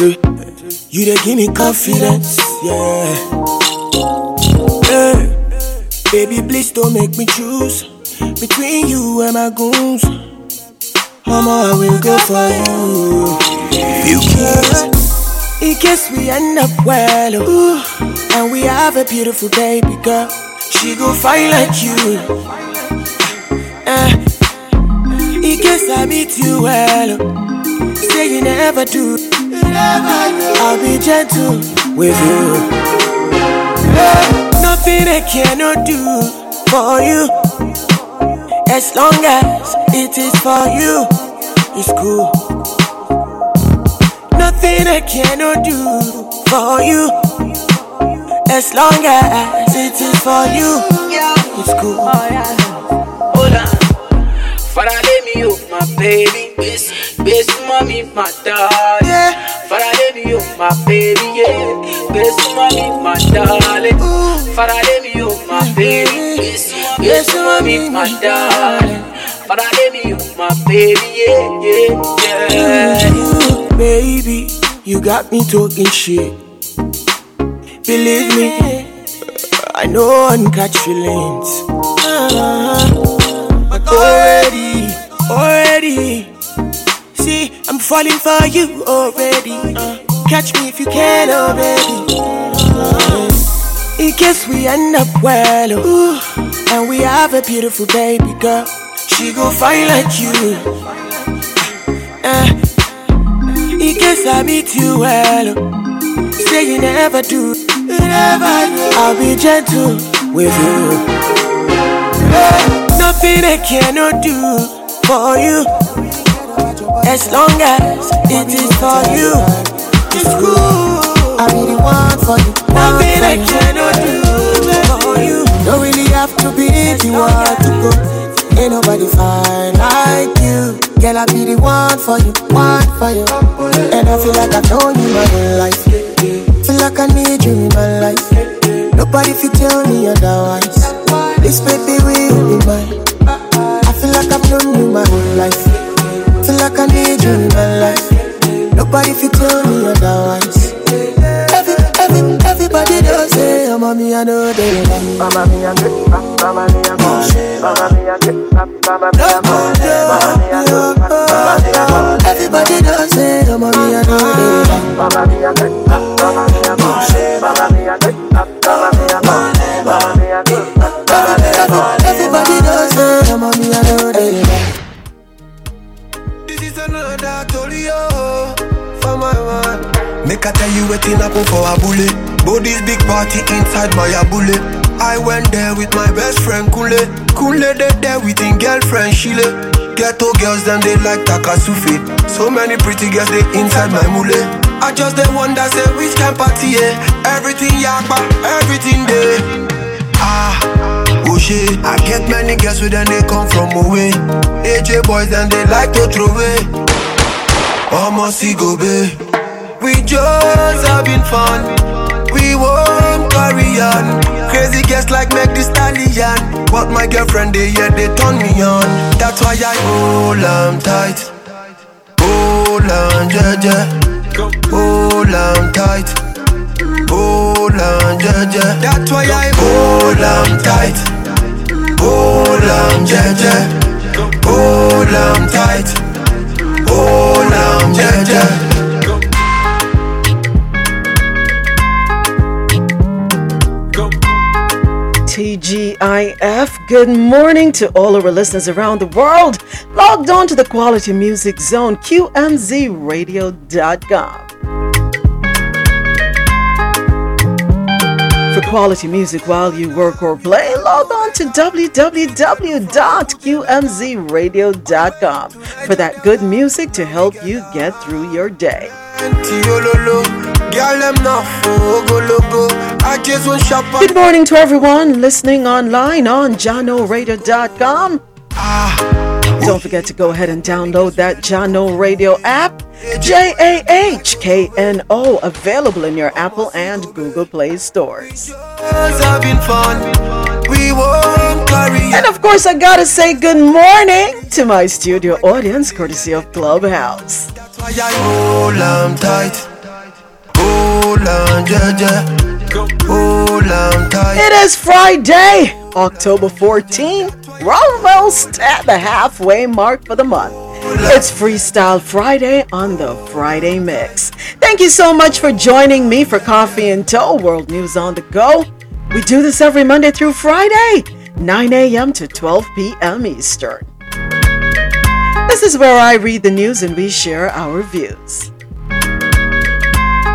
true. You dey give me confidence, yeah. Hey, baby, please don't make me choose between you and my goons. Mama, I will go for you. You kiss. In case we end up well, ooh, and we have a beautiful baby girl, she go fight like you. In case I beat you well, say you never do. I'll be gentle with you. Nothing I cannot do for you, as long as it is for you, it's cool. Nothing I cannot do for you, as long as it is for you, it's cool. Hold on, Father, let me up, my baby, best mommy, my darling. Yeah. Father, let me up, my baby, yeah. Best mommy, my darling. Father, let me up, my baby. Best mommy, my darling. Father, let me up, my baby, yeah, yeah, yeah. You, baby, you got me talking shit. Believe me, I know I'm catch feelings. But already see, I'm falling for you already. Catch me if you can, oh baby. In case we end up well, ooh, and we have a beautiful baby girl, she go fine like you. In case I meet you well, say you never do. I'll be gentle with you. Nothing I cannot do for you, as long as it is for you, it's cool. I be the one for you. Nothing I cannot do for you. Don't really have to be the one to go. Ain't nobody fine like you. Girl, I be the one for you, one for you. And I feel like I've known you my whole life. Feel like I need you in my life. Nobody fit tell me otherwise. This baby will be mine. I feel like I've known you my whole life. Feel like I need you in my life. Nobody fit tell me otherwise. Everybody does say, oh mommy, I know they love me. Mama me a good, mama me a good, mama me a good, mama me a good. Everybody does say, oh mommy, I know they love me. Mama me a good, mama me a good, mama me a good, mama me a good, mama me a good. Everybody does say, oh mommy, I know they love me. Make I tell you waiting happen for a bullet. Body's big party inside by a bullet. I went there with my best friend Kule. Kule they there with his girlfriend Shile. Ghetto girls then they like Takasufi. So many pretty girls they inside my mule. I just the one that say which can party, eh? Everything yakba, everything there. Oh shit, I get many girls with them they come from away. AJ boys then they like to throw away. Almost go be. We just having fun. We won't carry on. Crazy guests like make this stallion. But my girlfriend they yeah they turn me on. That's why I hold them tight. Hold them jeje. Hold them tight. Hold them jeje. That's why I hold them tight. Hold them jeje. Hold them tight. Oh, now, yeah, yeah. TGIF, good morning to all our listeners around the world. Logged on to the Quality Music Zone, QMZRadio.com. For quality music while you work or play, log on to www.qmzradio.com for that good music to help you get through your day. Good morning to everyone listening online on JannoRadio.com. Don't forget to go ahead and download that Janno Radio app, JAHKNO, available in your Apple and Google Play stores. And of course, I gotta say good morning to my studio audience, courtesy of Clubhouse. That's why I hold 'em tight. It is Friday, October 14th. We're almost at the halfway mark for the month. It's Freestyle Friday on the Friday Mix. Thank you so much for joining me for Coffee In Toe, World News on the Go. We do this every Monday through Friday, 9 a.m. to 12 p.m. Eastern. This is where I read the news and we share our views.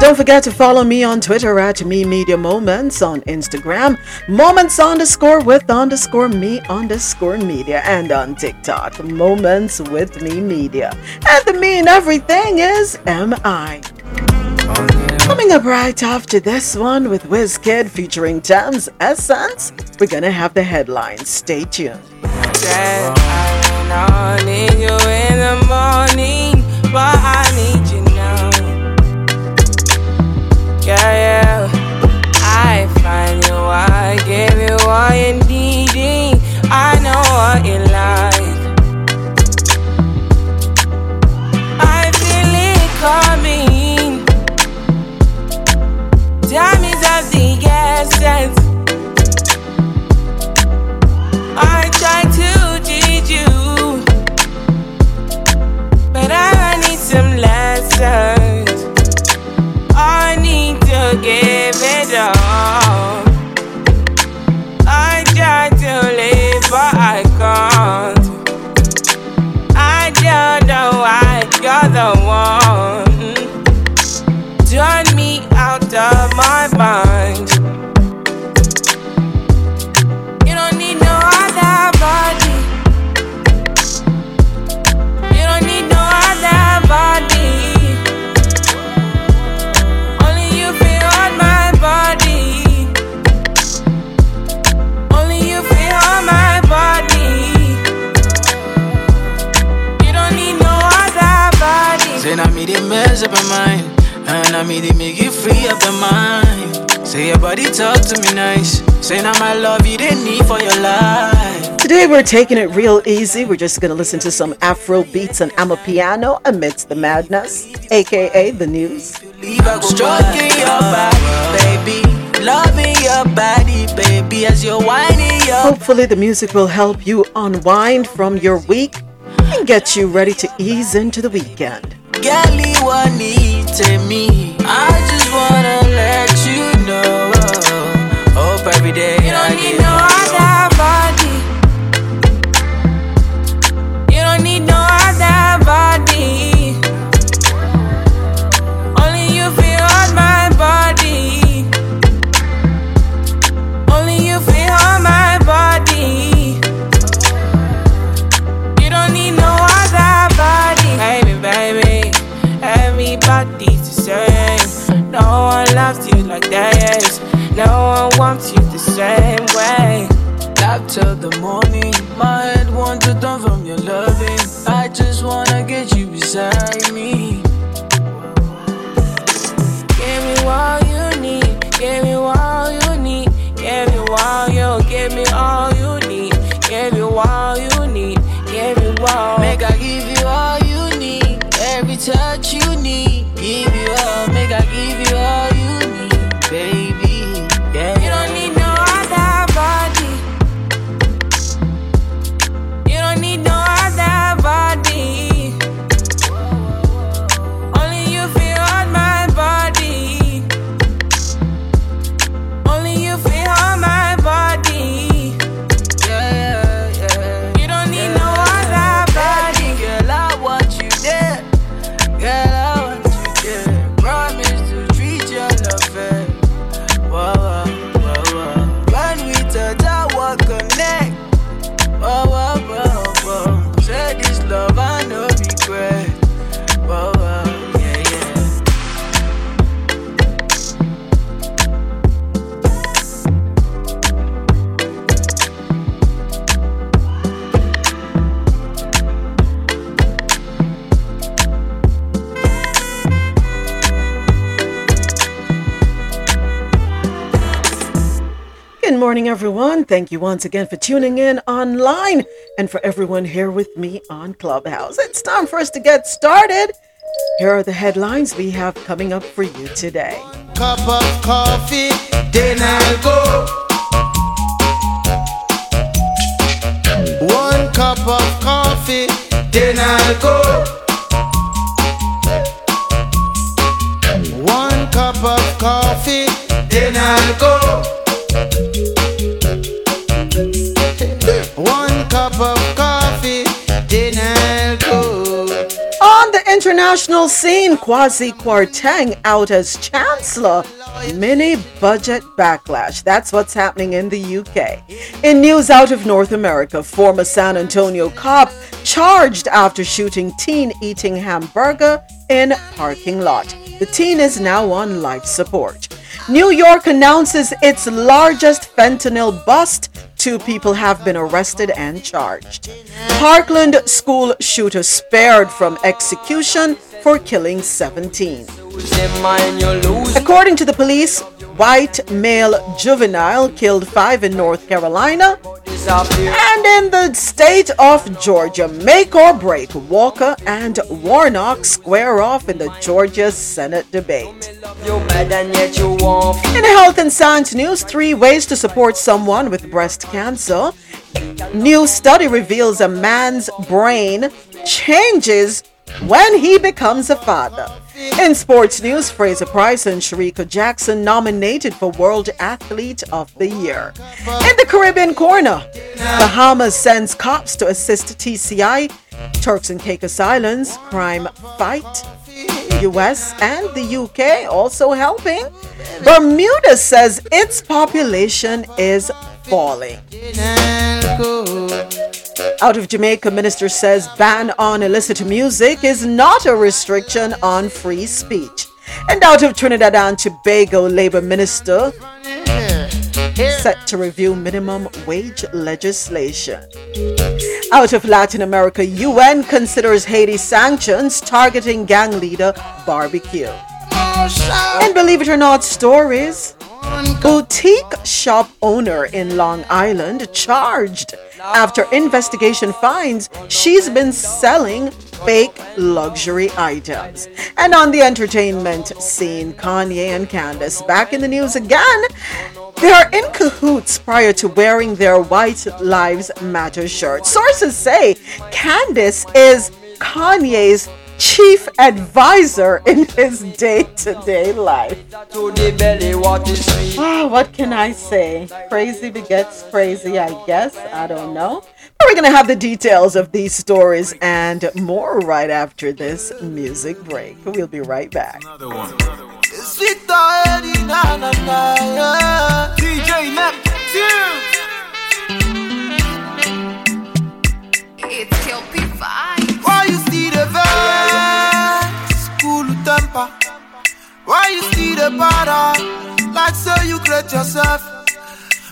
Don't forget to follow me on Twitter at Mi Media Moments, on Instagram, Moments_with_Me_Media, and on TikTok, Moments with Mi Media. And the me in everything is MI. Coming up right after this one with WizKid featuring Tem's Essence, we're gonna have the headlines. Stay tuned. I need you in the morning, but I need you now. Yeah, yeah. I find you, I give you all you needing. I know what you like. I feel it coming. Time is of the essence. I try to teach you, but I need some lessons. I need to give it all. I try to live, but I can't. I don't know why you're the one. Turn me out of my mind. You don't need no other body. You don't need no other body. Say na me dey mess up your mind, and na me dey make you free up your mind. Say your body talk to me nice. Say na my love you dey need for your life. Today we're taking it real easy. We're just gonna listen to some Afro beats and Amapiano amidst the madness, aka the news. Stroking your body, baby, loving your body, baby, as you're whining your. Hopefully the music will help you unwind from your week and get you ready to ease into the weekend. Girlie, what need to me? I just wanna let you know. Hope every day you don't need no other body. You don't need no other body. Only you feel on my body. Only you feel on my body. You don't need no other body. Baby, baby. Everybody's the same. No one loves you like this. No one wants you the same way. Love till the morning. My head wants to turn from your loving. I just wanna get you beside me. Give me all you need. Give me all you need. Give me all you. Give me all you need. Give me all you need. Give me all. Make I give you all you need. Every touch you need, give you all, make I give you all you need, baby. Yeah. You don't need no other body. You don't need no other body. Only you feel on my body. Only you feel on my body. Yeah, yeah, yeah. You don't need no other body. Girl, I want you there. Girl, I want you, yeah. Promise to treat you love fair. Wow, wow, wow, wow. When we touch, I will connect. Wow, wow, wow, wow. Say this love, I no regret. Wow, wow, yeah, Good morning, everyone. Thank you once again for tuning in online and for everyone here with me on Clubhouse. It's time for us to get started. Here are the headlines we have coming up for you today. cup of coffee, then I'll go. One cup of coffee, then I'll go. One cup of coffee, then I'll go. International scene, Kwasi Kwarteng out as Chancellor. Mini-Budget backlash. That's what's happening in the UK. In news out of North America, former San Antonio cop charged after shooting teen eating hamburger in parking lot. The teen is now on life support. New York announces its largest fentanyl bust. 2 people have been arrested and charged. Parkland school shooter spared from execution for killing 17. According to the police, white male juvenile killed 5 in North Carolina. And in the state of Georgia, make or break, Walker and Warnock square off in the Georgia Senate debate. In health and science news, 3 ways to support someone with breast cancer. New study reveals a man's brain changes when he becomes a father. In sports news, Fraser-Pryce and Shericka Jackson nominated for World Athlete of the Year. In the Caribbean corner, Bahamas sends cops to assist TCI, Turks and Caicos Islands, crime fight. US and the UK also helping. Bermuda says its population is falling. Out of Jamaica, minister says ban on illicit music is not a restriction on free speech. And out of Trinidad and Tobago, Labour minister set to review minimum wage legislation. Out of Latin America, UN considers Haiti sanctions targeting gang leader Barbecue. And believe it or not, stories. Boutique shop owner in Long Island charged after investigation finds she's been selling fake luxury items. And on the entertainment scene, Kanye and Candace back in the news again. They're in cahoots prior to wearing their White Lives Matter shirt. Sources say Candace is Kanye's chief advisor in his day-to-day life. Oh, what can I say? Crazy begets crazy, I guess. I don't know. But we're going to have the details of these stories and more right after this music break. We'll be right back. Another one. DJ Neptune. It's your P5. Why you see the vex, cool temper? Why you see the para? Like so you create yourself.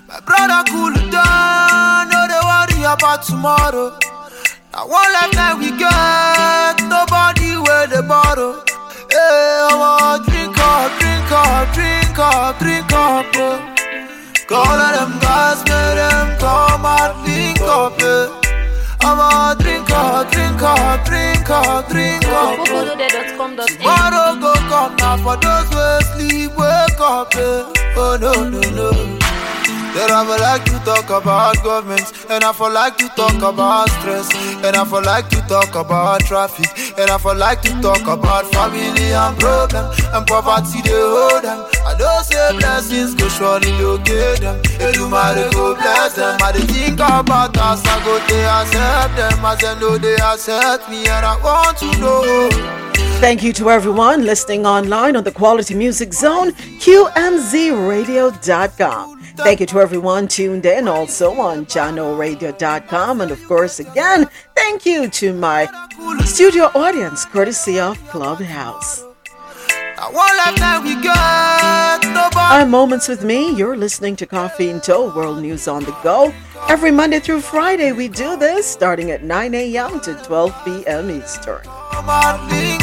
My brother cool down, no they worry about tomorrow. Now one life that we get, nobody wear the bottle. Hey, I want drink up, drink up, drink up, drink up, bro. Call all them guys, make them come and link up, yeah. I'm a drinker, drinker, drinker, drinker. Tomorrow go come now for those who sleep, wake up. Oh no, no, no. Then I for like to talk about governments, and I for like to talk about stress, and I for like to talk about traffic, and I for like to talk about family and problem, and poverty they hold them. I don't say blessings go surely locate them. If you matter go bless them. I don't think about us, I go they accept them. As I know they accept me, and I want to know. Thank you to everyone listening online on the Quality Music Zone, QMZRadio.com. Thank you to everyone tuned in also on JannoRadio.com. And of course, again, thank you to my studio audience, courtesy of Clubhouse. I'm Moments with Me. You're listening to Coffee In Toe, World News on the Go. Every Monday through Friday, we do this starting at 9 a.m. to 12 p.m. Eastern.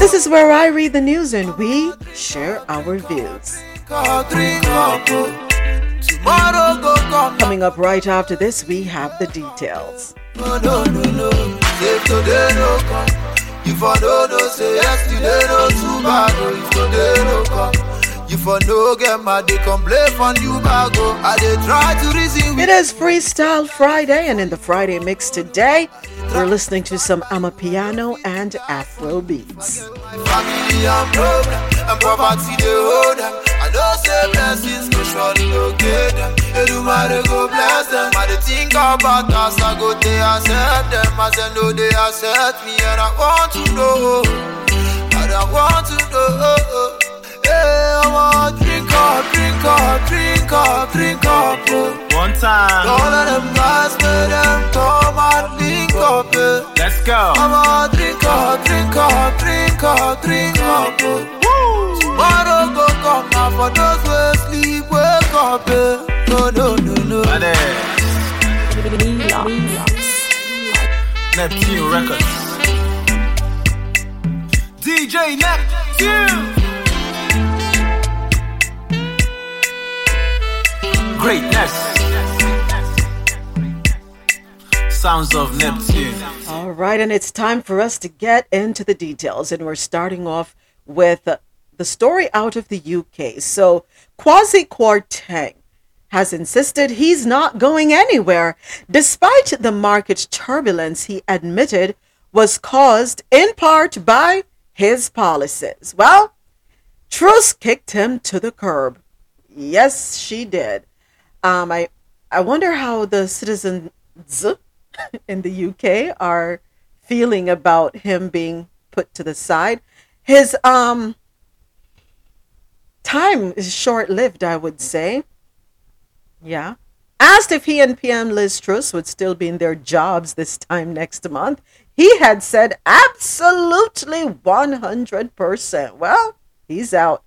This is where I read the news and we share our views. Coming up right after this, we have the details. If I don't know, say yesterday, no too bad. If today, no come. You for no get mad, they complain from you, Margo. I they try to reason with. It is Freestyle Friday, and in the Friday mix today, we're listening to some Amapiano and Afro beats. Drink up, one time. Don't let them guys play them, come and link up, let's go. I'm a drink up, woo. Tomorrow go come now for those who sleep, wake up, no. Neptune Records. DJ Neptune. Greatness. Sounds of Neptune. All right, and it's time for us to get into the details. And we're starting off with the story out of the UK. So Kwasi Kwarteng has insisted he's not going anywhere, despite the market turbulence he admitted was caused in part by his policies. Well, Truss kicked him to the curb. Yes, she did. I wonder how the citizens in the UK are feeling about him being put to the side. His time is short-lived, I would say. Yeah. Asked if he and PM Liz Truss would still be in their jobs this time next month, he had said absolutely 100%. Well, he's out.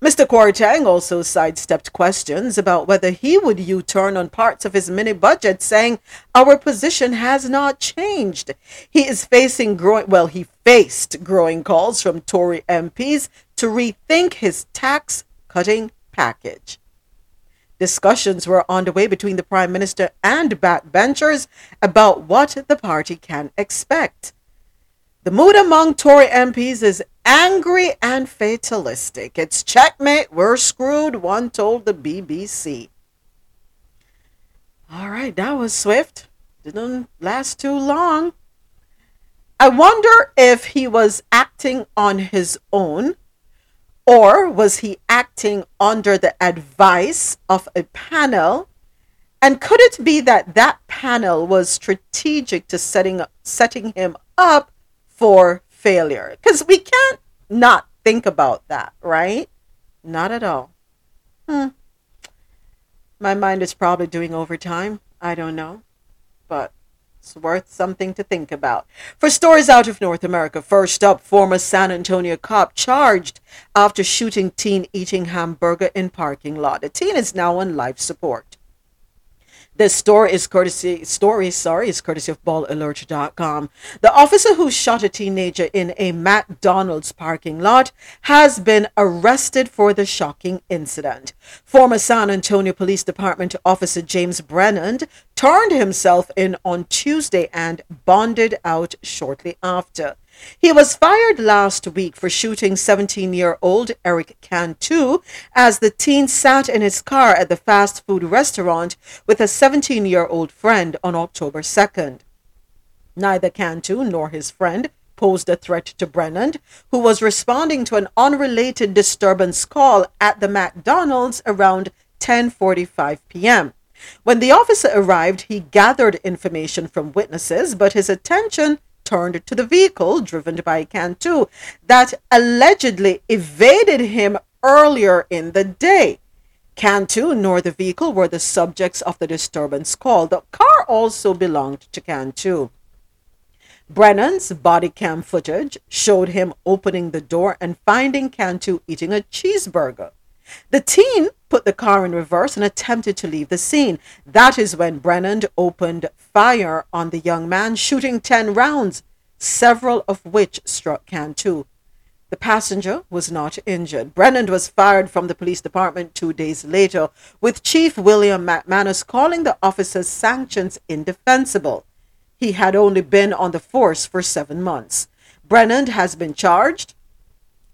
Mr. Kwarteng also sidestepped questions about whether he would U-turn on parts of his mini-budget, saying, our position has not changed. He is faced growing calls from Tory MPs to rethink his tax-cutting package. Discussions were underway between the Prime Minister and backbenchers about what the party can expect. The mood among Tory MPs is angry and fatalistic. It's checkmate, we're screwed, one told the BBC. All right, that was swift. Didn't last too long. I wonder if he was acting on his own, or was he acting under the advice of a panel? And could it be that panel was strategic to setting him up for failure? Because we can't not think about that, right? Not at all. My mind is probably doing overtime. I don't know, but it's worth something to think about. For stories out of North America, first up, former San Antonio cop charged after shooting teen eating hamburger in parking lot. The teen is now on life support. This story is courtesy of BallerAlert.com. The officer who shot a teenager in a McDonald's parking lot has been arrested for the shocking incident. Former San Antonio Police Department Officer James Brennan turned himself in on Tuesday and bonded out shortly after. He was fired last week for shooting 17-year-old Eric Cantu as the teen sat in his car at the fast food restaurant with a 17-year-old friend on October 2nd. Neither Cantu nor his friend posed a threat to Brennan, who was responding to an unrelated disturbance call at the McDonald's around 10:45 p.m. When the officer arrived, he gathered information from witnesses, but his attention turned to the vehicle driven by Cantu that allegedly evaded him earlier in the day. Cantu nor the vehicle were the subjects of the disturbance call. The car also belonged to Cantu. Brennan's body cam footage showed him opening the door and finding Cantu eating a cheeseburger. The teen put the car in reverse and attempted to leave the scene. That is when Brennan opened fire on the young man, shooting 10 rounds, several of which struck Cantu. The passenger was not injured. Brennan was fired from the police department 2 days later, with Chief William McManus calling the officer's sanctions indefensible. He had only been on the force for 7 months. Brennan has been charged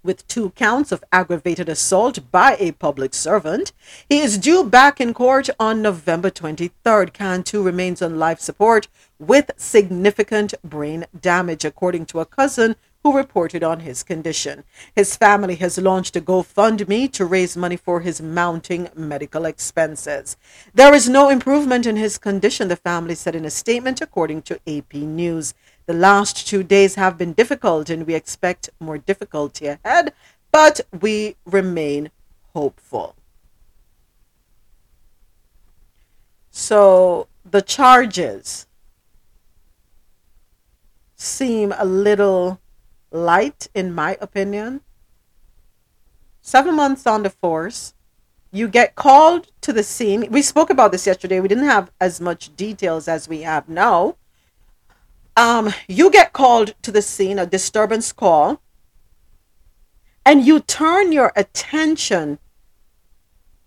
with 2 counts of aggravated assault by a public servant. He is due back in court on November 23rd. Cantu remains on life support with significant brain damage, according to a cousin who reported on his condition. His family has launched a GoFundMe to raise money for his mounting medical expenses. There is no improvement in his condition, the family said in a statement, according to AP News. The last 2 days have been difficult and we expect more difficulty ahead, but we remain hopeful. So the charges seem a little light, in my opinion. 7 months on the force. You get called to the scene. We spoke about this yesterday. We didn't have as much details as we have now. You get called to the scene, a disturbance call, and you turn your attention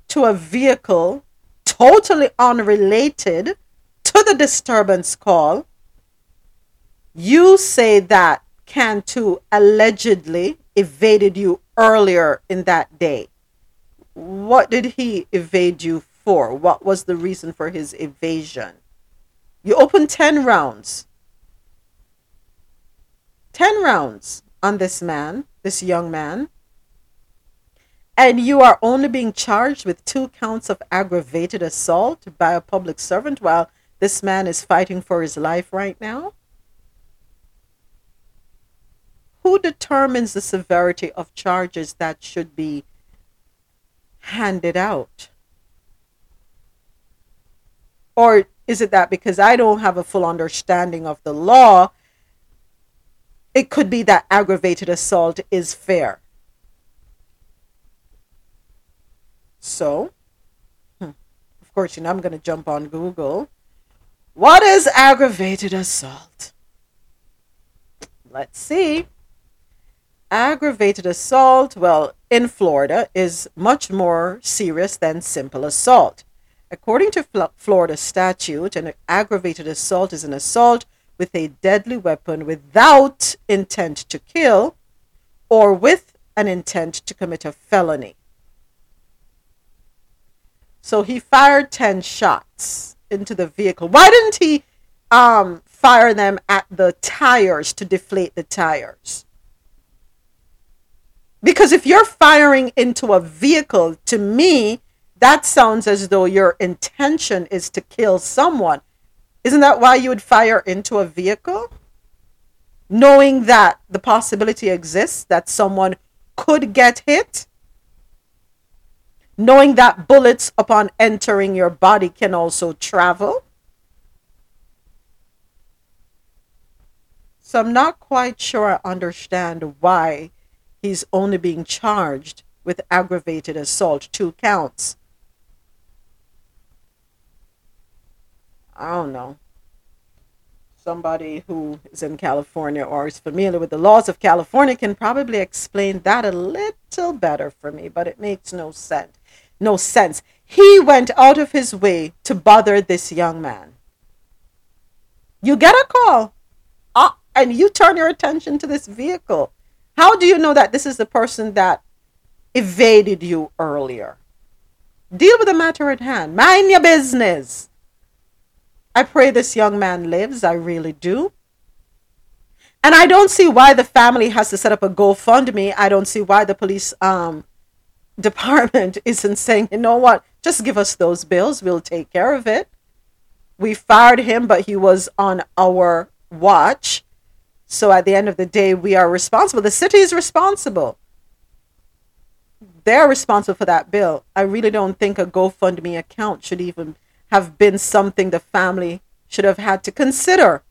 to a vehicle totally unrelated to the disturbance call. You say that Cantu allegedly evaded you earlier in that day. What did he evade you for? What was the reason for his evasion? You open 10 rounds. 10 rounds on this man, this young man, and you are only being charged with 2 counts of aggravated assault by a public servant while this man is fighting for his life right now? Who determines the severity of charges that should be handed out? Or is it that because I don't have a full understanding of the law, it could be that aggravated assault is fair? So, of course, I'm going to jump on Google. What is aggravated assault? Let's see. Aggravated assault, well, in Florida, is much more serious than simple assault. According to Florida statute, an aggravated assault is an assault with a deadly weapon without intent to kill or with an intent to commit a felony. So he fired 10 shots into the vehicle. Why didn't he fire them at the tires to deflate the tires? Because if you're firing into a vehicle, to me, that sounds as though your intention is to kill someone. Isn't that why you would fire into a vehicle? Knowing that the possibility exists that someone could get hit? Knowing that bullets upon entering your body can also travel? So I'm not quite sure I understand why he's only being charged with aggravated assault, 2 counts. I don't know. Somebody who is in California or is familiar with the laws of California can probably explain that a little better for me, but it makes no sense. No sense. He went out of his way to bother this young man. You get a call, and you turn your attention to this vehicle. How do you know that this is the person that evaded you earlier? Deal with the matter at hand. Mind your business. I pray this young man lives. I really do. And I don't see why the family has to set up a GoFundMe. I don't see why the police department isn't saying, you know what, just give us those bills. We'll take care of it. We fired him, but he was on our watch. So at the end of the day, we are responsible. The city is responsible. They're responsible for that bill. I really don't think a GoFundMe account should even have been something the family should have had to consider.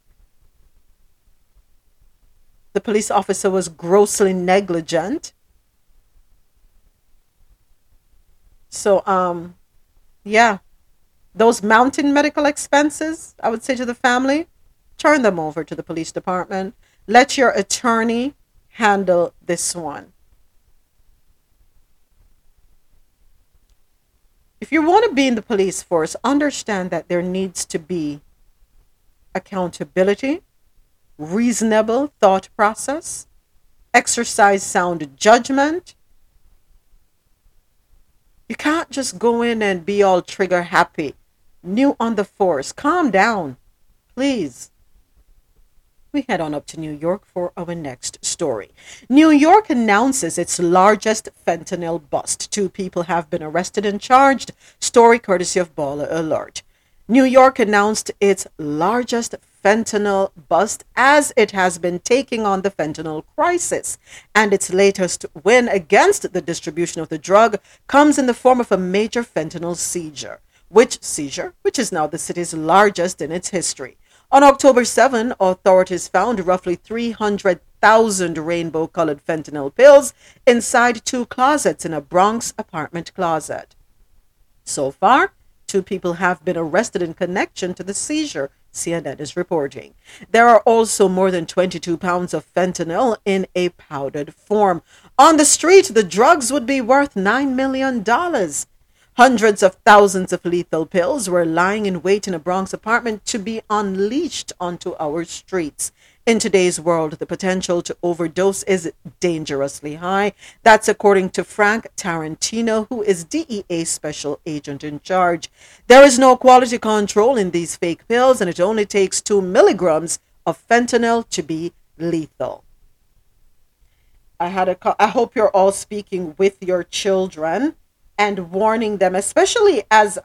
The police officer was grossly negligent. So, yeah, those mountain medical expenses, I would say to the family, turn them over to the police department. Let your attorney handle this one. If you want to be in the police force, understand that there needs to be accountability, reasonable thought process, exercise sound judgment. You can't just go in and be all trigger happy, new on the force. Calm down, please. We head on up to New York for our next story. New York announces its largest fentanyl bust. 2 people have been arrested and charged. Story courtesy of BallerAlert. New York announced its largest fentanyl bust as it has been taking on the fentanyl crisis. And its latest win against the distribution of the drug comes in the form of a major fentanyl seizure, which is now the city's largest in its history. On October 7, authorities found roughly 300,000 rainbow-colored fentanyl pills inside 2 closets in a Bronx apartment closet. So far, 2 people have been arrested in connection to the seizure, CNN is reporting. There are also more than 22 pounds of fentanyl in a powdered form. On the street, the drugs would be worth $9 million. Hundreds of thousands of lethal pills were lying in wait in a Bronx apartment to be unleashed onto our streets. In today's world, the potential to overdose is dangerously high. That's according to Frank Tarantino, who is DEA special agent in charge. There is no quality control in these fake pills, and it only takes 2 milligrams of fentanyl to be lethal. I hope you're all speaking with your children and warning them, especially as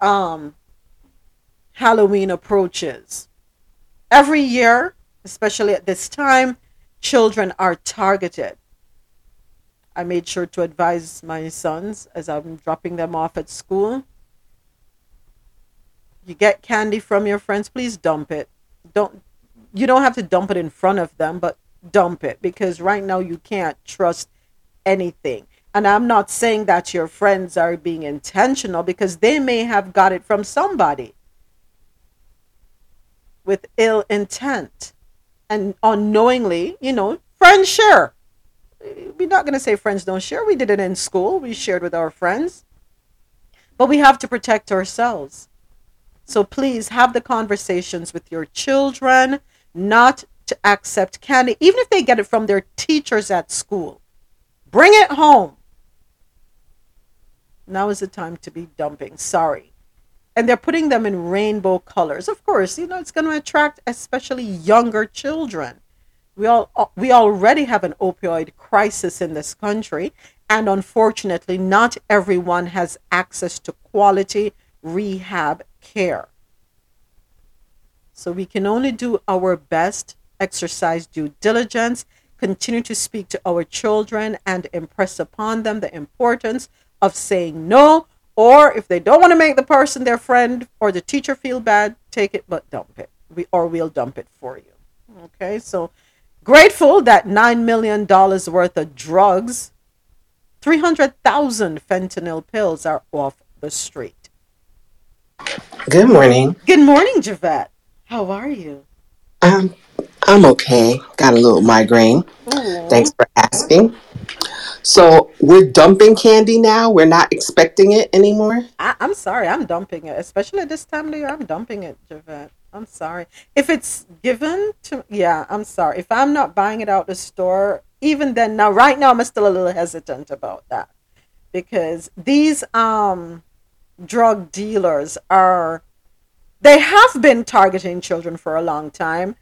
Halloween approaches. Every year, especially at this time, children are targeted. I made sure to advise my sons as I'm dropping them off at school. You get candy from your friends, please dump it. You don't have to dump it in front of them, but dump it, because right now you can't trust anything. And I'm not saying that your friends are being intentional, because they may have got it from somebody with ill intent. And unknowingly, friends share. We're not going to say friends don't share. We did it in school. We shared with our friends. But we have to protect ourselves. So please have the conversations with your children, not to accept candy, even if they get it from their teachers at school. Bring it home. Now is the time to be dumping. Sorry. And they're putting them in rainbow colors. Of course, it's going to attract especially younger children. We already have an opioid crisis in this country. And unfortunately, not everyone has access to quality rehab care. So we can only do our best, exercise due diligence, continue to speak to our children and impress upon them the importance of saying no, or if they don't want to make the person their friend or the teacher feel bad, take it but dump it. We'll dump it for you. Okay, so grateful that $9 million worth of drugs, 300,000 fentanyl pills are off the street. Good morning. Good morning, Javette. How are you? I'm okay. Got a little migraine. Hello. Thanks for asking. So we're dumping candy now? We're not expecting it anymore? I'm sorry. I'm dumping it. Especially this time of the year, I'm dumping it, Javette. I'm sorry. If it's given to... Yeah, I'm sorry. If I'm not buying it out the store, even then, now, right now, I'm still a little hesitant about that. Because these drug dealers are... They have been targeting children for a long time.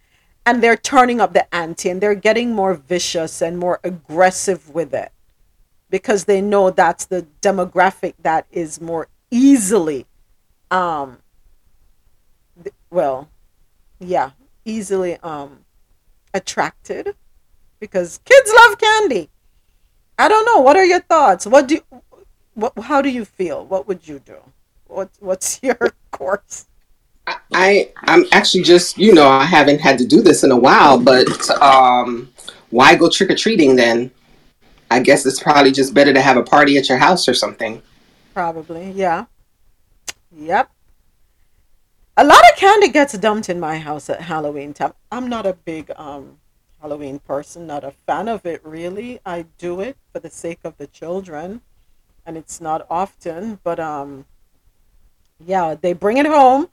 And they're turning up the ante, and they're getting more vicious and more aggressive with it, because they know that's the demographic that is more easily, attracted, because kids love candy. I don't know. What are your thoughts? How do you feel? What would you do? What's your course? I'm actually just, I haven't had to do this in a while, but why go trick-or-treating then? I guess it's probably just better to have a party at your house or something. Probably, yeah. Yep. A lot of candy gets dumped in my house at Halloween time. I'm not a big Halloween person, not a fan of it really. I do it for the sake of the children, and it's not often, but yeah, they bring it home.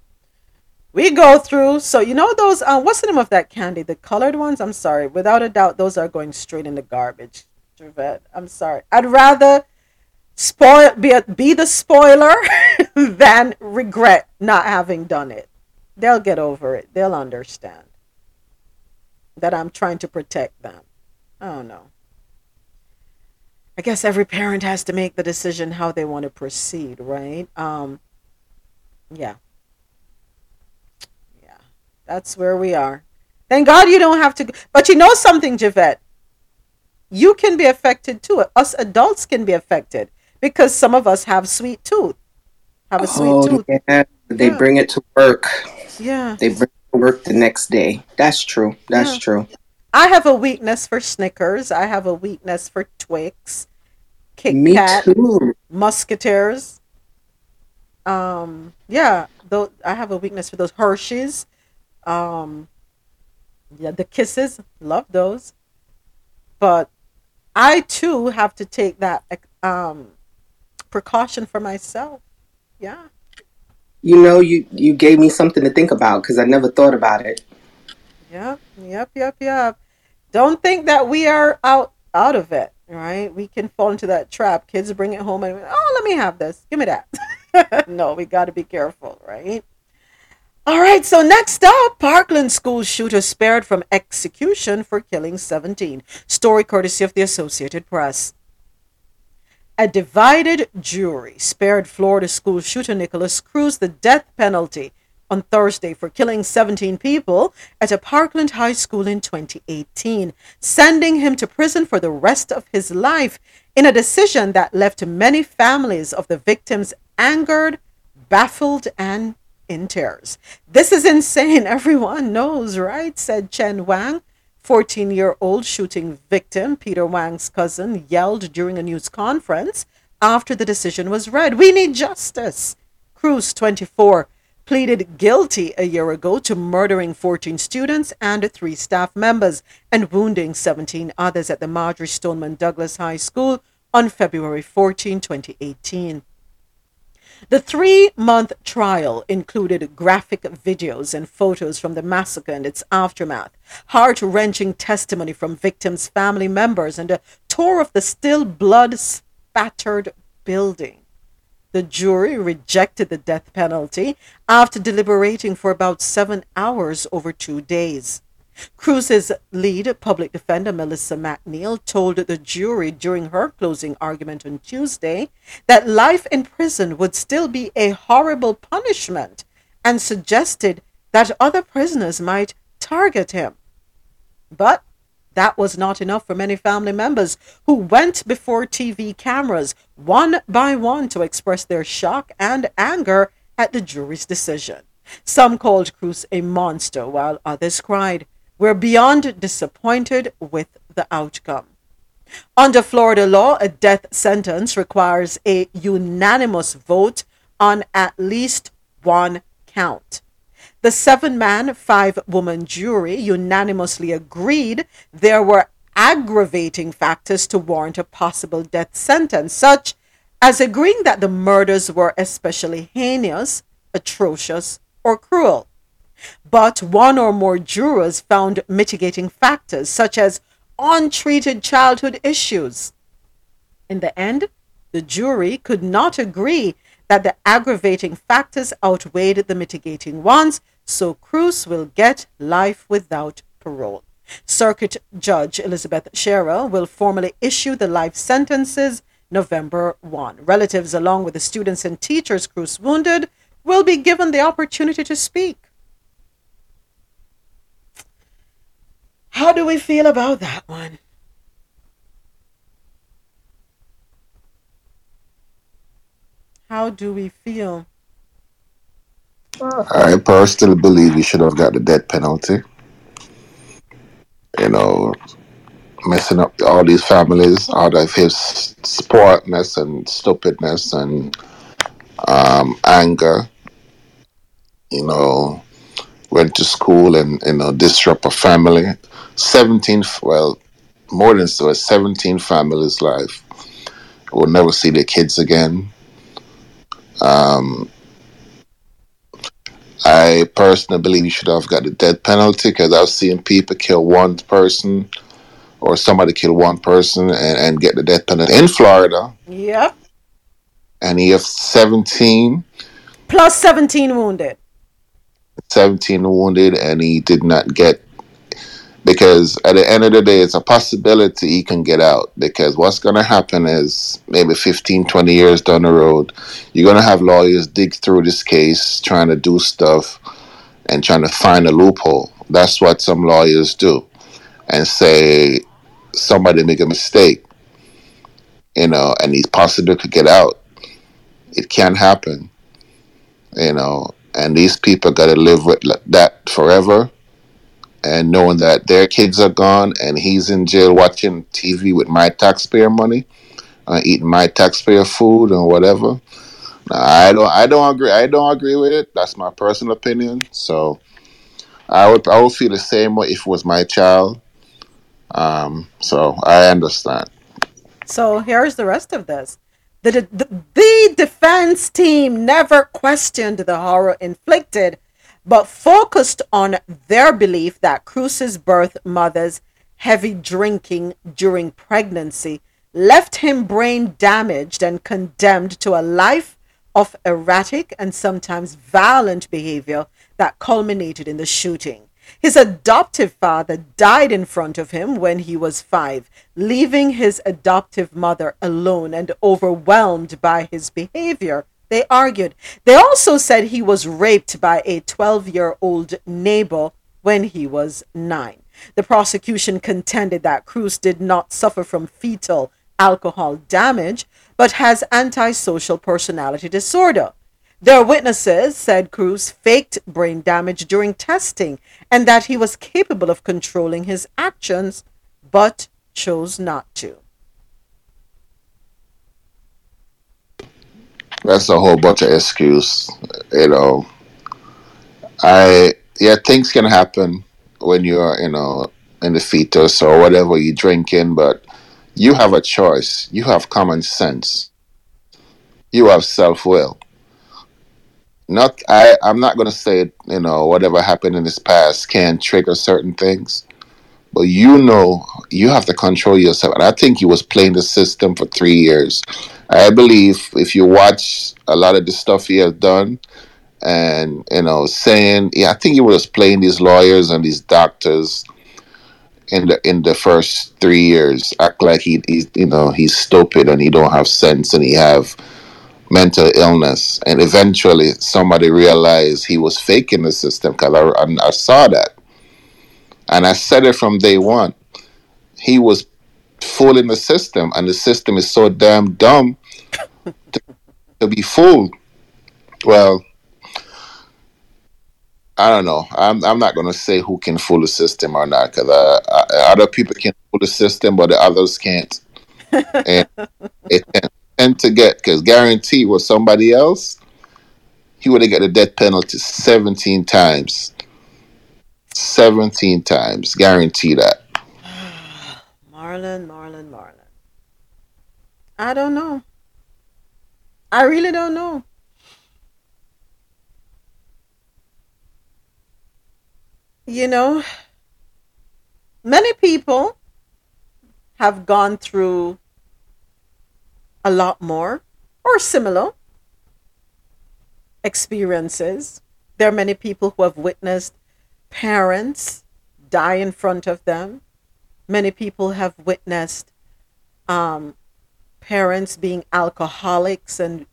we go through. So you know those, what's the name of that candy? The colored ones? I'm sorry. Without a doubt, those are going straight in the garbage. I'm sorry. I'd rather be the spoiler than regret not having done it. They'll get over it. They'll understand that I'm trying to protect them. I don't know. I guess every parent has to make the decision how they want to proceed, right? Yeah. That's where we are. Thank God you don't have to go. But you know something, Javette? You can be affected too. Us adults can be affected because some of us have sweet tooth. Yeah. They bring it to work. Yeah. They bring it to work the next day. That's true. That's true. I have a weakness for Snickers. I have a weakness for Twix, Kit Kat, Musketeers. Though I have a weakness for those Hershey's. The Kisses, love those. But I too have to take that precaution for myself. Yeah. You know, you gave me something to think about because I never thought about it. Yep. Don't think that we are out of it, right? We can fall into that trap. Kids bring it home and, let me have this. Give me that. No, we got to be careful, right? All right, so next up, Parkland school shooter spared from execution for killing 17. Story courtesy of the Associated Press. A divided jury spared Florida school shooter Nicholas Cruz the death penalty on Thursday for killing 17 people at a Parkland high school in 2018, sending him to prison for the rest of his life in a decision that left many families of the victims angered, baffled, and in tears. "This is insane. Everyone knows, right?" said Chen Wang, 14-year-old shooting victim, Peter Wang's cousin, yelled during a news conference after the decision was read. "We need justice." Cruz, 24, pleaded guilty a year ago to murdering 14 students and 3 staff members and wounding 17 others at the Marjory Stoneman Douglas High School on February 14, 2018. The 3-month trial included graphic videos and photos from the massacre and its aftermath, heart-wrenching testimony from victims' family members, and a tour of the still blood-spattered building. The jury rejected the death penalty after deliberating for about 7 hours over 2 days. Cruz's lead public defender, Melissa McNeil, told the jury during her closing argument on Tuesday that life in prison would still be a horrible punishment and suggested that other prisoners might target him. But that was not enough for many family members who went before TV cameras one by one to express their shock and anger at the jury's decision. Some called Cruz a monster, while others cried, "We're beyond disappointed with the outcome." Under Florida law, a death sentence requires a unanimous vote on at least one count. The 7-man, 5-woman jury unanimously agreed there were aggravating factors to warrant a possible death sentence, such as agreeing that the murders were especially heinous, atrocious, or cruel. But one or more jurors found mitigating factors, such as untreated childhood issues. In the end, the jury could not agree that the aggravating factors outweighed the mitigating ones, so Cruz will get life without parole. Circuit Judge Elizabeth Scherer will formally issue the life sentences November 1. Relatives, along with the students and teachers Cruz wounded, will be given the opportunity to speak. How do we feel about that one? How do we feel? I personally believe he should have got the death penalty. You know, messing up all these families out of his sportness and stupidness and anger. You know, went to school and, you know, disrupt a family. 17 families' life. We'll never see their kids again. I personally believe you should have got the death penalty, because I've seen people kill one person or somebody kill one person and get the death penalty in Florida. Yep. And he has 17. Plus 17 wounded. 17 wounded, and he did not get, because at the end of the day, it's a possibility he can get out, because what's going to happen is maybe 15, 20 years down the road, you're going to have lawyers dig through this case, trying to do stuff and trying to find a loophole. That's what some lawyers do, and say somebody make a mistake, you know, and he possibly could get out. It can't happen, you know, and these people got to live with that forever. And knowing that their kids are gone and he's in jail watching TV with my taxpayer money, eating my taxpayer food and whatever. I don't agree. I don't agree with it. That's my personal opinion. So I would feel the same way if it was my child. So I understand. So here's the rest of this. The defense team never questioned the horror inflicted, but focused on their belief that Cruz's birth mother's heavy drinking during pregnancy left him brain damaged and condemned to a life of erratic and sometimes violent behavior that culminated in the shooting. His adoptive father died in front of him when he was 5, leaving his adoptive mother alone and overwhelmed by his behavior, they argued. They also said he was raped by a 12-year-old neighbor when he was 9. The prosecution contended that Cruz did not suffer from fetal alcohol damage, but has antisocial personality disorder. Their witnesses said Cruz faked brain damage during testing and that he was capable of controlling his actions, but chose not to. That's a whole bunch of excuse, you know. Things can happen when you're, you know, in the fetus or whatever you're drinking, but you have a choice. You have common sense. You have self-will. I'm not going to say, you know, whatever happened in this past can trigger certain things, but you know, you have to control yourself. And I think he was playing the system for 3 years. I believe if you watch a lot of the stuff he has done and, you know, I think he was playing these lawyers and these doctors in the first 3 years, act like he's stupid and he don't have sense and he have mental illness. And eventually somebody realized he was faking the system, because I saw that. And I said it from day one. He was fooling the system, and the system is so damn dumb to be fooled. Well, I don't know. I'm not going to say who can fool the system or not, because other people can fool the system, but the others can't. And it tend to get, because guarantee with somebody else, he would have got the death penalty 17 times. 17 times. Guarantee that. Marlon. I don't know. I really don't know. You know, many people have gone through a lot more or similar experiences. There are many people who have witnessed parents die in front of them. Many people have witnessed parents being alcoholics and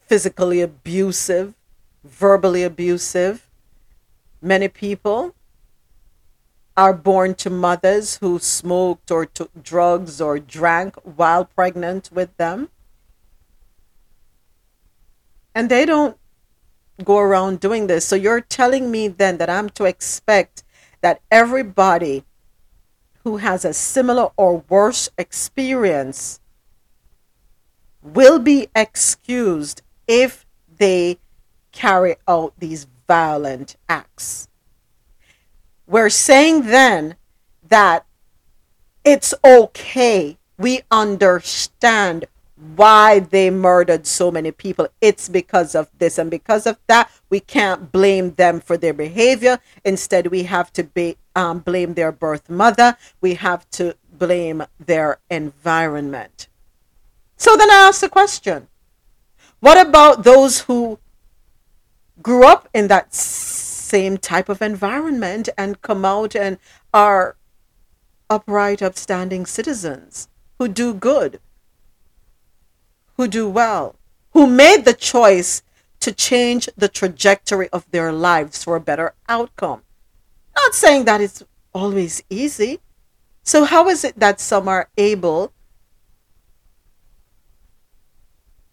physically abusive, verbally abusive. Many people are born to mothers who smoked or took drugs or drank while pregnant with them. And they don't go around doing this. So you're telling me then that I'm to expect that everybody who has a similar or worse experience will be excused if they carry out these violent acts? We're saying then that it's okay. We understand why they murdered so many people. It's because of this and because of that. We can't blame them for their behavior. Instead, we have to blame their birth mother. We have to blame their environment. So then I asked the question, what about those who grew up in that same type of environment and come out and are upright, upstanding citizens who do good, who do well, who made the choice to change the trajectory of their lives for a better outcome? Not saying that it's always easy. So how is it that some are able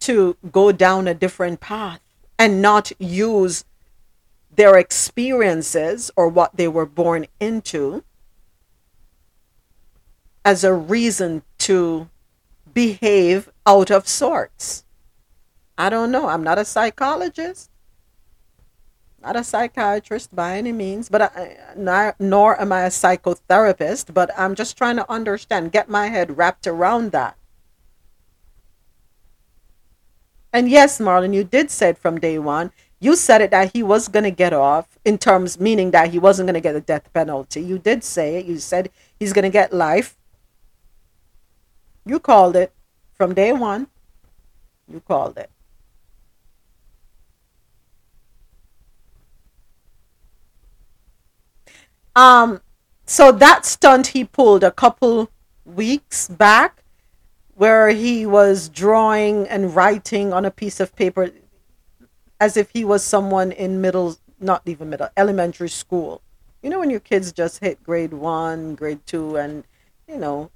to go down a different path and not use their experiences or what they were born into as a reason to behave out of sorts? I don't know. I'm not a psychologist, not a psychiatrist by any means, but nor am I a psychotherapist, but I'm just trying to understand, get my head wrapped around that. And yes, Marlon, you did say it from day one. You said it that he was going to get off, in terms meaning that he wasn't going to get the death penalty. You did say it. You said he's going to get life. You called it from day one. You called it. So that stunt he pulled a couple weeks back, where he was drawing and writing on a piece of paper as if he was someone in elementary school. You know, when your kids just hit grade 1, grade 2, and, you know,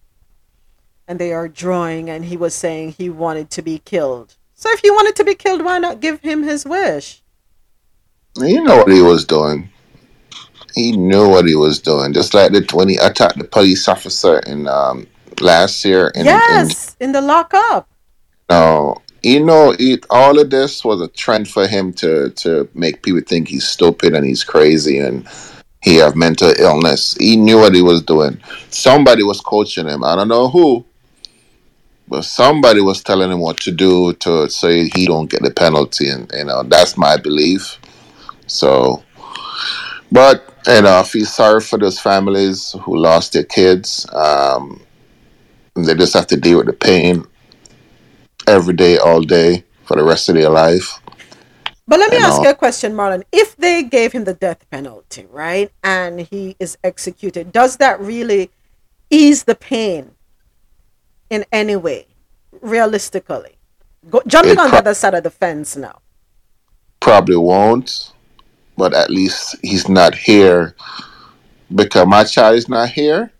and they are drawing, and he was saying he wanted to be killed. So if he wanted to be killed, why not give him his wish? You know what he was doing. He knew what he was doing. Just like when he attacked the police officer in last year. In the lockup. No. You know, all of this was a trend for him to make people think he's stupid and he's crazy and he have mental illness. He knew what he was doing. Somebody was coaching him. I don't know who. But somebody was telling him what to do to say he don't get the penalty, and you know, that's my belief. So, but you know, I feel sorry for those families who lost their kids. They just have to deal with the pain every day, all day, for the rest of their life. But let me ask you a question, Marlon. If they gave him the death penalty, right, and he is executed, does that really ease the pain in any way, realistically? Jumping on the other side of the fence now. Probably won't, but at least he's not here. Because my child is not here,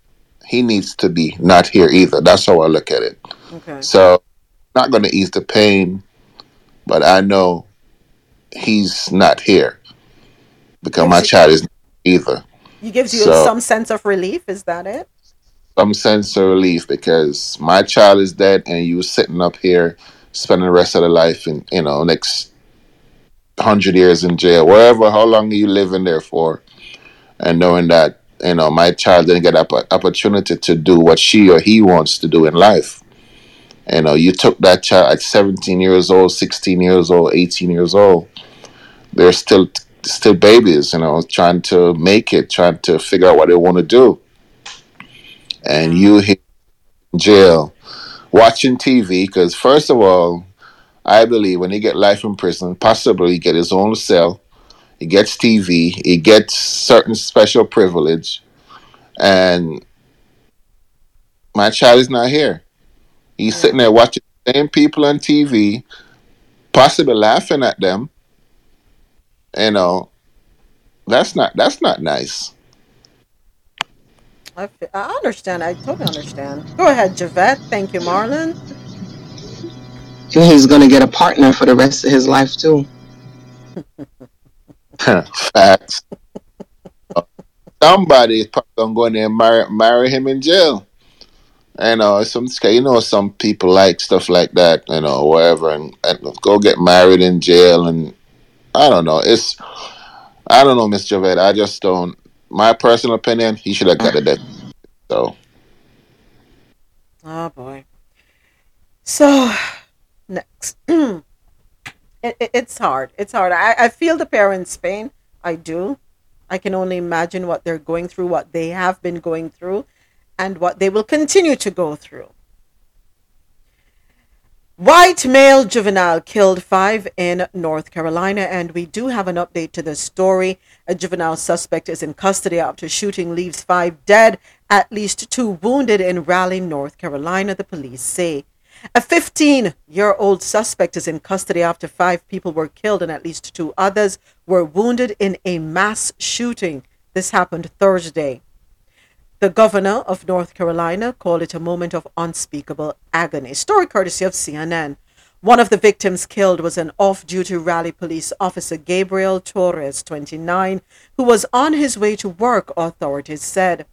he needs to be not here either. That's how I look at it. Okay. So, not going to ease the pain, but I know he's not here because my child is not either. It gives you some sense of relief, is that it? Some sense of relief because my child is dead and you sitting up here spending the rest of their life in, you know, next 100 years in jail, wherever, how long are you living there for? And knowing that, you know, my child didn't get an opportunity to do what she or he wants to do in life. You know, you took that child at 17 years old, 16 years old, 18 years old. They're still babies, you know, trying to make it, trying to figure out what they want to do. And you here in jail watching TV because, first of all, I believe when he get life in prison, possibly he get his own cell, he gets TV, he gets certain special privilege, and my child is not here. He's sitting there watching the same people on TV, possibly laughing at them. You know, that's not nice. I understand. I totally understand. Go ahead, Javette. Thank you, Marlon. He's going to get a partner for the rest of his life, too. Facts. Somebody is probably going to go in there and marry him in jail. You know, some people like stuff like that, you know, whatever, and go get married in jail, and I don't know. I don't know, Miss Javette. I just don't. My personal opinion, he should have got it. So. Oh boy. So next. It's hard. It's hard. I feel the parents' pain. I do. I can only imagine what they're going through, what they have been going through, and what they will continue to go through. White male juvenile killed 5 in North Carolina, and we do have an update to this story. A juvenile suspect is in custody after shooting leaves 5 dead, at least 2 wounded in Raleigh, North Carolina, the police say. A 15-year-old suspect is in custody after 5 people were killed and at least 2 others were wounded in a mass shooting. This happened Thursday. The governor of North Carolina called it a moment of unspeakable agony. Story courtesy of CNN. One of the victims killed was an off-duty Raleigh police officer, Gabriel Torres, 29, who was on his way to work, authorities said.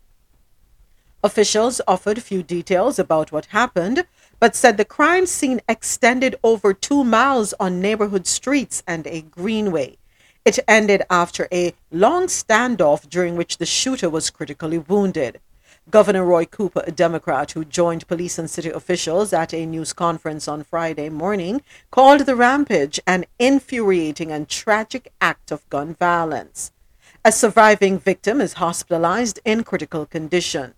Officials offered few details about what happened, but said the crime scene extended over 2 miles on neighborhood streets and a greenway. It ended after a long standoff during which the shooter was critically wounded. Governor Roy Cooper, a Democrat who joined police and city officials at a news conference on Friday morning, called the rampage an infuriating and tragic act of gun violence. A surviving victim is hospitalized in critical condition.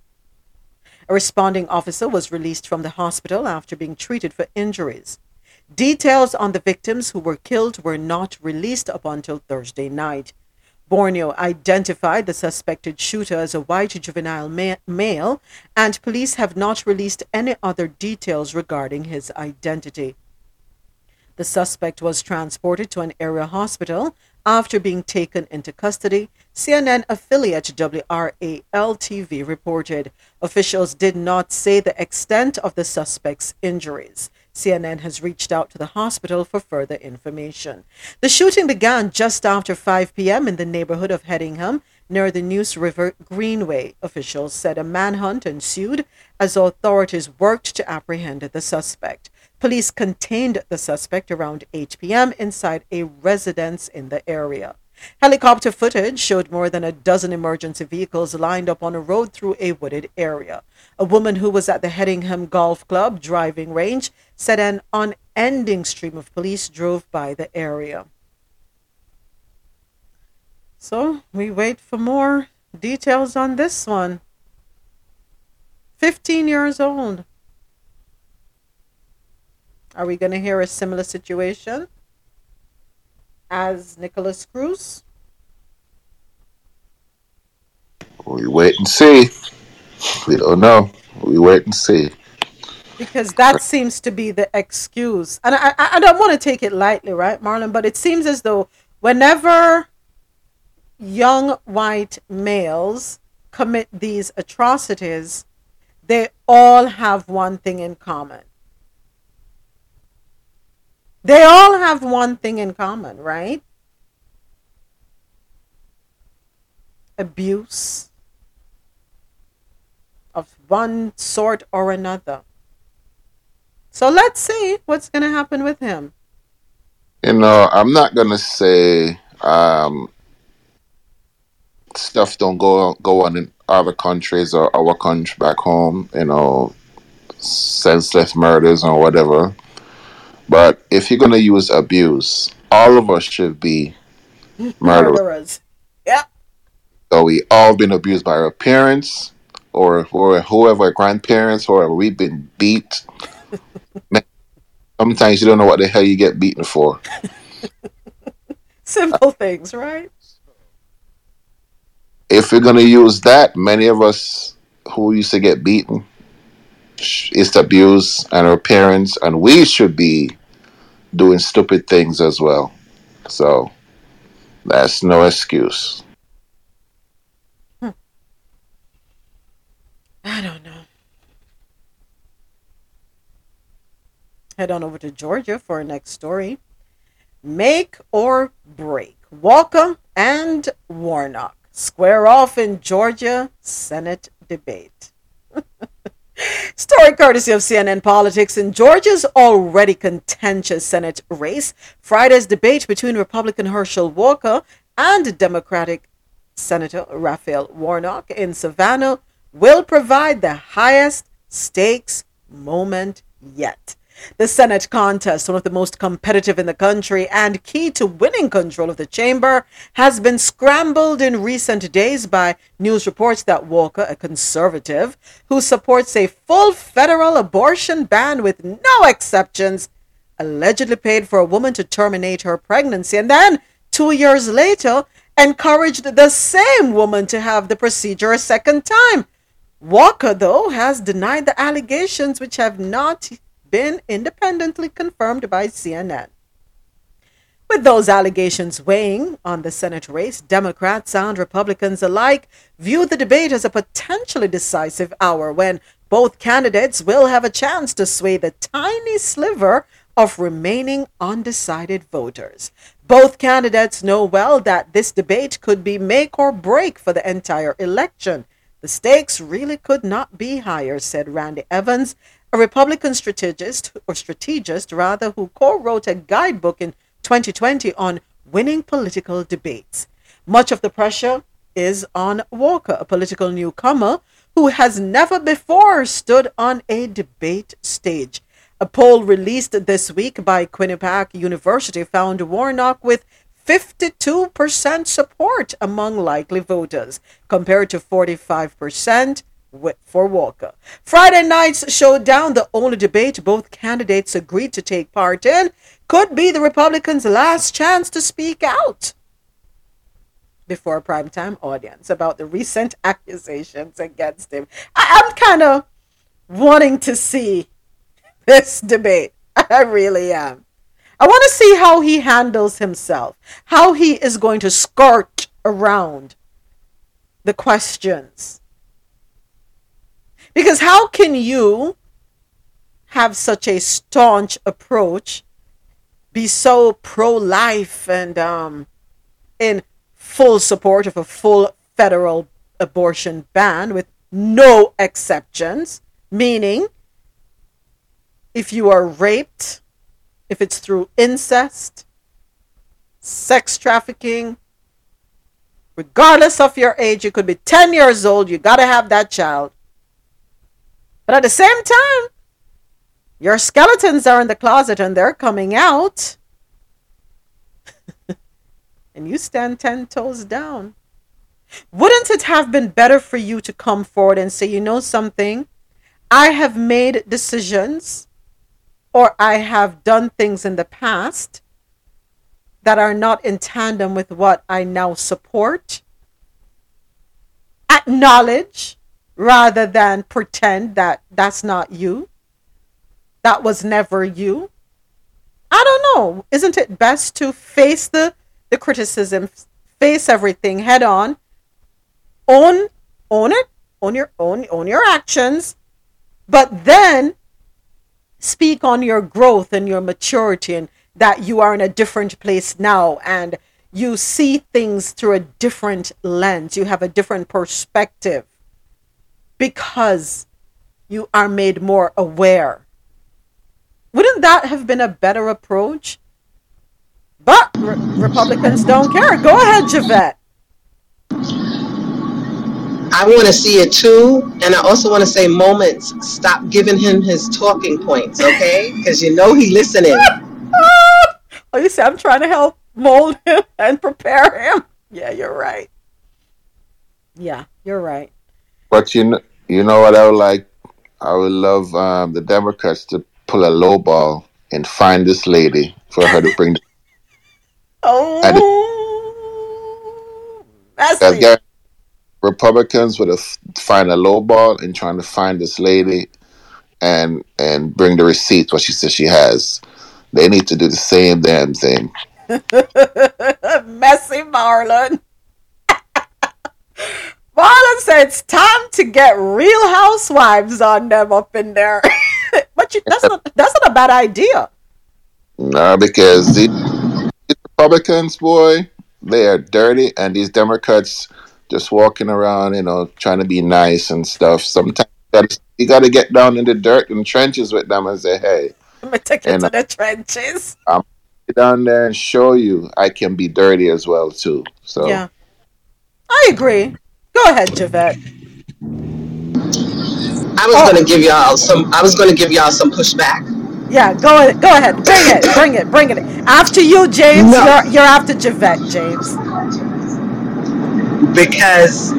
A responding officer was released from the hospital after being treated for injuries. Details on the victims who were killed were not released up until Thursday night. Borneo identified the suspected shooter as a white juvenile male, and police have not released any other details regarding his identity. The suspect was transported to an area hospital after being taken into custody, CNN affiliate WRAL-TV reported. Officials did not say the extent of the suspect's injuries. CNN has reached out to the hospital for further information. The shooting began just after 5 p.m. in the neighborhood of Headingham, near the Neuse River Greenway. Officials said a manhunt ensued as authorities worked to apprehend the suspect. Police contained the suspect around 8 p.m. inside a residence in the area. Helicopter footage showed more than a dozen emergency vehicles lined up on a road through a wooded area. A woman who was at the Headingham Golf Club driving range said an unending stream of police drove by the area. So we wait for more details on this one. 15 years old. Are we going to hear a similar situation as Nicholas Cruz? We wait and see. We don't know. We wait and see. Because that seems to be the excuse. And I don't want to take it lightly, right, Marlon? But it seems as though whenever young white males commit these atrocities, they all have one thing in common. They all have one thing in common, right? Abuse of one sort or another. So let's see what's going to happen with him. You know, I'm not going to say stuff don't go on in other countries or our country back home, you know, senseless murders or whatever. But if you're going to use abuse, all of us should be murderers. Yeah. So we all been abused by our parents or whoever, grandparents, or we've been beat. Sometimes you don't know what the hell you get beaten for. Simple things, right? If you're going to use that, many of us who used to get beaten, it's abuse, and our parents, and we should be doing stupid things as well. So that's no excuse. I don't know. Head on over to Georgia for our next story. Make or break. Walker and Warnock square off in Georgia Senate debate. Story courtesy of CNN Politics. In Georgia's already contentious Senate race, Friday's debate between Republican Herschel Walker and Democratic Senator Raphael Warnock in Savannah will provide the highest stakes moment yet. The Senate contest, one of the most competitive in the country and key to winning control of the chamber, has been scrambled in recent days by news reports that Walker, a conservative who supports a full federal abortion ban with no exceptions, allegedly paid for a woman to terminate her pregnancy and then 2 years later encouraged the same woman to have the procedure a second time. Walker, though, has denied the allegations, which have not been independently confirmed by CNN. With those allegations weighing on the Senate race, Democrats and Republicans alike view the debate as a potentially decisive hour when both candidates will have a chance to sway the tiny sliver of remaining undecided voters. Both candidates know well that this debate could be make or break for the entire election. The stakes really could not be higher, said Randy Evans, a Republican strategist, who co-wrote a guidebook in 2020 on winning political debates. Much of the pressure is on Walker, a political newcomer who has never before stood on a debate stage. A poll released this week by Quinnipiac University found Warnock with 52% support among likely voters, compared to 45% for Walker. Friday night's showdown, the only debate both candidates agreed to take part in, could be the Republicans' last chance to speak out before a primetime audience about the recent accusations against him. I'm kind of wanting to see this debate. I really am. I want to see how he handles himself, how he is going to skirt around the questions. Because how can you have such a staunch approach, be so pro-life and in full support of a full federal abortion ban with no exceptions, meaning if you are raped, if it's through incest, sex trafficking, regardless of your age, you could be 10 years old, you got to have that child. But at the same time, your skeletons are in the closet and they're coming out. And you stand 10 toes down. Wouldn't it have been better for you to come forward and say, you know something? I have made decisions, or I have done things in the past that are not in tandem with what I now support. Acknowledge rather than pretend that that's not you. That was never you. I don't know. Isn't it best to face the criticism, face everything head on, own your actions, but then speak on your growth and your maturity and that you are in a different place now and you see things through a different lens. You have a different perspective because you are made more aware. Wouldn't that have been a better approach? But Republicans don't care. Go ahead, Javette. I want to see it too, and I also want to say, Moments, stop giving him his talking points, okay? Because you know he listening. Oh, you see, I'm trying to help mold him and prepare him. Yeah, you're right. Yeah, you're right. But you know what I would like? I would love the Democrats to pull a low ball and find this lady for her to bring. Oh, that's Republicans would have find a lowball and trying to find this lady and bring the receipts what she says she has. They need to do the same damn thing. Messy Marlon. Marlon said it's time to get Real Housewives on them up in there. But that's not a bad idea. No, because these Republicans, boy, they are dirty, and these Democrats just walking around, you know, trying to be nice and stuff. Sometimes you got to get down in the dirt and trenches with them and say, hey. I'm going to take you to the trenches. I'm down there and show you I can be dirty as well, too. So yeah, I agree. Go ahead, Javette. I was going to give y'all some pushback. Yeah, go ahead. Bring it. After you, James. No. You're after Javette, James. Because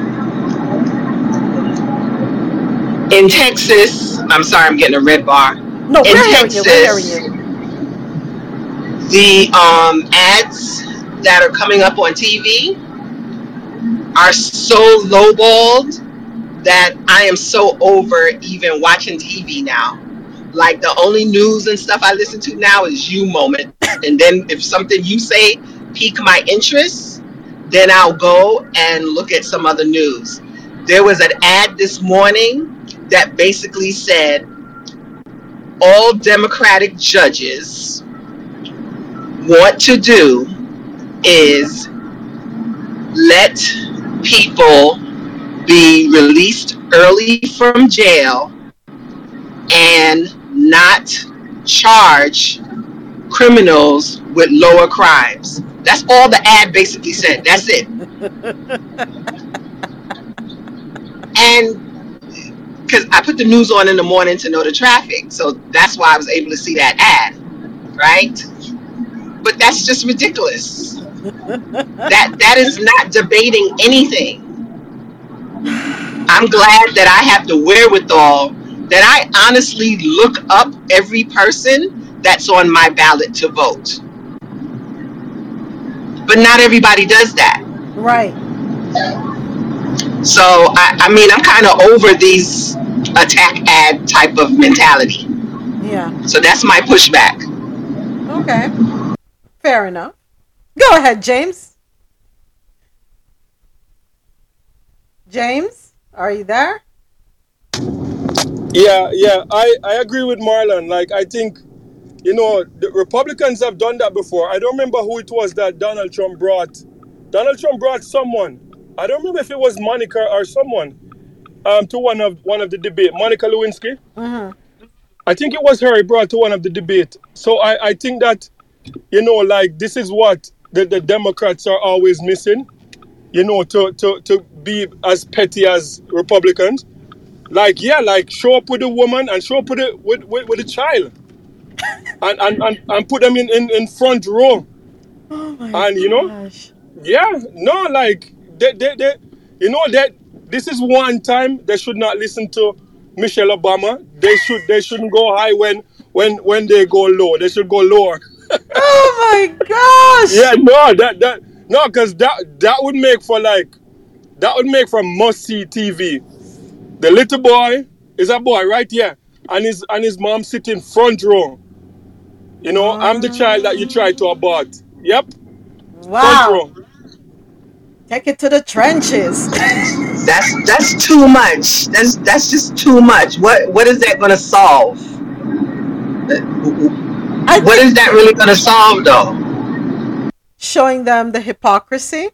in Texas, I'm sorry, I'm getting a red bar. No, in Texas, the ads that are coming up on TV are so lowballed that I am so over even watching TV now. Like, the only news and stuff I listen to now is You Moment. And then if something you say pique my interest, then I'll go and look at some other news. There was an ad this morning that basically said all Democratic judges want to do is let people be released early from jail and not charge criminals with lower crimes. That's all the ad basically said. That's it. And because I put the news on in the morning to know the traffic, so that's why I was able to see that ad, right? But that's just ridiculous. That is not debating anything. I'm glad that I have the wherewithal that I honestly look up every person that's on my ballot to vote. But not everybody does that. Right. So, I mean, I'm kind of over these attack ad type of mentality. Yeah. So that's my pushback. Okay. Fair enough. Go ahead, James. James, are you there? Yeah, I agree with Marlon. Like, I think, you know, the Republicans have done that before. I don't remember who it was that Donald Trump brought. Donald Trump brought someone. I don't remember if it was Monica or someone to one of the debate. Monica Lewinsky. Uh-huh. I think it was her he brought to one of the debate. So I think that, you know, like, this is what the Democrats are always missing, you know, to be as petty as Republicans. Like, yeah, like, show up with a woman and show up with a child and put them in front row. Oh my gosh. You know, yeah, no, like, they you know, that this is one time they should not listen to Michelle Obama. They shouldn't go high when they go low. They should go lower. Oh my gosh. Yeah, no, because that would make for must see TV. The little boy is a boy right here, and his mom sitting front row. You know, I'm the child that you try to abort. Yep. Wow. Front row. Take it to the trenches. That's too much. That's just too much. What is that going to solve? What is that really going to solve, though? Showing them the hypocrisy.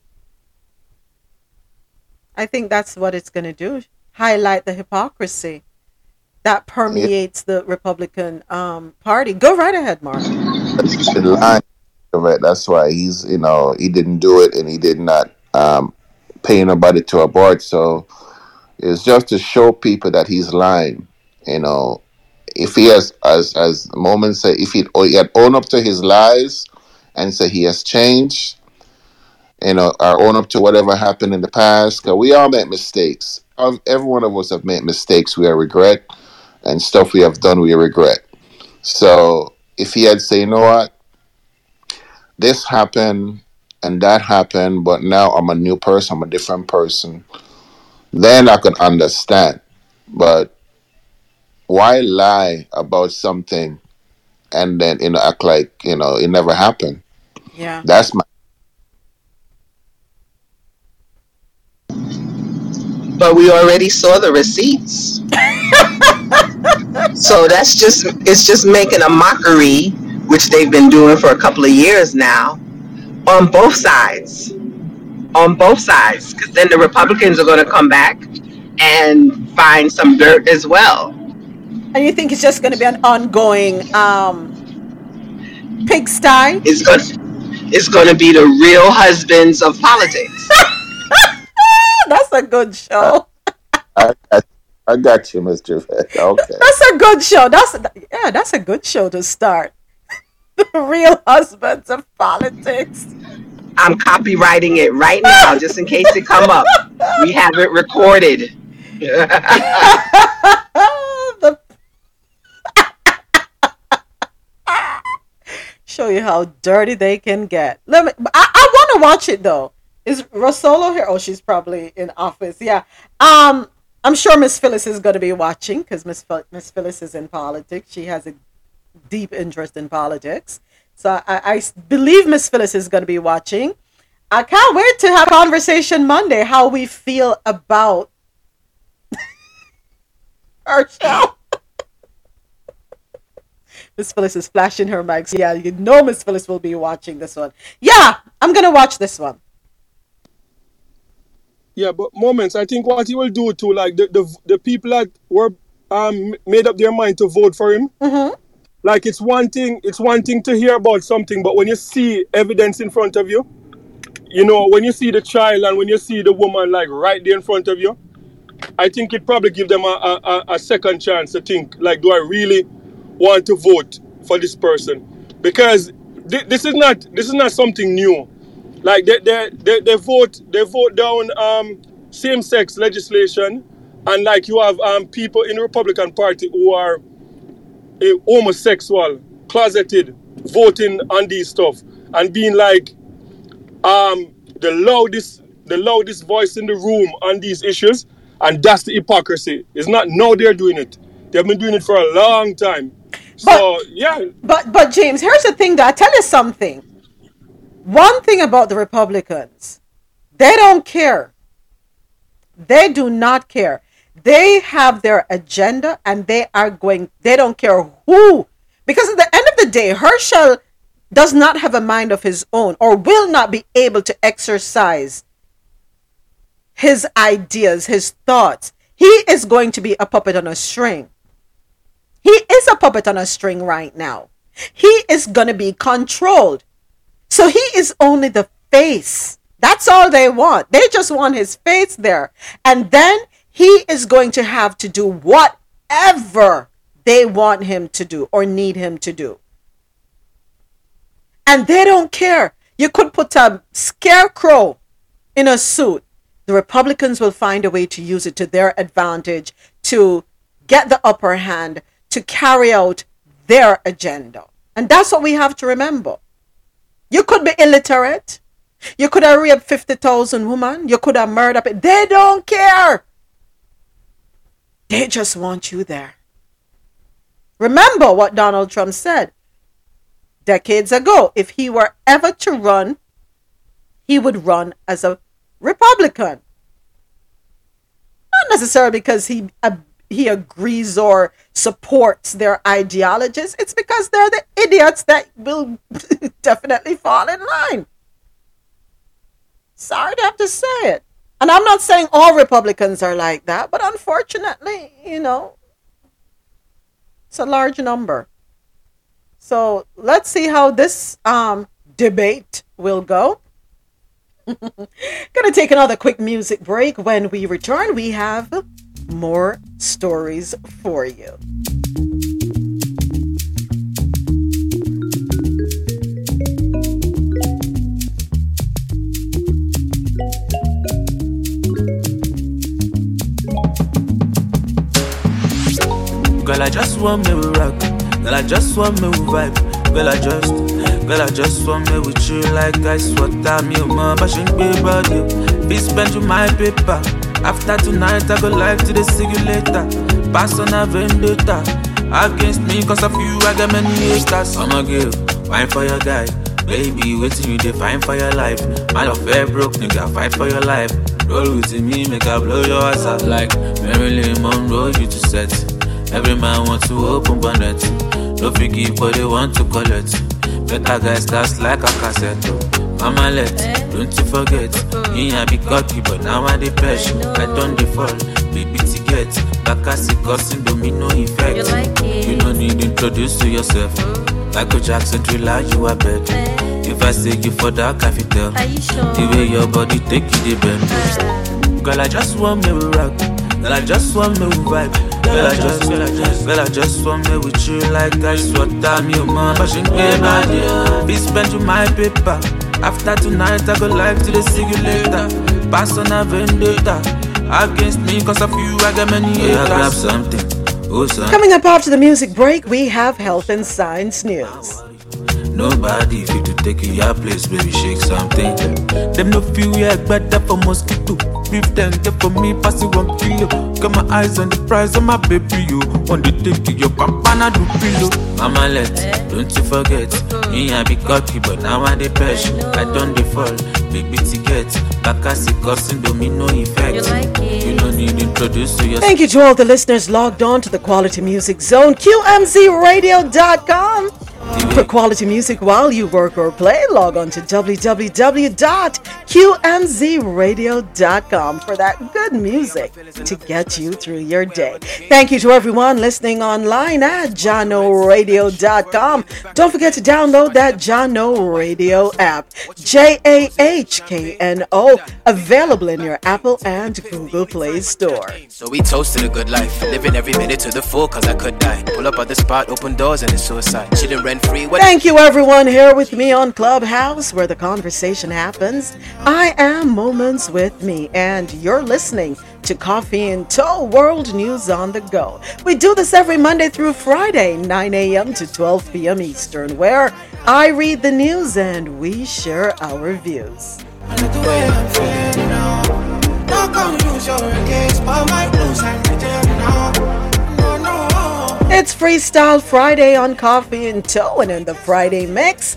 I think that's what it's going to do. Highlight the hypocrisy that permeates the Republican Party. Go right ahead, Mark. He's been lying. Correct. That's why he's, you know, he didn't do it and he did not pay anybody to abort. So it's just to show people that he's lying. You know, if he has, as Mormon say, if he had owned up to his lies and say he has changed, you know, or own up to whatever happened in the past, because we all make mistakes. Every one of us have made mistakes we regret, and stuff we have done we regret. So if he had said, you know what, this happened and that happened, but now I'm a new person, I'm a different person, then I could understand. But why lie about something and then, you know, act like, you know, it never happened? Yeah. That's my... But we already saw the receipts. So it's just making a mockery, which they've been doing for a couple of years now, on both sides. Because then the Republicans are going to come back and find some dirt as well. And you think it's just going to be an ongoing pigsty? It's going to be the real husbands of politics. That's a good show. I I got you, Miss Gervais. Okay. That's a good show. That's a good show to start. The Real Husbands of Politics. I'm copywriting it right now, just in case it come up. We have it recorded. Show you how dirty they can get. I want to watch it though. Is Rosolo here? Oh, she's probably in office. Yeah. I'm sure Miss Phyllis is going to be watching because Miss Phyllis is in politics. She has a deep interest in politics. So I believe Miss Phyllis is going to be watching. I can't wait to have a conversation Monday, how we feel about our show. Miss Phyllis is flashing her mic. So yeah, you know Miss Phyllis will be watching this one. Yeah, I'm going to watch this one. Yeah, but Moments, I think what he will do too, like the people that were made up their mind to vote for him, mm-hmm. Like it's one thing to hear about something, but when you see evidence in front of you, you know, when you see the child and when you see the woman like right there in front of you, I think it probably give them a second chance to think, like, do I really want to vote for this person? Because this is not something new. Like they vote down same-sex legislation, and like you have people in the Republican Party who are homosexual, closeted, voting on these stuff and being like the loudest voice in the room on these issues, and that's the hypocrisy. It's not now they're doing it. They've been doing it for a long time. So yeah. But James, here's the thing that I tell you something. One thing about the Republicans, they don't care. They do not care. They have their agenda and they don't care who. Because at the end of the day, Herschel does not have a mind of his own or will not be able to exercise his ideas, his thoughts. He is going to be a puppet on a string. He is a puppet on a string right now. He is going to be controlled. So he is only the face. That's all they want. They just want his face there. And then he is going to have to do whatever they want him to do or need him to do. And they don't care. You could put a scarecrow in a suit. The Republicans will find a way to use it to their advantage, to get the upper hand, to carry out their agenda. And that's what we have to remember. You could be illiterate. You could have raped 50,000 women. You could have murdered. They don't care. They just want you there. Remember what Donald Trump said decades ago. If he were ever to run, he would run as a Republican. Not necessarily because he agrees or supports their ideologies. It's because they're the idiots that will definitely fall in line. Sorry to have to say it. And I'm not saying all Republicans are like that, but unfortunately, you know, it's a large number. So let's see how this debate will go. Gonna take another quick music break. When we return, we have more stories for you. Girl, I just want me to rock. Girl, I just want me to vibe. Girl, I just want me with you like I swat down your mom. I shouldn't be about you. Be spent with my paper. After tonight, I go live to the simulator. Pass on a vendetta. Against me, cause of you, I got many stars. I'm a girl, wine for your guy. Baby, wait till you define for your life. Man of air broke, nigga, fight for your life. Roll with me, make I blow your ass out. Like Marilyn Monroe, you to set. Every man wants to open bonnet. No figgy, but they want to collect. Better guys, that's like a cassette. Mama, don't you forget. Me, I be cocky, but now I depressed. I don't default, baby, to get. Back as it causing domino effect. You don't need to introduce to yourself. Michael Jackson, Thriller, you are bad. If I take you for that capital, the way your body take you, the bend. Girl, I just want me to rock. Girl, I just want me vibe. Girl, I just want me with you like that's what I'm your man. Passion game idea. Be spent with my paper. After tonight, I go live to the simulator. Pass on a vendetta. Against me, cause of you, I got many haters. I grab something. Oh, something. Coming up after the music break, we have health and science news. Nobody fit to take in your place, baby, shake something. Them no feel yeah, better for mosquito. Brief them, get for me, pass it 1 kilo. Got my eyes on the prize of my baby, you. On the take to your pampana do pillow. Mama let, don't you forget. Me, I be cocky, but now I dey passion. I done the fall, baby, ticket. Back as it causing domino effect. You like it. You don't need to introduce to yourself. Thank you to all the listeners logged on to the Quality Music Zone, QMZRadio.com. For quality music while you work or play, log on to www.qmzradio.com for that good music to get you through your day. Thank you to everyone listening online at JannoRadio.com. Don't forget to download that Janno Radio app, JAHKNO, available in your Apple and Google Play Store. So we toast to the good life, living every minute to the full cause I could die. Pull up at the spot, open doors and it's suicide. Chilling rent free. Thank you everyone here with me on Clubhouse where the conversation happens. I am Moments With Me and you're listening to Coffee In Toe, World News on the Go. We do this every Monday through Friday, 9 a.m. to 12 p.m. Eastern, where I read the news and we share our views. It's Freestyle Friday on Coffee In Toe, and in the Friday mix,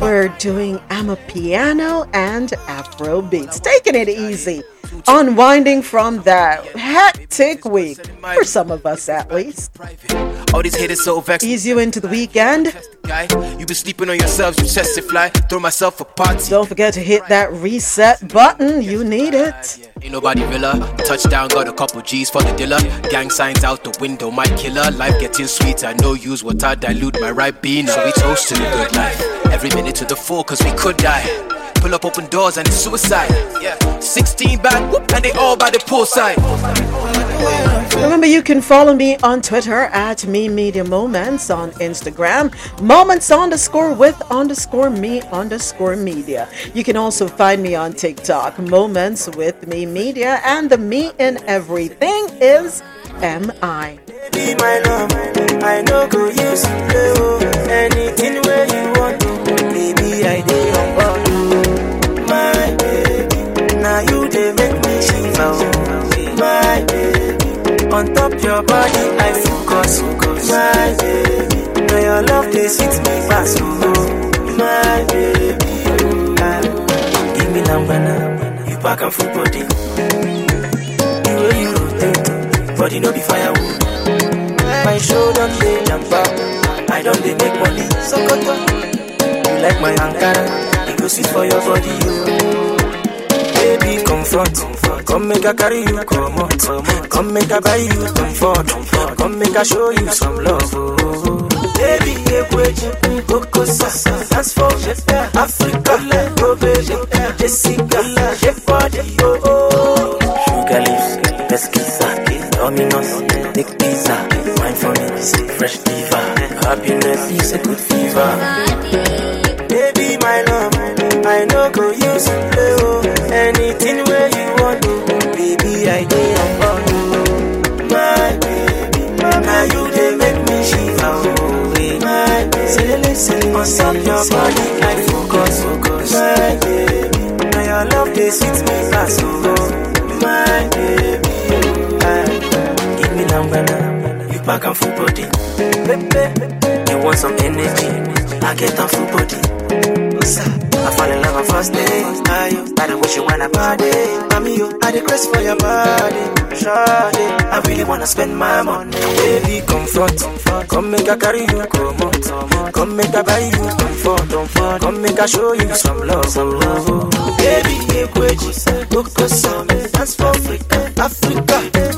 we're doing Amapiano and Afro beats, taking it easy, unwinding from that hectic week, for some of us at least. Ease you into the weekend. You be sleeping on yourselves, you chest it fly, throw myself a party. Don't forget to hit that reset button, you need it. Ain't nobody realer, touchdown got a couple G's for the dealer. Gang signs out the window, my killer. Life getting sweet, I know use what I dilute my right bean. So we toast to the good life, every minute to the full cause we could die. Pull up open doors and it's suicide. Yeah, 16 band, whoop, and they all by the poolside. Remember, you can follow me on Twitter at Mi Media Moments, on Instagram, Moments_with_me_media. You can also find me on TikTok, Moments With Mi Media, and the me in everything is M.I. Be my love, I know go use anything where you want to, baby, I do on you. My baby, now you they make me shiver. My baby, on top your body, I focus. My baby, now your love they hit me fast. My baby, I give me number now, you pack and full body. The way you rotate, body no be firewood. My show don't lay down back, I don't they make money, so cut up. You like my Ankara, it goes sweet for your body, you. Baby, comfort, come make I carry you, come on. Come make I buy you, comfort, come make I show you some love, oh. Baby, ekweje, kokosa, dance for Africa, Robe, Jessica, Jeffrey, oh. Sugar leaves, pesquisa, dominos, make pizza, wine for me, fresh diva, happiness is a good fever. Baby, my love, I know go use it, anything where you want to, baby, I do on you. My baby, now you they make me shiver. My baby, on some your body, I focus. My baby, now your love they hit me fast. My baby, give me number now, you pack and full body. You want some energy, I get a full body. I fall in love on first day. I don't wish you wanna party. Mommy, you had a crest for your body. Shawty, I really wanna spend my money. Baby, comfort. Come make I carry you, come on. Come make I buy you, comfort. Come make I show you some love. Baby, dance for Africa,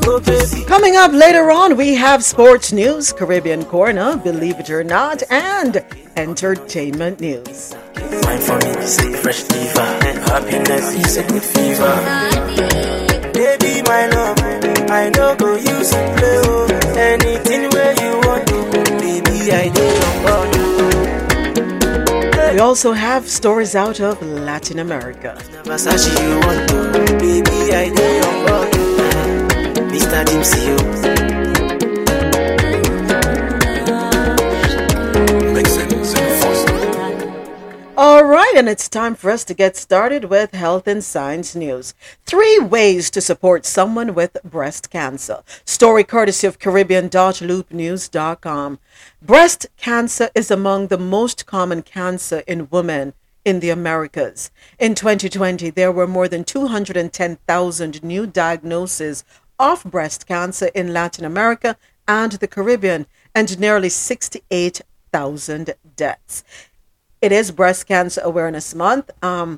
go baby. Coming up later on, we have sports news, Caribbean Corner, Believe It or Not, and entertainment news. Wine for me, fresh fever. Happiness is a good fever. Baby, my love, I no go use it play, oh. Anything where you want to, baby, I do not want. We also have stories out of Latin America. Versace, you want to, baby, I do not want. Mr. Dimsio. Makes sense. All right, and it's time for us to get started with health and science news. 3 ways to support someone with breast cancer. Story courtesy of Caribbean.loopnews.com. Breast cancer is among the most common cancer in women in the Americas. In 2020, there were more than 210,000 new diagnoses of breast cancer in Latin America and the Caribbean, and nearly 68,000 deaths. It is Breast Cancer Awareness Month, and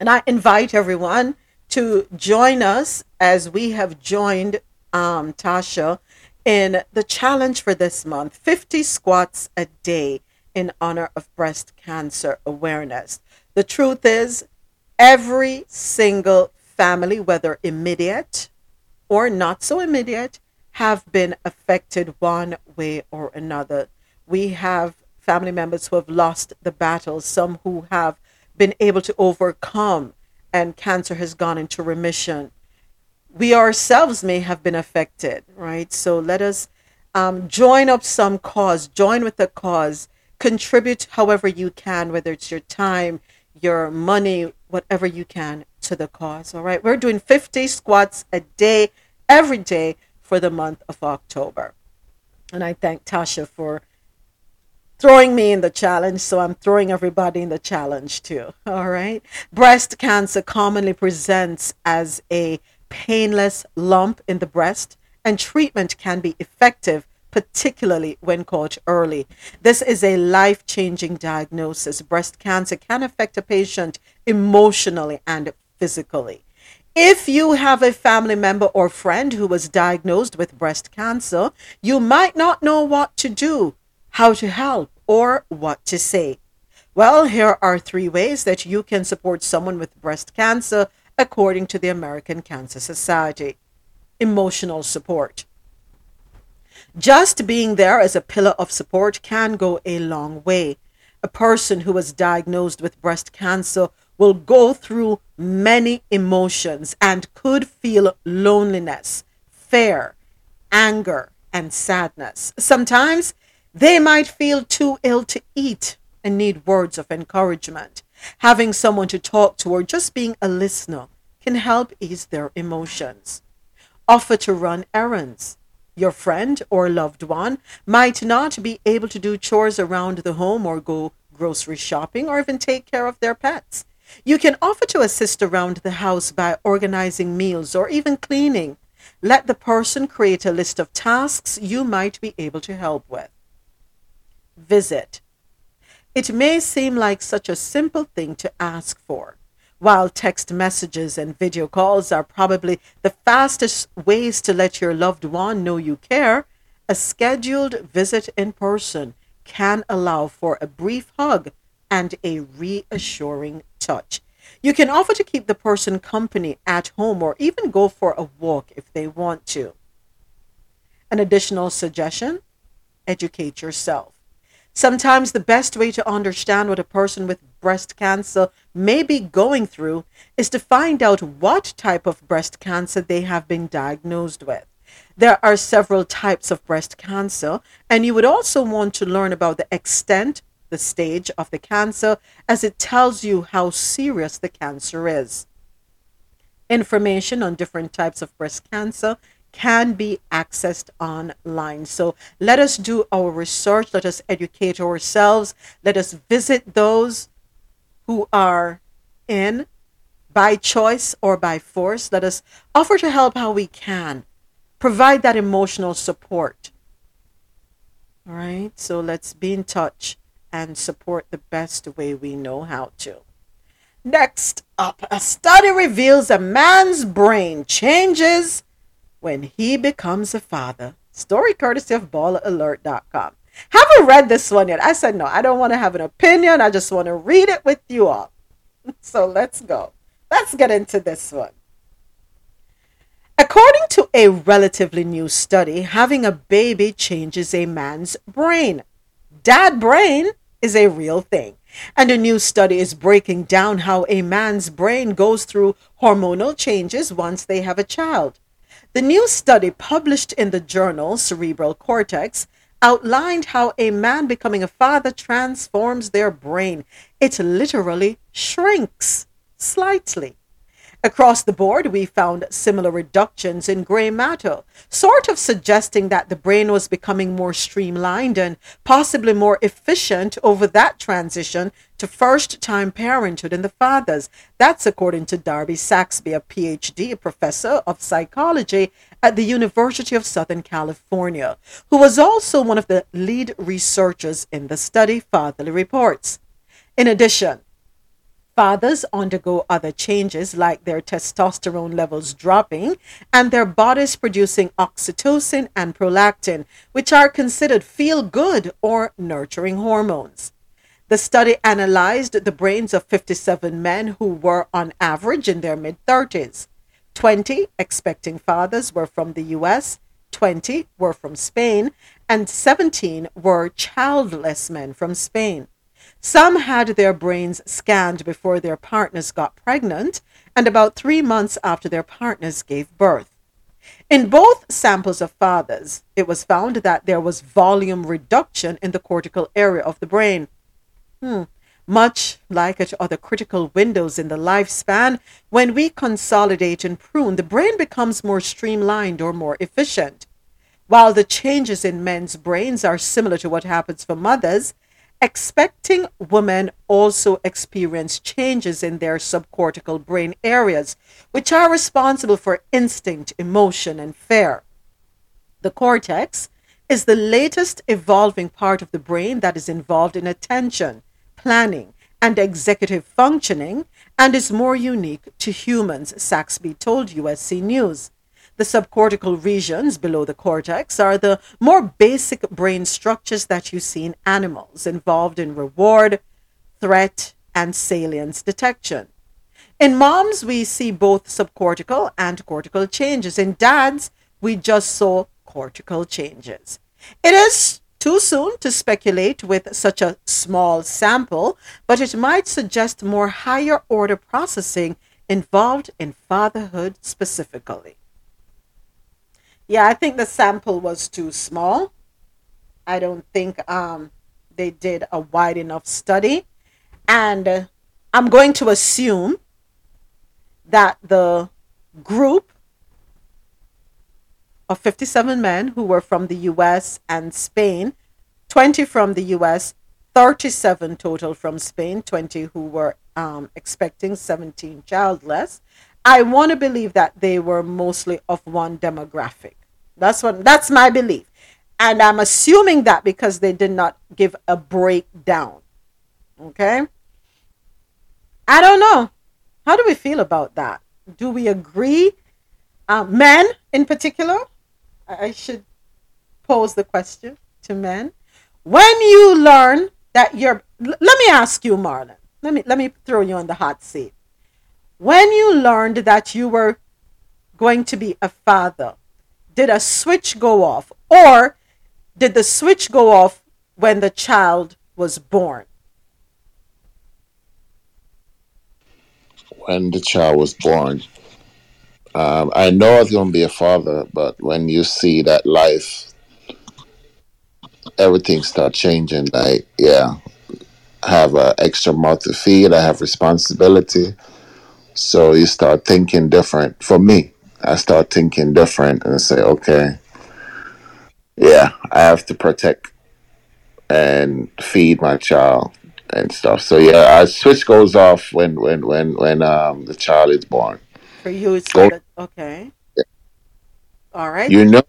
I invite everyone to join us as we have joined Tasha in the challenge for this month, 50 squats a day in honor of breast cancer awareness. The truth is, every single family, whether immediate or not so immediate, have been affected one way or another. We have family members who have lost the battle, some who have been able to overcome, and cancer has gone into remission. We ourselves may have been affected, right? So let us join up some cause, join with the cause, contribute however you can, whether it's your time, your money, whatever you can to the cause. All right, we're doing 50 squats a day, every day for the month of October. And I thank Tasha for throwing me in the challenge, so I'm throwing everybody in the challenge too. All right. Breast cancer commonly presents as a painless lump in the breast, and treatment can be effective, particularly when caught early. This is a life-changing diagnosis. Breast cancer can affect a patient emotionally and physically. If you have a family member or friend who was diagnosed with breast cancer, you might not know what to do, how to help, or what to say. Well, here are 3 ways that you can support someone with breast cancer according to the American Cancer Society. Emotional support. Just being there as a pillar of support can go a long way. A person who was diagnosed with breast cancer will go through many emotions and could feel loneliness, fear, anger, and sadness. Sometimes they might feel too ill to eat and need words of encouragement. Having someone to talk to or just being a listener can help ease their emotions. Offer to run errands. Your friend or loved one might not be able to do chores around the home or go grocery shopping or even take care of their pets. You can offer to assist around the house by organizing meals or even cleaning. Let the person create a list of tasks you might be able to help with. Visit. It may seem like such a simple thing to ask for. While text messages and video calls are probably the fastest ways to let your loved one know you care, a scheduled visit in person can allow for a brief hug and a reassuring touch. You can offer to keep the person company at home or even go for a walk if they want to. An additional suggestion, educate yourself. Sometimes the best way to understand what a person with breast cancer may be going through is to find out what type of breast cancer they have been diagnosed with. There are several types of breast cancer, and you would also want to learn about the extent, the stage of the cancer, as it tells you how serious the cancer is. Information on different types of breast cancer can be accessed online. So let us do our research, let us educate ourselves, let us visit those who are in by choice or by force. Let us offer to help how we can, provide that emotional support. All right, so let's be in touch and support the best way we know how to. Next up, a study reveals a man's brain changes when he becomes a father. Story courtesy of BallerAlert.com. Haven't read this one yet. I said, no, I don't want to have an opinion. I just want to read it with you all. So let's go. Let's get into this one. According to a relatively new study, having a baby changes a man's brain. Dad brain is a real thing. And a new study is breaking down how a man's brain goes through hormonal changes once they have a child. The new study, published in the journal Cerebral Cortex, outlined how a man becoming a father transforms their brain. It literally shrinks slightly. Across the board, we found similar reductions in gray matter, sort of suggesting that the brain was becoming more streamlined and possibly more efficient over that transition to first-time parenthood in the fathers. That's according to Darby Saxby, a PhD, a professor of psychology at the University of Southern California, who was also one of the lead researchers in the study, Fatherly Reports. In addition, fathers undergo other changes like their testosterone levels dropping and their bodies producing oxytocin and prolactin, which are considered feel-good or nurturing hormones. The study analyzed the brains of 57 men who were on average in their mid-30s. 20 expecting fathers were from the U.S., 20 were from Spain, and 17 were childless men from Spain. Some had their brains scanned before their partners got pregnant and about 3 months after their partners gave birth. In both samples of fathers, it was found that there was volume reduction in the cortical area of the brain. Much like at other critical windows in the lifespan, when we consolidate and prune, the brain becomes more streamlined or more efficient. While the changes in men's brains are similar to what happens for mothers, expecting women also experience changes in their subcortical brain areas, which are responsible for instinct, emotion, and fear. The cortex is the latest evolving part of the brain that is involved in attention, planning, and executive functioning, and is more unique to humans, Saxby told USC News. The subcortical regions below the cortex are the more basic brain structures that you see in animals, involved in reward, threat, and salience detection. In moms, we see both subcortical and cortical changes. In dads, we just saw cortical changes. It is too soon to speculate with such a small sample, but it might suggest more higher-order processing involved in fatherhood specifically. Yeah, I think the sample was too small. I don't think they did a wide enough study. And I'm going to assume that the group of 57 men who were from the U.S. and Spain, 20 from the U.S., 37 total from Spain, 20 who were expecting, 17 childless. I want to believe that they were mostly of one demographic. That's my belief. And I'm assuming that because they did not give a breakdown. Okay? I don't know. How do we feel about that? Do we agree? Men in particular? I should pose the question to men. When you learn that you're... Let me ask you, Marlon. Let me throw you on the hot seat. When you learned that you were going to be a father, did a switch go off, or did the switch go off when the child was born? When the child was born, I know I was going to be a father, but when you see that life, everything starts changing. Like, yeah, I have an extra mouth to feed, I have responsibility. So you start thinking different. For me, I start thinking different and say, okay, yeah, I have to protect and feed my child and stuff. So yeah, I switch goes off when the child is born. For you, it's okay. Yeah. All right. You know,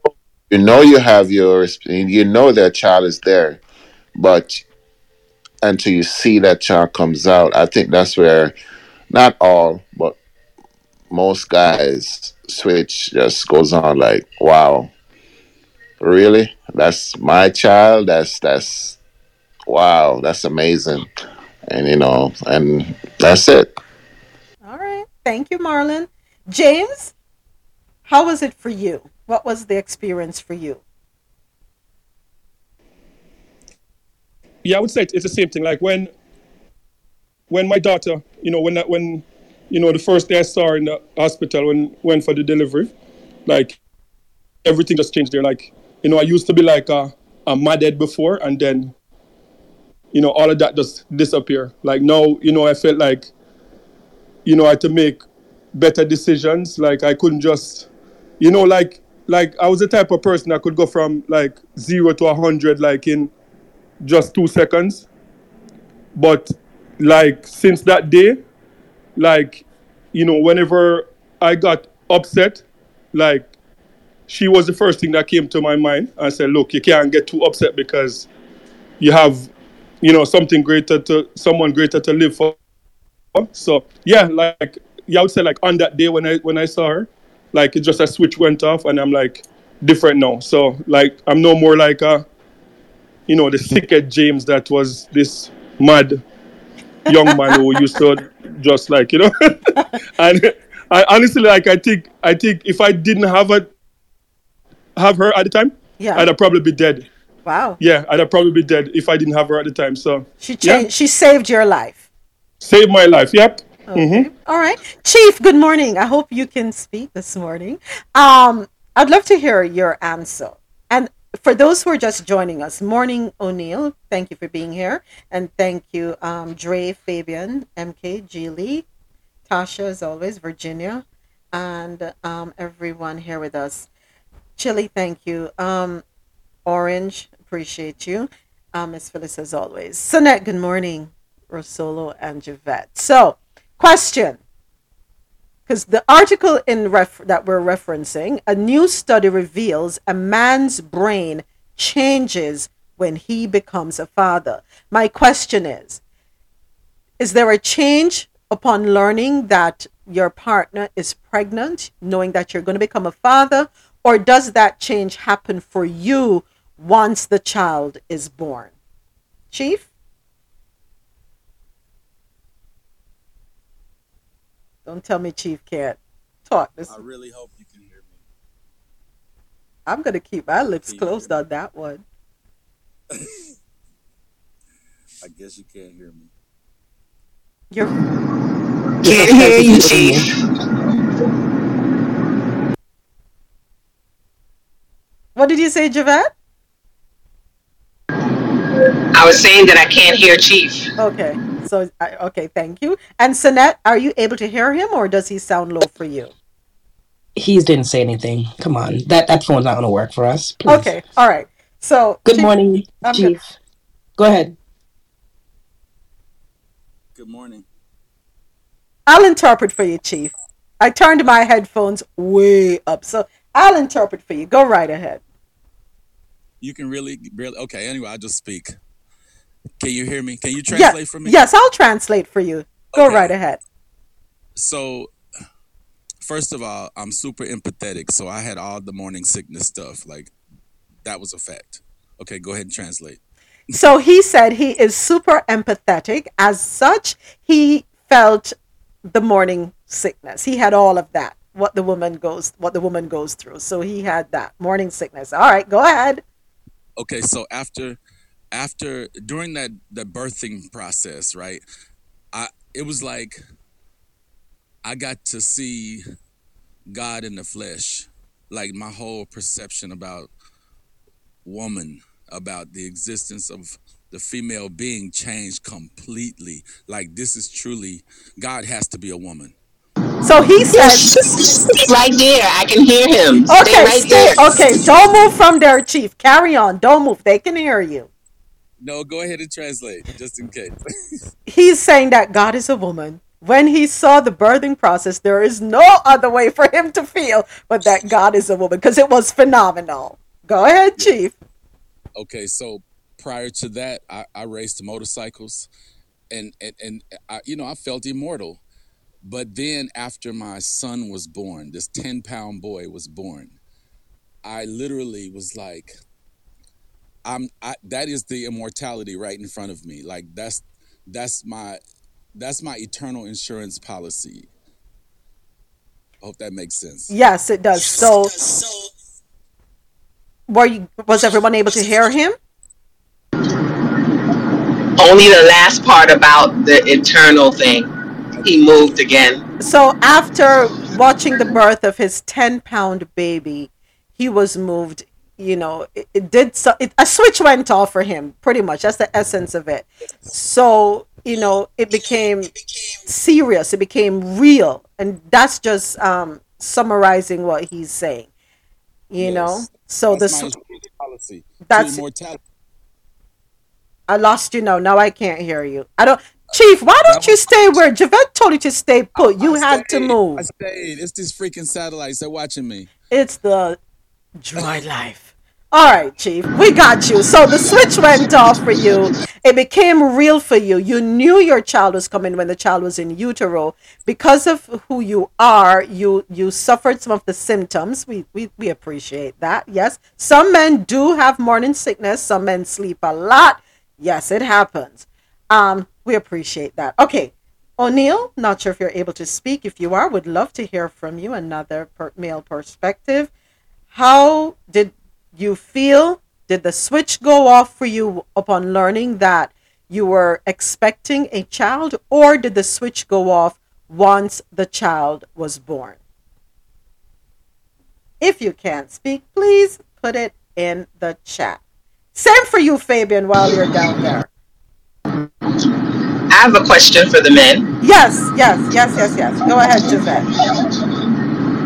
you have your, you know, that child is there, but until you see that child comes out, I think that's where. Not all, but most guys switch just goes on like, wow, really? That's my child? That's wow, that's amazing. And, you know, and that's it. All right. Thank you, Marlon. James, How was it for you? What was the experience for you? Yeah, I would say it's the same thing. Like when my daughter, the first day I saw her in the hospital when went for the delivery, like everything just changed there. Like, I used to be like a madhead before, and then, all of that just disappear. Like now, I felt like, I had to make better decisions. Like I couldn't just, like I was the type of person that could go from like 0 to 100, like in just 2 seconds. But like since that day, like, whenever I got upset, like she was the first thing that came to my mind. I said, look, you can't get too upset because you have, someone greater to live for. So yeah, like, yeah, I would say like on that day when I saw her, like it just a switch went off and I'm like different now. So like I'm no more like the sickhead James that was this mad young man who used to just like, and I honestly like I think if I didn't have her at the time, yeah, I'd probably be dead. Wow. Yeah, I'd probably be dead if I didn't have her at the time. So she changed. Yeah. She saved your life. Saved my life. Yep. Okay. Mm-hmm. All right. Chief, good morning. I hope you can speak this morning. I'd love to hear your answer. And for those who are just joining us, Morning O'Neill, thank you for being here. And thank you, Dre, Fabian, MK, G. Lee, Tasha, as always, Virginia, and everyone here with us. Chili, thank you. Orange, appreciate you. Miss Phyllis, as always. Sunette, good morning. Rosolo and Javette. So, question, because the article that we're referencing, a new study reveals a man's brain changes when he becomes a father. My question is there a change upon learning that your partner is pregnant, knowing that you're going to become a father, or does that change happen for you once the child is born? Chief? Don't tell me Chief can't talk. I really hope you can hear me. I'm going to keep my lips closed on that one. I guess you can't hear me. You can't hear you, Chief. What did you say, Javette? I was saying that I can't hear Chief. Okay. So, okay, thank you. And Sunette, are you able to hear him or does he sound low for you? He didn't say anything. Come on. That phone's not going to work for us. Please. Okay. All right. So, good morning, Chief. Go ahead. Good morning. I'll interpret for you, Chief. I turned my headphones way up. So, I'll interpret for you. Go right ahead. You can really okay, anyway, I'll just speak. Can you hear me? Can you translate for me? Yes, I'll translate for you. Go right ahead. So, first of all, I'm super empathetic. So I had all the morning sickness stuff. Like, that was a fact. Okay, go ahead and translate. So he said he is super empathetic. As such, he felt the morning sickness. He had all of that. What the woman goes through. So he had that morning sickness. All right, go ahead. Okay, so after during the birthing process, right, it was like I got to see God in the flesh. Like my whole perception about woman, about the existence of the female being changed completely. Like this is truly, God has to be a woman. So he says, right there, I can hear him. Okay, stay right there. Okay, don't move from there, Chief. Carry on. Don't move. They can hear you. No, go ahead and translate, just in case. He's saying that God is a woman. When he saw the birthing process, there is no other way for him to feel but that God is a woman, because it was phenomenal. Go ahead, Chief. Okay, so prior to that, I raced motorcycles, and I felt immortal. But then after my son was born, this 10-pound boy was born, I literally was like, that is the immortality right in front of me. Like that's my eternal insurance policy. I hope that makes sense. Yes, it does. So, was everyone able to hear him? Only the last part about the internal thing. He moved again. So after watching the birth of his 10-pound baby, he was moved. You know, a switch went off for him, pretty much. That's the essence of it. So, you know, it became serious. It became real. And that's just summarizing what he's saying, you know. So that's mortality. I lost you now. Now I can't hear you. Chief, why don't you stay where Javette told you to stay put? I had to move. I stayed. It's these freaking satellites. They're watching me. It's the dry life. All right, Chief, we got you. So the switch went off for you. It became real for you. You knew your child was coming when the child was in utero. Because of who you are, you suffered some of the symptoms. We appreciate that. Yes. Some men do have morning sickness. Some men sleep a lot. Yes, it happens. We appreciate that. Okay. O'Neill, not sure if you're able to speak. If you are, would love to hear from you. Another male perspective. How did you feel? Did the switch go off for you upon learning that you were expecting a child, or did the switch go off once the child was born? If you can't speak, please put it in the chat. Same for you, Fabian, while you're down there. I have a question for the men. Yes. Go ahead, Javette.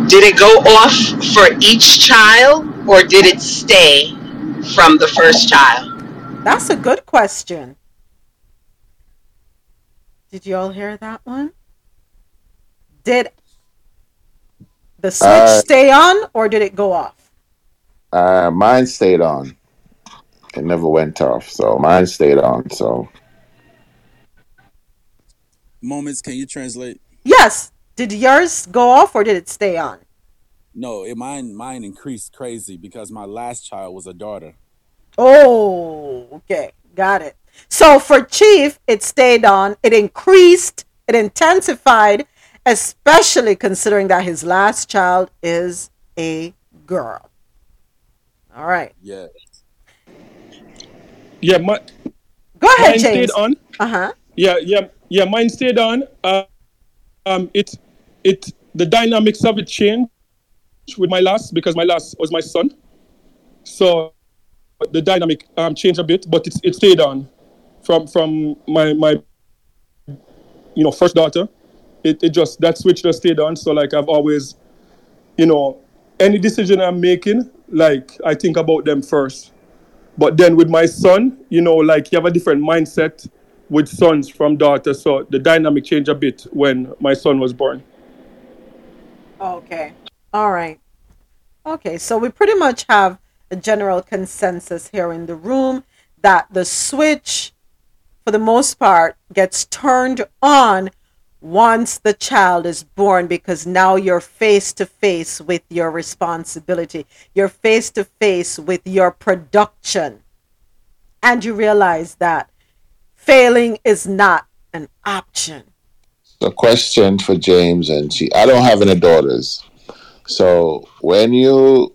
Did it go off for each child, or did it stay from the first child? That's a good question. Did you all hear that one? Did the switch stay on, or did it go off? Mine stayed on. It never went off, so mine stayed on, so... Moments, can you translate? Yes. Did yours go off or did it stay on? No, mine increased crazy because my last child was a daughter. Oh, okay. Got it. So for Chief, it stayed on. It increased. It intensified, especially considering that his last child is a girl. All right. Yes. Yeah, go ahead, mine James. Stayed on. Uh-huh. Yeah, mine stayed on. The dynamics of it changed with my last, because my last was my son. So the dynamic changed a bit, but it stayed on from my first daughter. That switch just stayed on. So like I've always, any decision I'm making, like I think about them first. But then with my son, like you have a different mindset with sons from daughters. So the dynamic changed a bit when my son was born. Okay. All right. Okay. So we pretty much have a general consensus here in the room that the switch, for the most part, gets turned on once the child is born, because now you're face to face with your responsibility. You're face to face with your production. And you realize that failing is not an option. The question for James and she, I don't have any daughters. So when your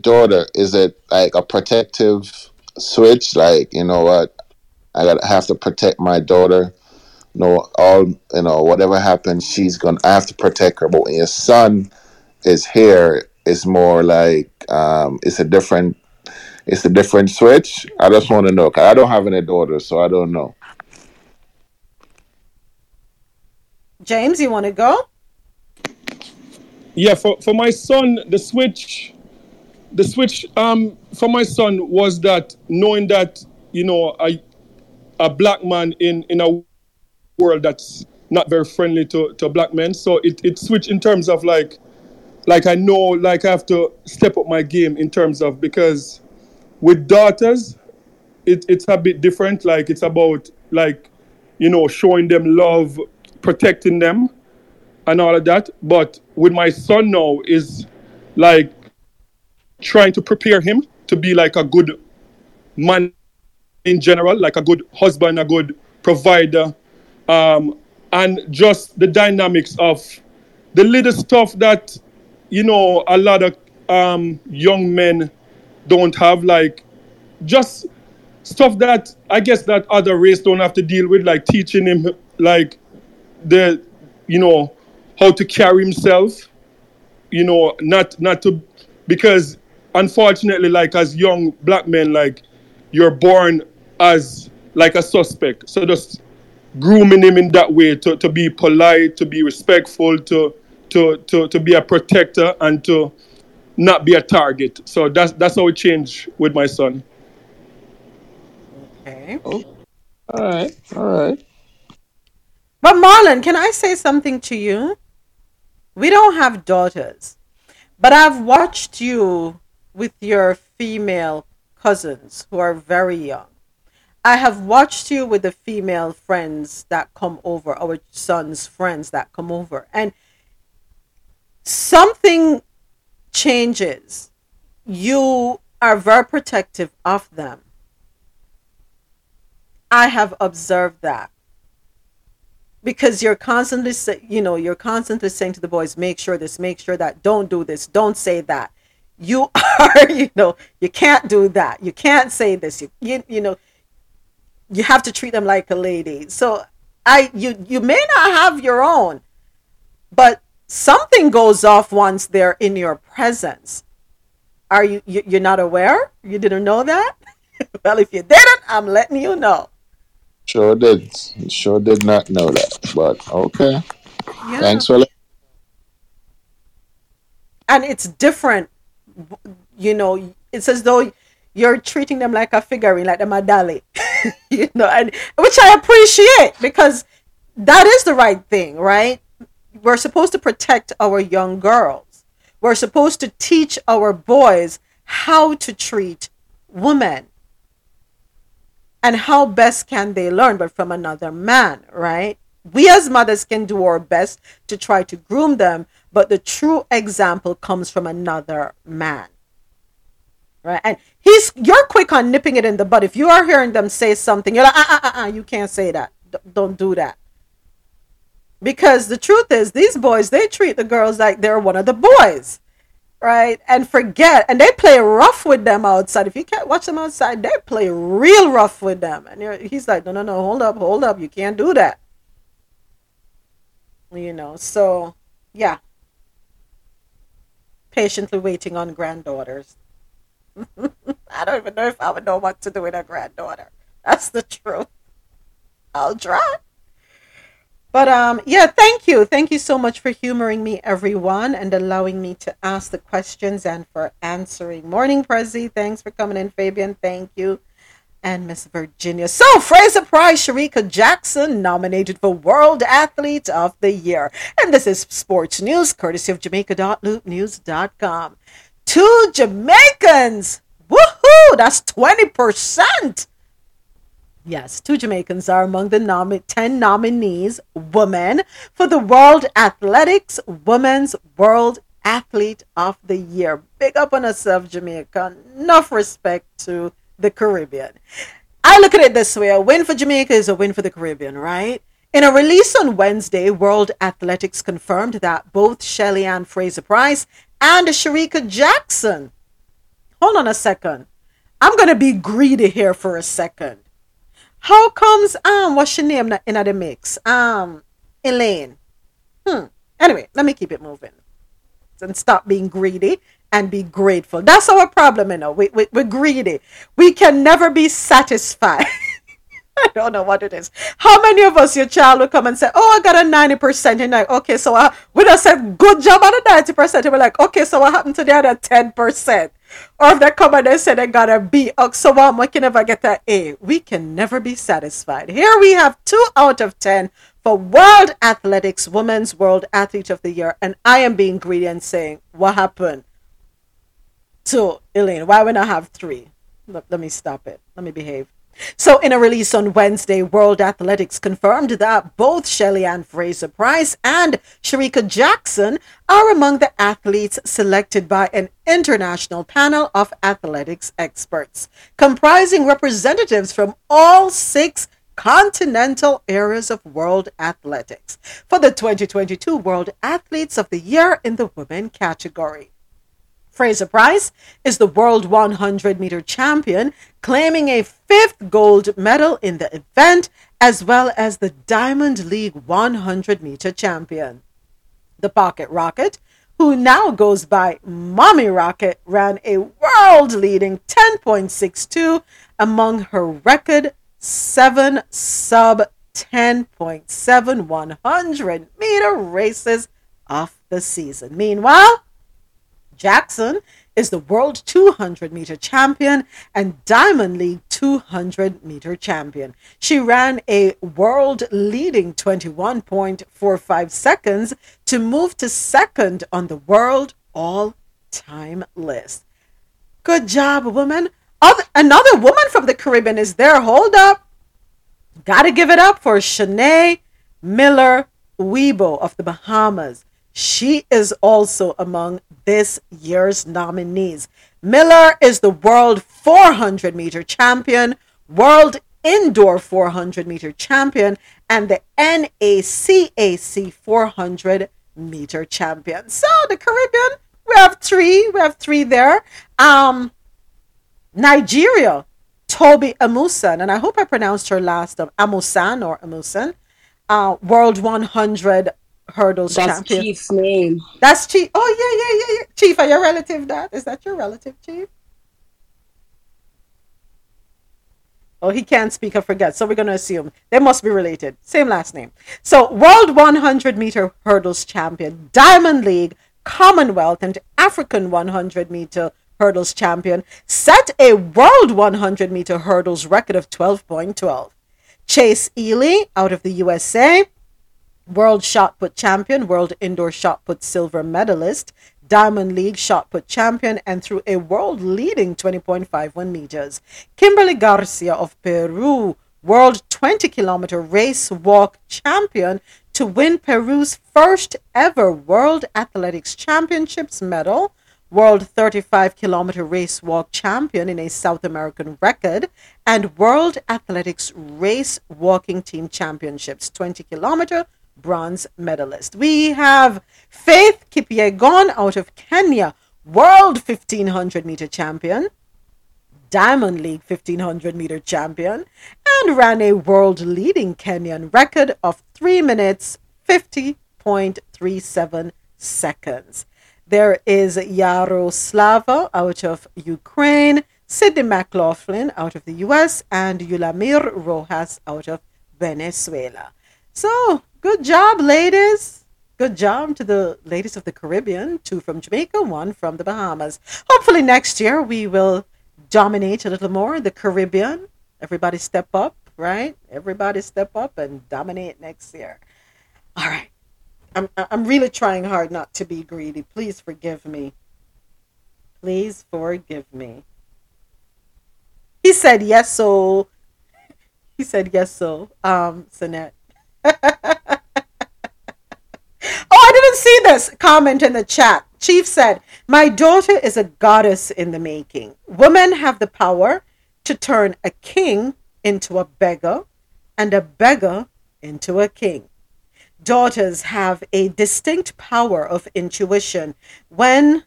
daughter, is it like a protective switch? Like, you know what? I have to protect my daughter. Whatever happens, she's going to have to protect her. But when your son is here, it's more like it's a different switch. I just want to know, because I don't have any daughters, so I don't know. James, you want to go? Yeah, for my son, the switch for my son was that knowing that, a black man in a world that's not very friendly to black men. So it switched in terms of like I know, like I have to step up my game in terms of, because with daughters, it's a bit different. Like it's about showing them love, protecting them and all of that. But with my son now is like trying to prepare him to be like a good man in general, like a good husband, a good provider. And just the dynamics of the little stuff that, you know, a lot of young men don't have, like just stuff that I guess that other race don't have to deal with, like teaching him, like the, you know, how to carry himself, you know, not to, because unfortunately, like as young black men, like you're born as like a suspect. So just grooming him in that way to be polite, to be respectful, to be a protector and to not be a target. So that's how it changed with my son. Okay. Oh. All right. But Marlon, can I say something to you? We don't have daughters, but I've watched you with your female cousins who are very young. I have watched you with the female friends that come over, our son's friends that come over, and something changes. You are very protective of them. I have observed that, because you're constantly saying to the boys, make sure this, make sure that, don't do this, don't say that. You are, you know, you can't do that, you can't say this, you know, you have to treat them like a lady. So you may not have your own, but something goes off once they're in your presence. Are you're not aware? You didn't know that? Well, if you didn't, I'm letting you know. Sure did not know that, but okay. Yeah. Thanks for letting. And it's different, you know. It's as though you're treating them like a figurine, like a Madali, you know, and which I appreciate, because that is the right thing, right? We're supposed to protect our young girls. We're supposed to teach our boys how to treat women and how best can they learn but from another man, right? We as mothers can do our best to try to groom them, but the true example comes from another man, right? And you're quick on nipping it in the bud. If you are hearing them say something, you're like, you can't say that, don't do that. Because the truth is, these boys, they treat the girls like they're one of the boys, right? And forget, and they play rough with them outside. If you can't watch them outside, they play real rough with them. And he's like, no, hold up, you can't do that. You know, so, yeah. Patiently waiting on granddaughters. I don't even know if I would know what to do with a granddaughter. That's the truth. I'll try. But yeah, thank you. Thank you so much for humoring me, everyone, and allowing me to ask the questions and for answering. Morning, Prezi. Thanks for coming in, Fabian. Thank you. And Miss Virginia. So, Fraser-Pryce, Shericka Jackson, nominated for World Athlete of the Year. And this is Sports News, courtesy of Jamaica.loopnews.com. 2 Jamaicans. Woohoo! That's 20%. Yes, 2 Jamaicans are among the 10 nominees, women, for the World Athletics Women's World Athlete of the Year. Big up on yourself, Jamaica. Enough respect to the Caribbean. I look at it this way. A win for Jamaica is a win for the Caribbean, right? In a release on Wednesday, World Athletics confirmed that both Shelly-Ann Fraser-Pryce and Shericka Jackson. Hold on a second. I'm going to be greedy here for a second. How comes what's your name in the mix? Elaine. Anyway, let me keep it moving and stop being greedy and be grateful. That's our problem, you know. We're greedy. We can never be satisfied. I don't know what it is. How many of us, your child will come and say, "Oh, I got a 90%." You're like, "Okay, so we just said good job on the 90%." And we're like, "Okay, so what happened to the other 10%?" Or if they come and they say they got a B, so we can never get that A. We can never be satisfied. Here we have 2 out of 10 for World Athletics Women's World Athlete of the Year, and I am being greedy and saying, "What happened to Elaine? Why would I have 3?" Let me stop it. Let me behave. So in a release on Wednesday, World Athletics confirmed that both Shelly-Ann Fraser-Pryce and Shericka Jackson are among the athletes selected by an international panel of athletics experts, comprising representatives from all 6 continental eras of world athletics for the 2022 World Athletes of the Year in the women category. Fraser-Pryce is the world 100-meter champion, claiming a 5th gold medal in the event, as well as the Diamond League 100-meter champion. The Pocket Rocket, who now goes by Mommy Rocket, ran a world-leading 10.62 among her record 7 sub-10.7 100-meter races of the season. Meanwhile, Jackson is the World 200-meter champion and Diamond League 200-meter champion. She ran a world-leading 21.45 seconds to move to second on the world all-time list. Good job, woman. Another woman from the Caribbean is there. Hold up. Got to give it up for Shanae Miller-Weibo of the Bahamas. She is also among this year's nominees. Miller is the world 400-meter champion, world indoor 400-meter champion, and the NACAC 400-meter champion. So the Caribbean, we have three there. Nigeria, Toby Amusan, and I hope I pronounced her last name, Amusan or Amusan, world 100 hurdles that's champion. Chief's name. That's Chief. Oh yeah. Chief, are your relative that? Is that your relative, Chief? Oh, he can't speak. I forget. So we're going to assume they must be related. Same last name. So world 100-meter hurdles champion, Diamond League, Commonwealth, and African 100-meter hurdles champion set a world 100-meter hurdles record of 12.12. Chase Ely out of the USA, world shot put champion, world indoor shot put silver medalist, Diamond League shot put champion, and threw a world leading 20.51 meters. Kimberly Garcia of Peru, world 20-kilometer race walk champion, to win Peru's first ever World Athletics Championships medal, world 35-kilometer race walk champion in a South American record, and World Athletics Race Walking Team Championships 20-kilometer bronze medalist. We have Faith Kipyegon out of Kenya, world 1500-meter champion, Diamond League 1500-meter champion, and ran a world-leading Kenyan record of 3 minutes 50.37 seconds. There is Yaroslava out of Ukraine, Sydney McLaughlin out of the US, and Yulamir Rojas out of Venezuela. So, good job, ladies. Good job to the ladies of the Caribbean, 2 from Jamaica, 1 from the Bahamas. Hopefully next year we will dominate a little more the Caribbean. Everybody step up, right? Everybody step up and dominate next year. All right. I'm really trying hard not to be greedy. Please forgive me. Please forgive me. He said yes, so. He said yes, so. Sanette. Oh, I didn't see this comment in the chat. Chief said, my daughter is a goddess in the making. Women have the power to turn a king into a beggar and a beggar into a king. Daughters have a distinct power of intuition when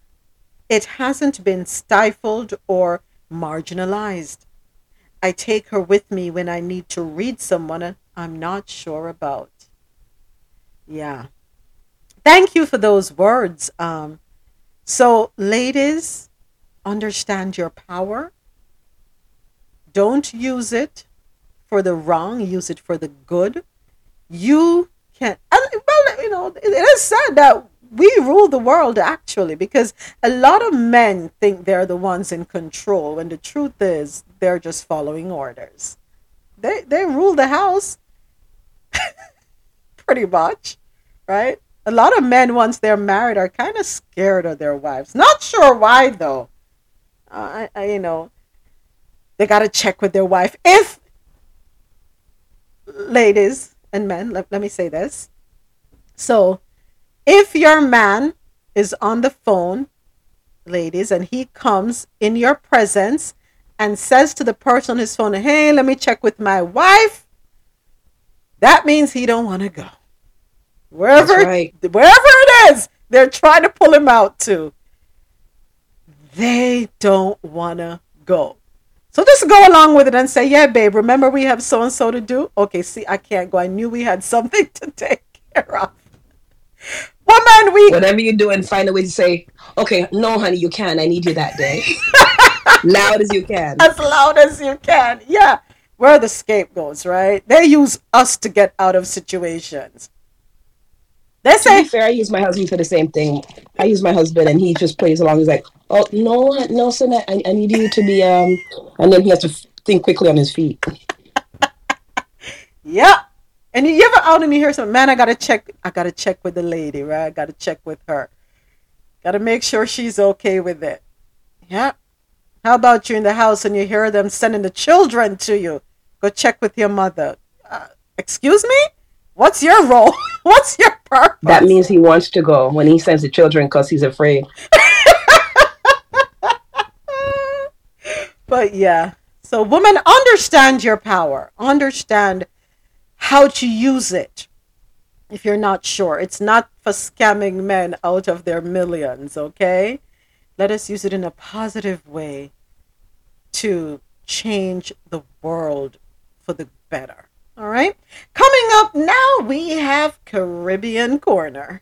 it hasn't been stifled or marginalized. I take her with me when I need to read someone I'm not sure about. Yeah. Thank you for those words. So, ladies, understand your power. Don't use it for the wrong. Use it for the good. You can. Well, you know, it is said that we rule the world, actually, because a lot of men think they're the ones in control, and the truth is they're just following orders. They rule the house. Pretty much, right? A lot of men, once they're married, are kind of scared of their wives. Not sure why, though. They got to check with their wife. If, ladies and men, let me say this. So, if your man is on the phone, ladies, and he comes in your presence and says to the person on his phone, hey, let me check with my wife, That means he don't want to go. Wherever it is, they're trying to pull him out to. They don't want to go. So just go along with it and say, yeah, babe, remember we have so-and-so to do? Okay, see, I can't go. I knew we had something to take care of. Woman, whatever you do, and find a way to say, okay, no, honey, you can. I need you that day. Loud as you can. As loud as you can. Yeah. We're the scapegoats, right? They use us to get out of situations. They say, to be fair, I use my husband for the same thing. I use my husband, and he just plays along. He's like, "Oh no, son, I need you to be." And then he has to think quickly on his feet. Yeah, and you ever out and you hear something, man? I gotta check with the lady, right? I gotta check with her. Gotta make sure she's okay with it. Yeah. How about you in the house and you hear them sending the children to you? Go check with your mother. Excuse me? What's your role? What's your purpose? That means he wants to go when he sends the children because he's afraid. But yeah. So women, understand your power. Understand how to use it if you're not sure. It's not for scamming men out of their millions, okay? Let us use it in a positive way to change the world for the better. All right. Coming up now, we have Caribbean Corner.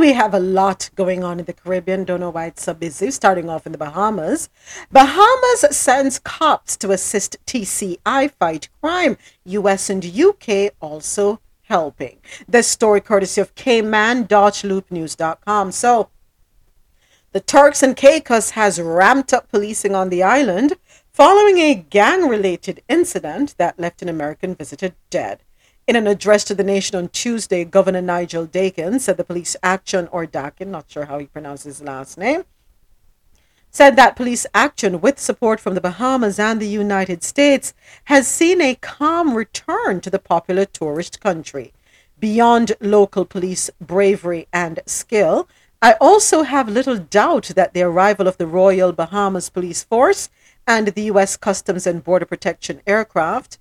We have a lot going on in the Caribbean. Don't know why it's so busy. Starting off in the Bahamas. Bahamas sends cops to assist TCI fight crime. US and UK also helping. This story courtesy of K-Man, LoopNews.com. So, the Turks and Caicos has ramped up policing on the island following a gang-related incident that left an American visitor dead. In an address to the nation on Tuesday, Governor Nigel Dakin said the police action, or Dakin, not sure how he pronounces his last name, said that police action with support from the Bahamas and the United States has seen a calm return to the popular tourist country. Beyond local police bravery and skill, I also have little doubt that the arrival of the Royal Bahamas Police Force and the U.S. Customs and Border Protection aircraft,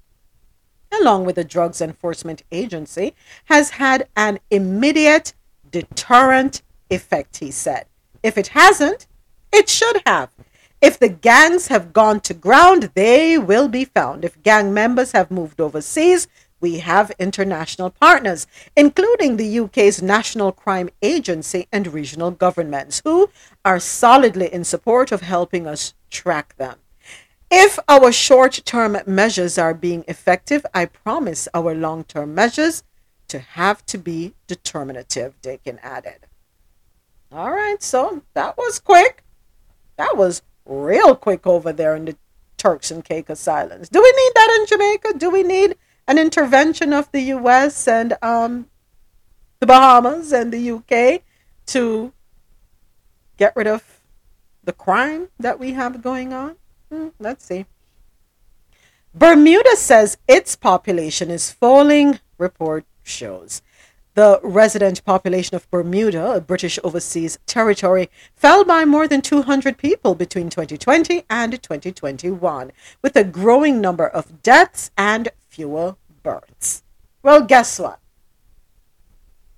along with the Drugs Enforcement Agency, has had an immediate deterrent effect, he said. If it hasn't, it should have. If the gangs have gone to ground, they will be found. If gang members have moved overseas, we have international partners, including the UK's National Crime Agency and regional governments, who are solidly in support of helping us track them. If our short-term measures are being effective, I promise our long-term measures to have to be determinative, Dakin added. All right, so that was quick. That was real quick over there in the Turks and Caicos Islands. Do we need that in Jamaica? Do we need an intervention of the U.S. and the Bahamas and the U.K. to get rid of the crime that we have going on? Let's see. Bermuda says its population is falling, report shows. The resident population of Bermuda, a British overseas territory, fell by more than 200 people between 2020 and 2021, with a growing number of deaths and fewer births. Well, guess what?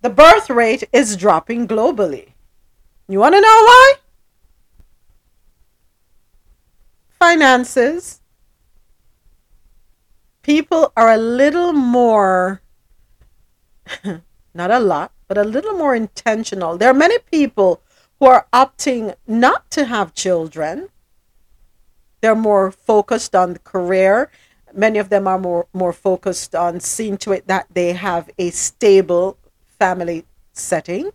The birth rate is dropping globally. You want to know why? Finances. People are a little more, not a lot, but a little more intentional. There are many people who are opting not to have children. They're more focused on the career. Many of them are more focused on seeing to it that they have a stable family setting.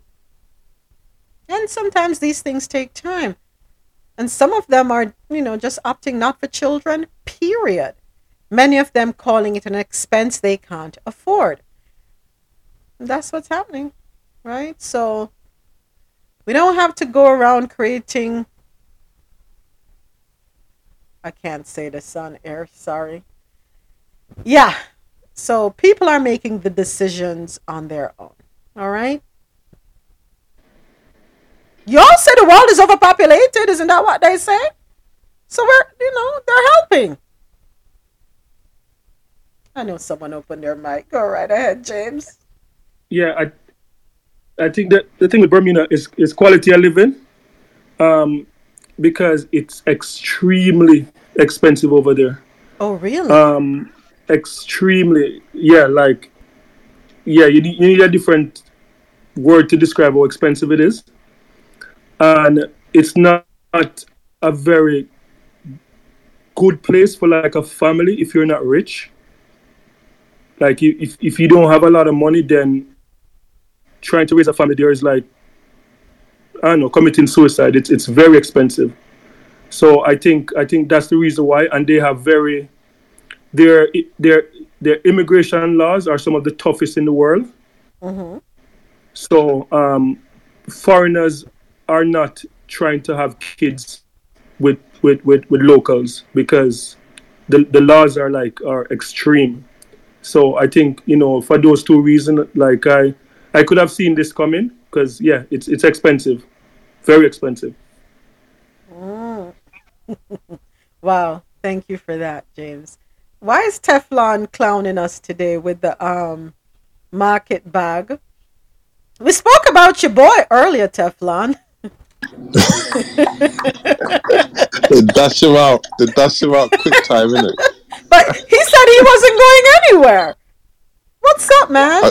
And sometimes these things take time. And some of them are, just opting not for children, period. Many of them calling it an expense they can't afford. That's what's happening, right? So we don't have to go around creating I can't say this on air, sorry. Yeah, so people are making the decisions on their own, all right? Y'all say the world is overpopulated, isn't that what they say? So, they're helping. I know someone opened their mic. Go right ahead, James. Yeah, I think that the thing with Bermuda is quality of living, because it's extremely expensive over there. Oh, really? Extremely. Yeah, you need a different word to describe how expensive it is. And it's not a very good place for a family if you're not rich. If you don't have a lot of money, then trying to raise a family there is committing suicide. It's very expensive. So I think that's the reason why. And they have their immigration laws are some of the toughest in the world. Mm-hmm. So foreigners are not trying to have kids with locals because the laws are extreme. So I think, for those two reasons, I could have seen this coming because, yeah, it's expensive, very expensive. Mm. Wow. Thank you for that, James. Why is Teflon clowning us today with the market bag? We spoke about your boy earlier, Teflon. They dash him out quick time, innit? But he said he wasn't going anywhere. What's up, man?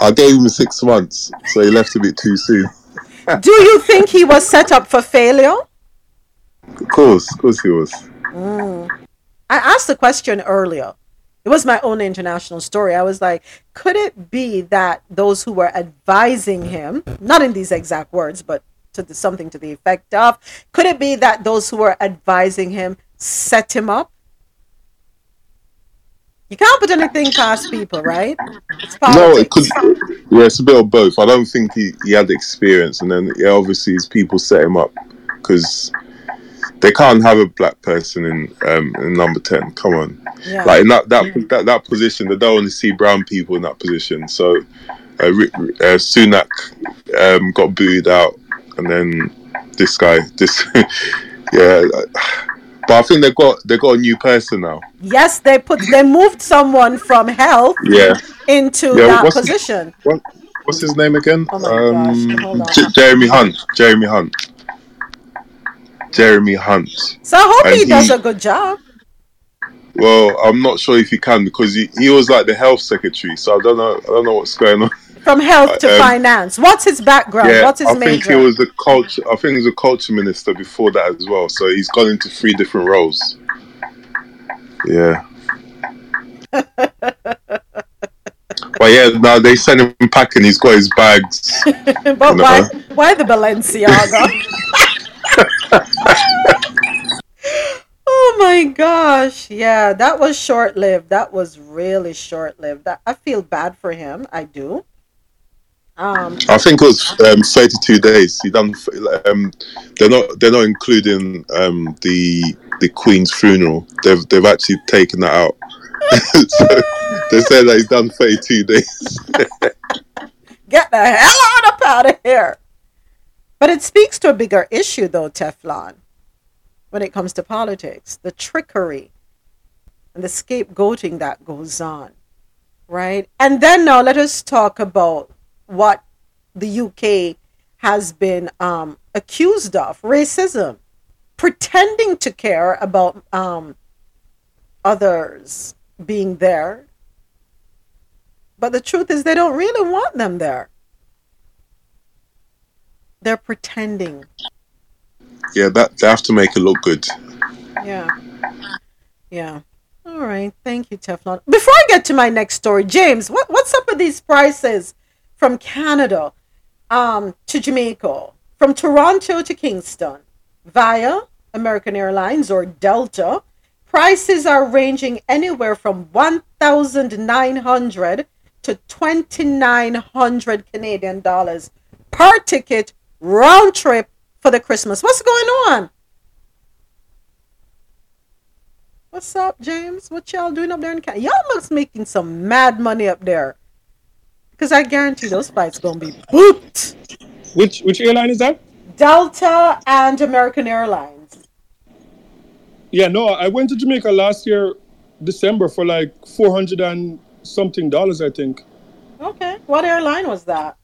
I gave him 6 months, so he left a bit too soon. Do you think he was set up for failure? Of course he was. I asked the question earlier. It was my own international story. I was like, could it be that those who were advising him, not in these exact words, but something to the effect of, could it be that those who were advising him set him up? You can't put anything past people, right? It's politics. No, it could. Yeah, it's a bit of both. I don't think he had experience, and then obviously his people set him up because they can't have a black person in number 10. Come on, yeah. In that position, they don't want to see brown people in that position. So Sunak got booed out, and then this guy, yeah. But I think they got a new person now. Yes, they moved someone from health into that position. What's his name again? Oh my gosh. Jeremy Hunt. So I hope he does a good job. Well, I'm not sure if he can because he was the health secretary. So I don't know what's going on. From health to finance. What's his background? Yeah, what's his major? I think he was a culture minister before that as well. So he's gone into 3 different roles. Yeah. But yeah, now they send him packing. He's got his bags. But why the Balenciaga? Oh my gosh! Yeah, that was short-lived. That was really short-lived. I feel bad for him. I do. I think it was 32 days. He done. They're not including the Queen's funeral. They've actually taken that out. So they said that he's done 32 days. Get the hell out of here! But it speaks to a bigger issue, though, Teflon, when it comes to politics, the trickery and the scapegoating that goes on, right? And then now let us talk about what the UK has been accused of, racism, pretending to care about others being there. But the truth is they don't really want them there. They're pretending. Yeah, that they have to make it look good. Yeah. Yeah. All right. Thank you, Teflon. Before I get to my next story, James, what's up with these prices? From Canada to Jamaica, from Toronto to Kingston, via American Airlines or Delta, prices are ranging anywhere from $1,900 to $2,900 Canadian dollars per ticket round trip for the Christmas. What's going on? What's up, James? What y'all doing up there in Canada? Y'all must making some mad money up there. Because I guarantee those flights going to be booked. Which airline is that? Delta and American Airlines. Yeah, no, I went to Jamaica last year, December, for like $400 and something, I think. Okay. What airline was that?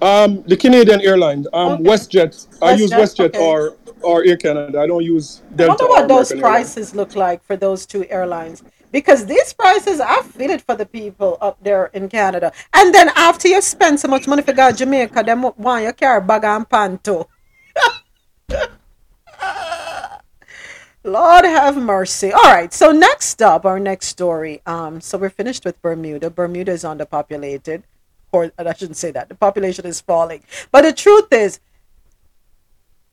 The Canadian airline, okay. WestJet. I use WestJet, okay. or Air Canada. I don't use Delta. I wonder what those prices look like for those two airlines, because these prices are fitted for the people up there in Canada. And then after you spend so much money for God, Jamaica, them want you carry bag and panto. Lord have mercy. All right. So next up, our next story. So we're finished with Bermuda. Bermuda is underpopulated. Or I shouldn't say that. The population is falling. But the truth is,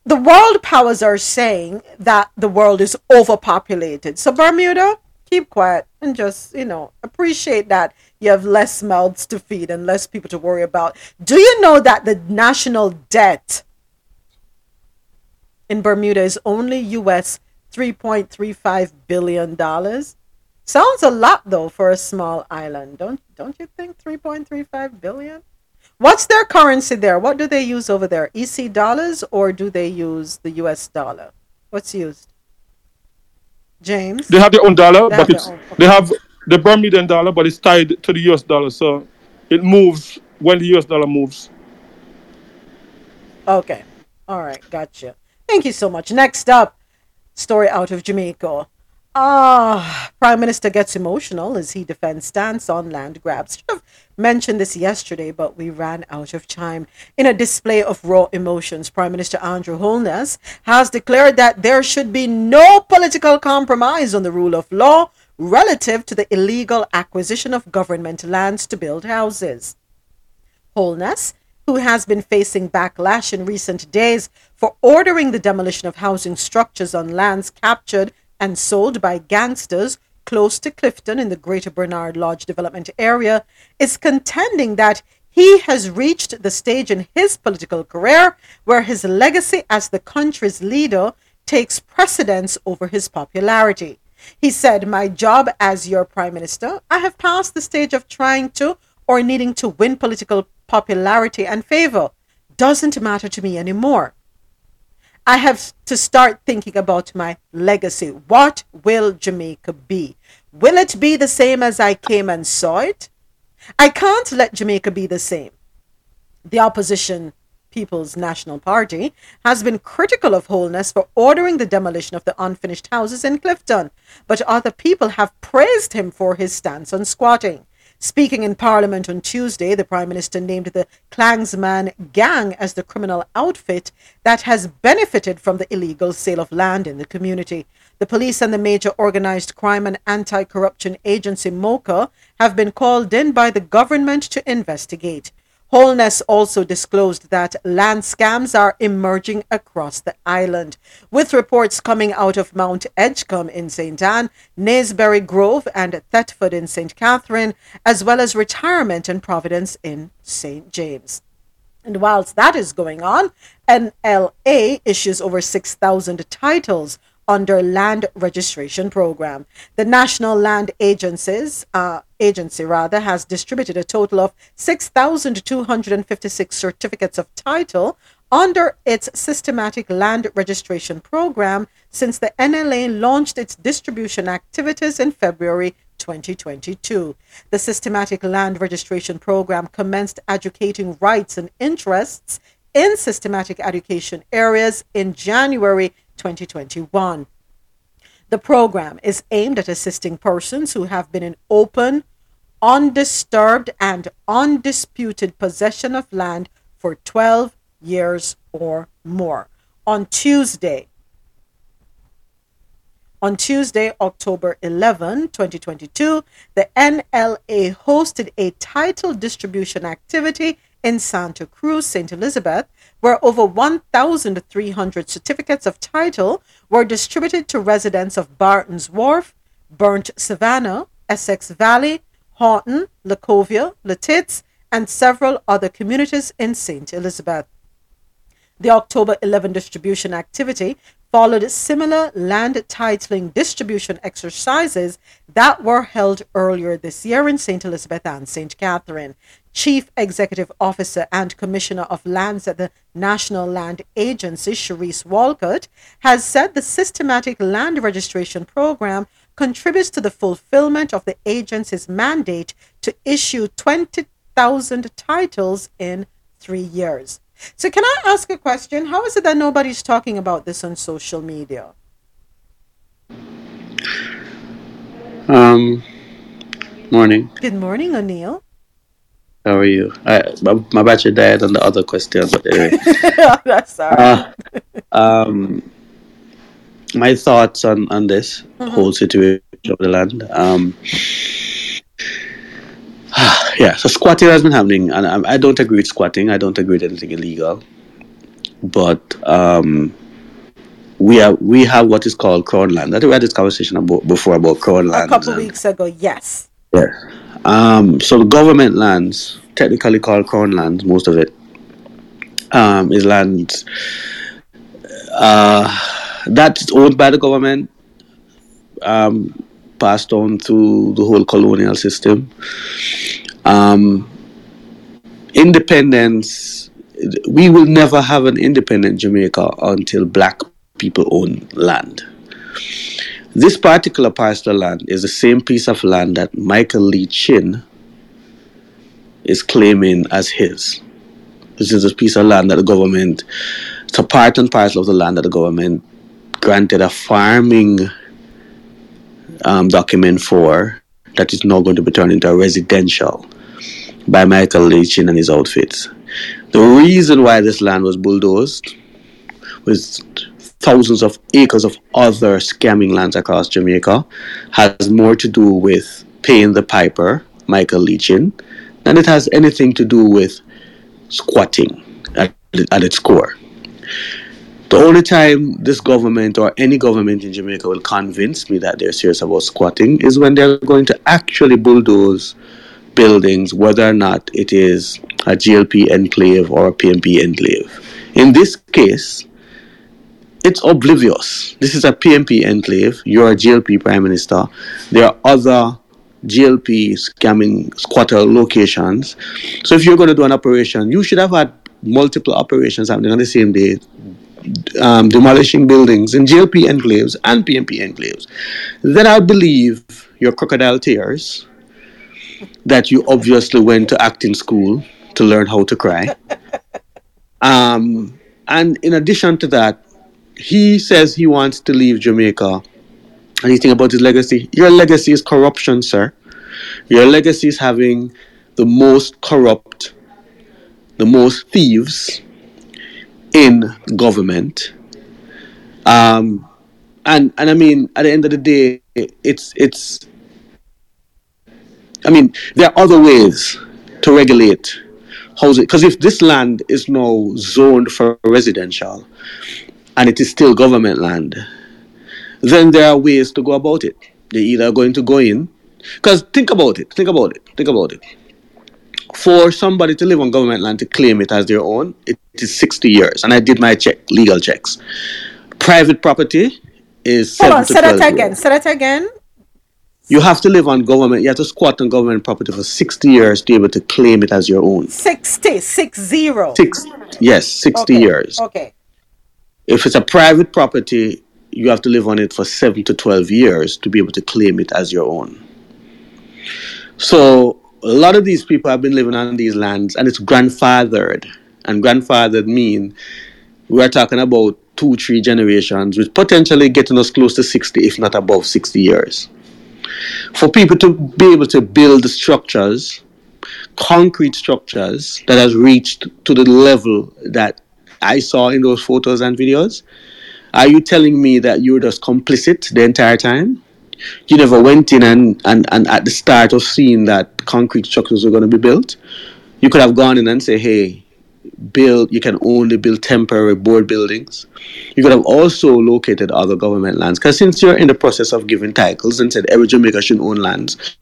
the world powers are saying that the world is overpopulated. So Bermuda, keep quiet and just, appreciate that you have less mouths to feed and less people to worry about. Do you know that the national debt in Bermuda is only US $3.35 billion? Sounds a lot, though, for a small island. Don't you think? 3.35 billion? What's their currency there? What do they use over there? EC dollars, or do they use the US dollar? What's used? James? They have their own dollar, but they have the Bermudan dollar, but it's tied to the US dollar. So it moves when the US dollar moves. Okay. All right. Gotcha. Thank you so much. Next up, story out of Jamaica. Prime Minister gets emotional as he defends stance on land grabs. Should have mentioned this yesterday, but we ran out of time. In a display of raw emotions, Prime Minister Andrew Holness has declared that there should be no political compromise on the rule of law relative to the illegal acquisition of government lands to build houses. Holness, who has been facing backlash in recent days for ordering the demolition of housing structures on lands captured and sold by gangsters close to Clifton in the Greater Bernard Lodge development area, is contending that he has reached the stage in his political career where his legacy as the country's leader takes precedence over his popularity. He said, "My job as your prime minister, I have passed the stage of trying to or needing to win political popularity and favor. Doesn't matter to me anymore. I have to start thinking about my legacy. What will Jamaica be? Will it be the same as I came and saw it? I can't let Jamaica be the same." The opposition People's National Party has been critical of Holness for ordering the demolition of the unfinished houses in Clifton, but other people have praised him for his stance on squatting. Speaking in Parliament on Tuesday, the Prime Minister named the Klangsman Gang as the criminal outfit that has benefited from the illegal sale of land in the community. The police and the major organized crime and anti-corruption agency MOCA have been called in by the government to investigate. Holness also disclosed that land scams are emerging across the island, with reports coming out of Mount Edgecombe in St. Anne, Naysbury Grove and Thetford in St. Catherine, as well as Retirement and Providence in St. James. And whilst that is going on, NLA issues over 6,000 titles under land registration program. The National Land Agency has distributed a total of 6,256 certificates of title under its systematic land registration program since the NLA launched its distribution activities in February 2022. The systematic land registration program commenced educating rights and interests in systematic education areas in January 2021. The program is aimed at assisting persons who have been in open, undisturbed, and undisputed possession of land for 12 years or more. On Tuesday, October 11, 2022, the NLA hosted a title distribution activity in Santa Cruz, St. Elizabeth, where over 1,300 certificates of title were distributed to residents of Barton's Wharf, Burnt Savannah, Essex Valley, Horton, Lacovia, Letitz, and several other communities in St. Elizabeth. The October 11 distribution activity followed similar land titling distribution exercises that were held earlier this year in St. Elizabeth and St. Catherine. Chief Executive Officer and Commissioner of Lands at the National Land Agency, Cherise Walcott, has said the systematic land registration program contributes to the fulfillment of the agency's mandate to issue 20,000 titles in 3 years. So can I ask a question? How is it that nobody's talking about this on social media? Morning. Good morning, O'Neill. How are you? My battery died on the other question, but anyway. That's all right. My thoughts on this whole situation of the land. Yeah, so squatting has been happening, and I don't agree with squatting. I don't agree with anything illegal. But we have what is called crown land. I think we had this conversation before about crown land. A couple of weeks ago, yes. Yeah. So the government lands, technically called crown lands, most of it, is land that's owned by the government, passed on through the whole colonial system. Independence, we will never have an independent Jamaica until black people own land. This particular pastoral land is the same piece of land that Michael Lee Chin is claiming as his. This is a piece of land that the government, it's a part and parcel of the land that the government granted a farming document for, that is now going to be turned into a residential by Michael Lee Chin and his outfits. The reason why this land was bulldozed was thousands of acres of other scamming lands across Jamaica has more to do with paying the piper, Michael Lee Chin, than it has anything to do with squatting at its core. The only time this government or any government in Jamaica will convince me that they're serious about squatting is when they're going to actually bulldoze buildings, whether or not it is a GLP enclave or a PMP enclave. In this case, it's oblivious. This is a PMP enclave. You're a GLP Prime Minister. There are other GLP scamming squatter locations. So if you're going to do an operation, you should have had multiple operations happening on the same day, demolishing buildings in GLP enclaves and PMP enclaves. Then I believe your crocodile tears that you obviously went to acting school to learn how to cry. And in addition to that, he says he wants to leave Jamaica. And you think about his legacy. Your legacy is corruption, sir. Your legacy is having the most corrupt, the most thieves in government. And I mean, at the end of the day, it's. I mean, there are other ways to regulate housing. Because if this land is now zoned for residential, and it is still government land, then there are ways to go about it. They're either going to go in, because think about it. For somebody to live on government land, to claim it as their own, it is 60 years. And I did my legal checks. Private property is 7 to 12 years. Say that again. You have to live on government, you have to squat on government property for 60 years to be able to claim it as your own. 60. 60 years. Okay. If it's a private property, you have to live on it for 7 to 12 years to be able to claim it as your own. So a lot of these people have been living on these lands, and it's grandfathered. And grandfathered mean we're talking about 2-3 generations, which potentially getting us close to 60, if not above 60 years. For people to be able to build structures, concrete structures, that has reached to the level that I saw in those photos and videos. Are you telling me that you were just complicit the entire time? You never went in and at the start of seeing that concrete structures were going to be built? You could have gone in and say, hey, you can only build temporary board buildings. You could have also located other government lands. Because since you're in the process of giving titles and said every Jamaican should own lands,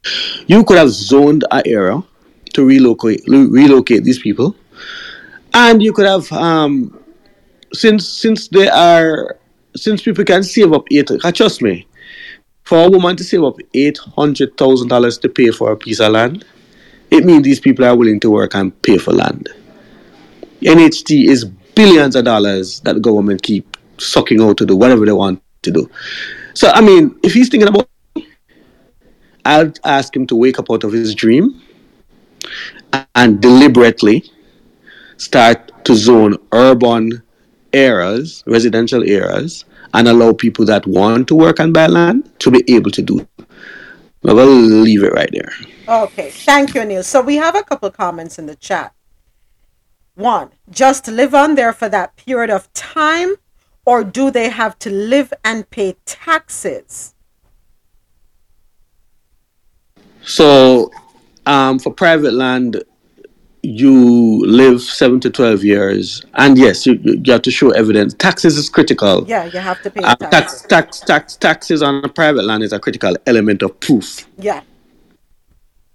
you could have zoned an area to relocate these people. And you could have since people can save up trust me, for a woman to save up $800,000 to pay for a piece of land, it means these people are willing to work and pay for land. NHT is billions of dollars that the government keep sucking out to do whatever they want to do. So, I mean, if he's thinking about it, I'd ask him to wake up out of his dream and deliberately start to zone urban areas, residential areas, and allow people that want to work and buy land to be able to do it. But we'll leave it right there. Okay, thank you, Neil. So we have a couple comments in the chat. One, just live on there for that period of time, or do they have to live and pay taxes? So for private land, you live 7 to 12 years, and yes, you have to show evidence. Taxes is critical. Yeah, you have to pay taxes. Taxes on a private land is a critical element of proof. Yeah.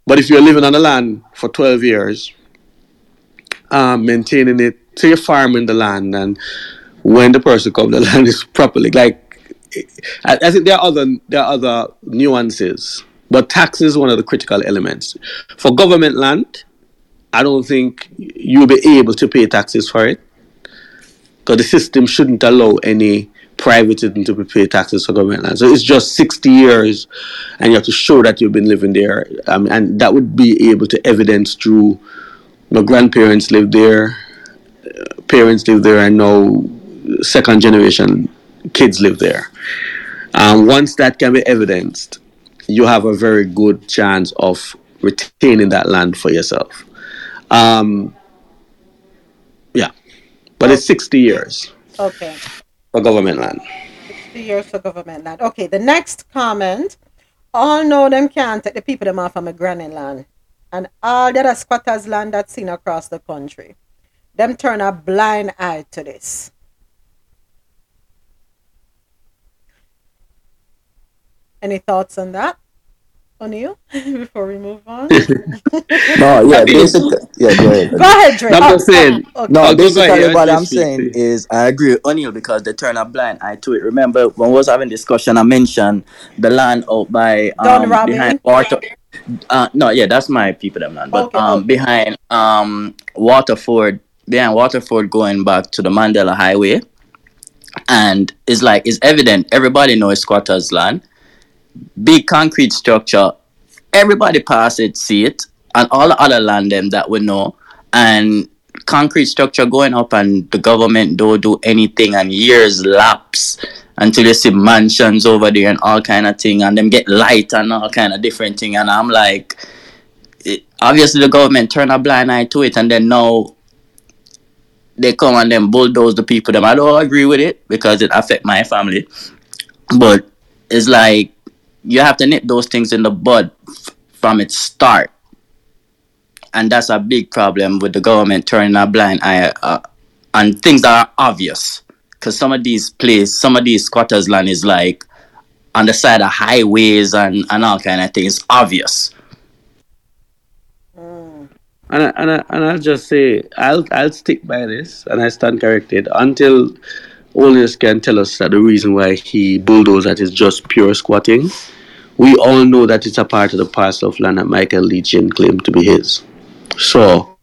But if you're living on the land for 12 years, maintaining it, so you're farming the land, and when the person comes, the land is properly, I think there are other nuances, but tax is one of the critical elements. For government land, I don't think you'll be able to pay taxes for it, because the system shouldn't allow any private citizen to pay taxes for government land. So it's just 60 years, and you have to show that you've been living there, and that would be able to evidence through my grandparents lived there, parents lived there, and now second generation kids live there. Once that can be evidenced, you have a very good chance of retaining that land for yourself. But it's 60 years. Okay. For government land. 60 years for government land. Okay, the next comment. All know them can't take the people them off from a granny land. And all that are squatters land that's seen across the country. Them turn a blind eye to this. Any thoughts on that? O'Neill, before we move on. Go ahead. Go ahead, Dre. Basically what I'm saying is I agree with O'Neill because they turn a blind eye to it. Remember, when we was having discussion, I mentioned the land out by behind Water. That's my people that land. But okay. Behind Waterford, going back to the Mandela Highway, and it's evident. Everybody knows squatters land. Big concrete structure, everybody pass it, see it, and all the other land them that we know, and concrete structure going up, and the government don't do anything, and years lapse until you see mansions over there and all kind of thing, and them get light and all kind of different thing, and I'm like, obviously the government turn a blind eye to it, and then now they come and then bulldoze the people them. I don't agree with it because it affect my family, but it's like, you have to nip those things in the bud from its start. And that's a big problem with the government turning a blind eye on things that are obvious. Because some of these squatters' land is on the side of highways and all kind of things. It's obvious. And I'll just say, I'll stick by this, and I stand corrected until Holness can tell us that the reason why he bulldozed that is just pure squatting. We all know that it's a part of the parcel of land that Michael Lee Chin claimed to be his. So,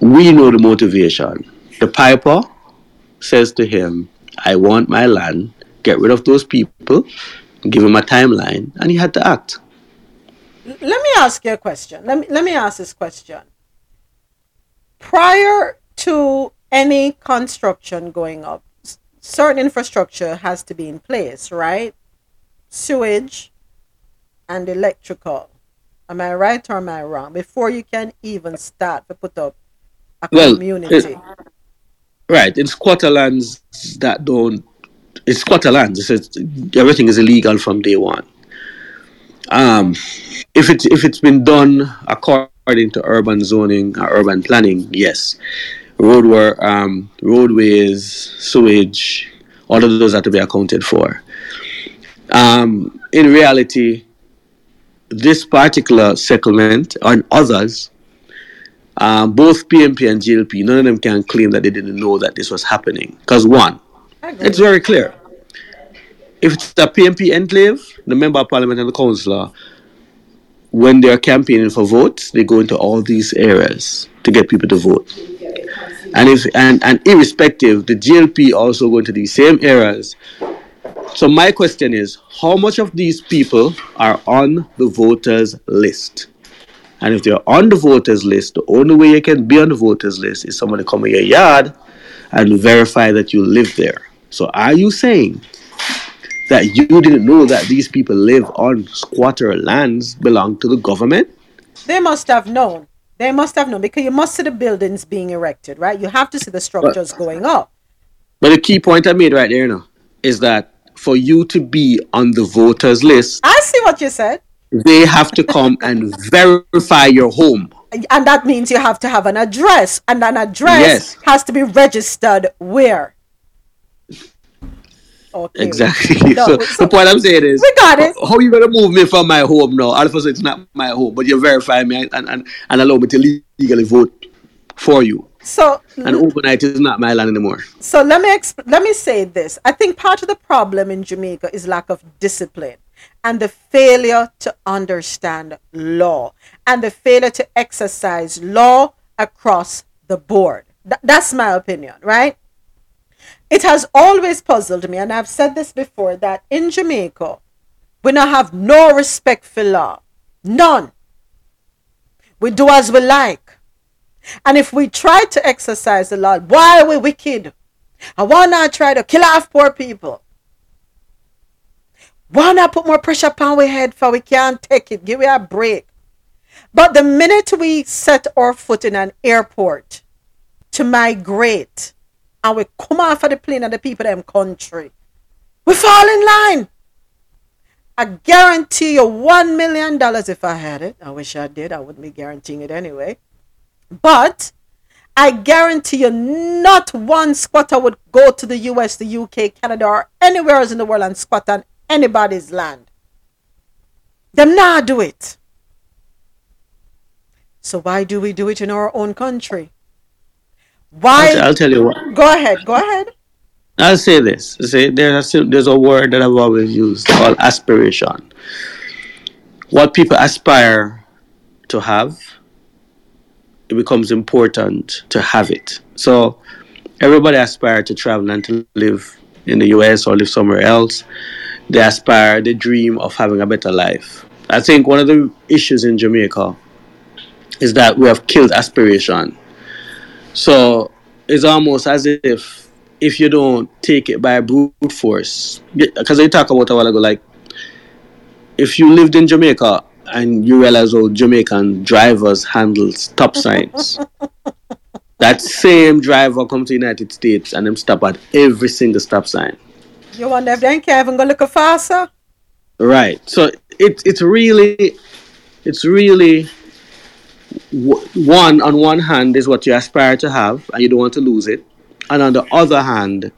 we know the motivation. The piper says to him, I want my land, get rid of those people, give him a timeline, and he had to act. Let me ask you a question. Let me ask this question. Prior to any construction going up, certain infrastructure has to be in place, right? Sewage and electrical. Am I right or am I wrong? Before you can even start to put up a community. In squatter lands that don't... It's squatter lands. Everything is illegal from day one. If it's been done according to urban zoning or urban planning, yes. Roadways, sewage, all of those have to be accounted for. In reality, this particular settlement and others Both PMP and GLP, none of them can claim that they didn't know that this was happening. Because one, it's very clear. If it's a PMP enclave, the Member of Parliament and the Councillor, when they are campaigning for votes, they go into all these areas to get people to vote. And irrespective, the GLP also go into these same areas. So my question is, how much of these people are on the voters list? And if they're on the voters list, the only way you can be on the voters list is somebody come in your yard and verify that you live there. So are you saying that you didn't know that these people live on squatter lands belong to the government? They must have known. They must have known, because you must see the buildings being erected, right? You have to see the structures going up. But the key point I made right there, you know, is that for you to be on the voters list... I see what you said. They have to come and verify your home. And that means you have to have an address. And an address has to be registered where? Okay. Exactly. No, so the point I'm saying is, we got it. How are you going to move me from my home now? All of a sudden, it's not my home, but you verify me and allow me to legally vote for you. So, and overnight is not my land anymore. So let me say this. I think part of the problem in Jamaica is lack of discipline and the failure to understand law and the failure to exercise law across the board. That's my opinion, right? It has always puzzled me, and I've said this before, that in Jamaica, we now have no respect for law. None. We do as we like. And if we try to exercise the law, why are we wicked? I want to try to kill off poor people. Why not put more pressure upon our head for we can't take it? Give it a break. But the minute we set our foot in an airport to migrate, and we come off of the plane of the people in the country, we fall in line. I guarantee you $1 million if I had it. I wish I did. I wouldn't be guaranteeing it anyway. But I guarantee you not one squatter would go to the US, the UK, Canada, or anywhere else in the world and squat on anybody's land. Them not do it. So why do we do it in our own country? Why? I'll tell you what. Go ahead. I'll say this. See, there's a word that I've always used called aspiration. What people aspire to have, it becomes important to have it. So everybody aspires to travel and to live in the US or live somewhere else. They aspire, they dream of having a better life. I think one of the issues in Jamaica is that we have killed aspiration. So it's almost as if you don't take it by brute force, because I talked about a while ago, like if you lived in Jamaica and you realize how Jamaican drivers handle stop signs, that same driver comes to the United States and them stop at every single stop sign. You wonder if they can't even go look faster. Right. So it's really. On one hand is what you aspire to have and you don't want to lose it, and on the other hand,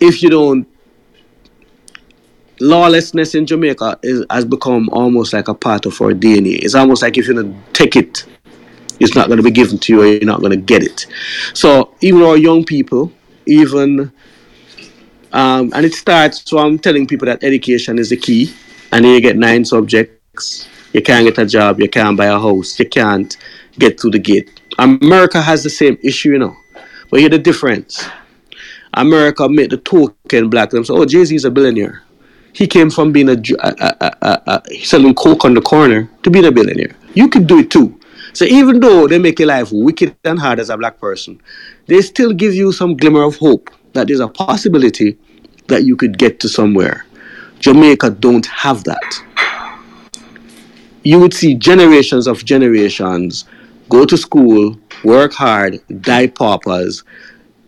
if you don't, lawlessness in Jamaica has become almost like a part of our DNA. It's almost like if you don't take it, it's not going to be given to you, or you're not going to get it. So even our young people, and it starts from telling people that education is the key, and then you get 9 subjects. You can't get a job, you can't buy a house, you can't get through the gate. America has the same issue, you know. But here's the difference. America made the token black. Them say, oh, Jay-Z is a billionaire. He came from being selling coke on the corner to being a billionaire. You can do it too. So even though they make your life wicked and hard as a black person, they still give you some glimmer of hope that there's a possibility that you could get to somewhere. Jamaica don't have that. You would see generations go to school, work hard, die paupers.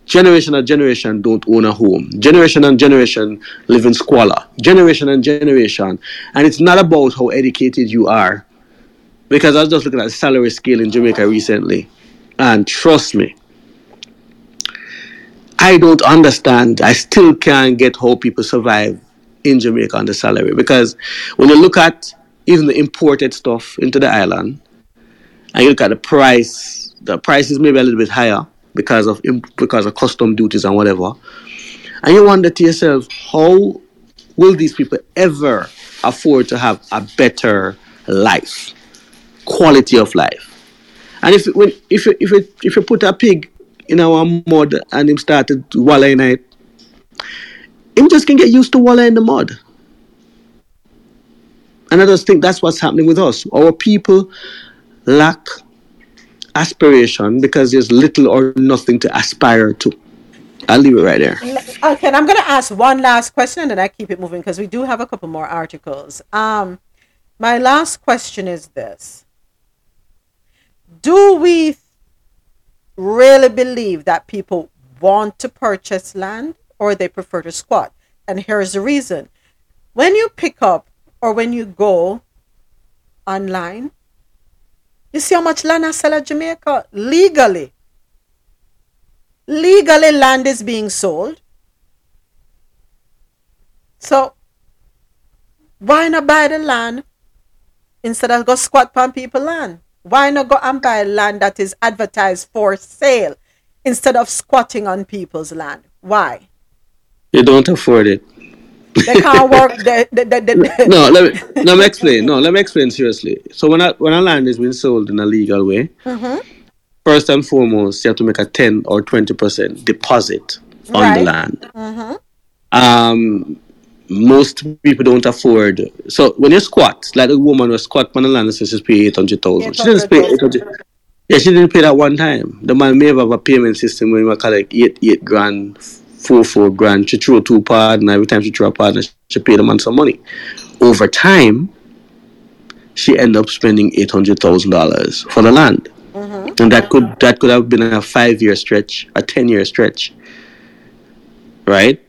Generation and generation don't own a home. Generation and generation live in squalor. Generation and generation. And it's not about how educated you are. Because I was just looking at the salary scale in Jamaica recently. And trust me, I don't understand. I still can't get how people survive in Jamaica on the salary. Because when you look at even the imported stuff into the island, and you look at the price is maybe a little bit higher because of custom duties and whatever. And you wonder to yourself, how will these people ever afford to have a better life, quality of life? And if you put a pig in our mud and him started wallowing in it, him just can get used to wallowing in the mud. And I just think that's what's happening with us. Our people lack aspiration because there's little or nothing to aspire to. I'll leave it right there. Okay, and I'm going to ask one last question and then I keep it moving because we do have a couple more articles. My last question is this. Do we really believe that people want to purchase land or they prefer to squat? And here's the reason. When you pick up or when you go online, you see how much land I sell at Jamaica legally. Legally, land is being sold. So, why not buy the land instead of go squat on people's land? Why not go and buy land that is advertised for sale instead of squatting on people's land? Why? They don't afford it. They can't work. No, let me explain. No, let me explain seriously. So, when a land is being sold in a legal way, mm-hmm. First and foremost, you have to make a 10 or 20% deposit on the land. Uh-huh. Most people don't afford. So when you squat, like a woman who squat on the land and says she's paid $800,000. She didn't pay $800,000. Yeah, she didn't pay that one time. The man may have a payment system where you collect $8,000, $4,000. She threw two parts, and every time she threw a part, she paid the man some money. Over time, she ended up spending $800,000 for the land. Mm-hmm. And that could have been a 5-year stretch, a 10-year stretch, right?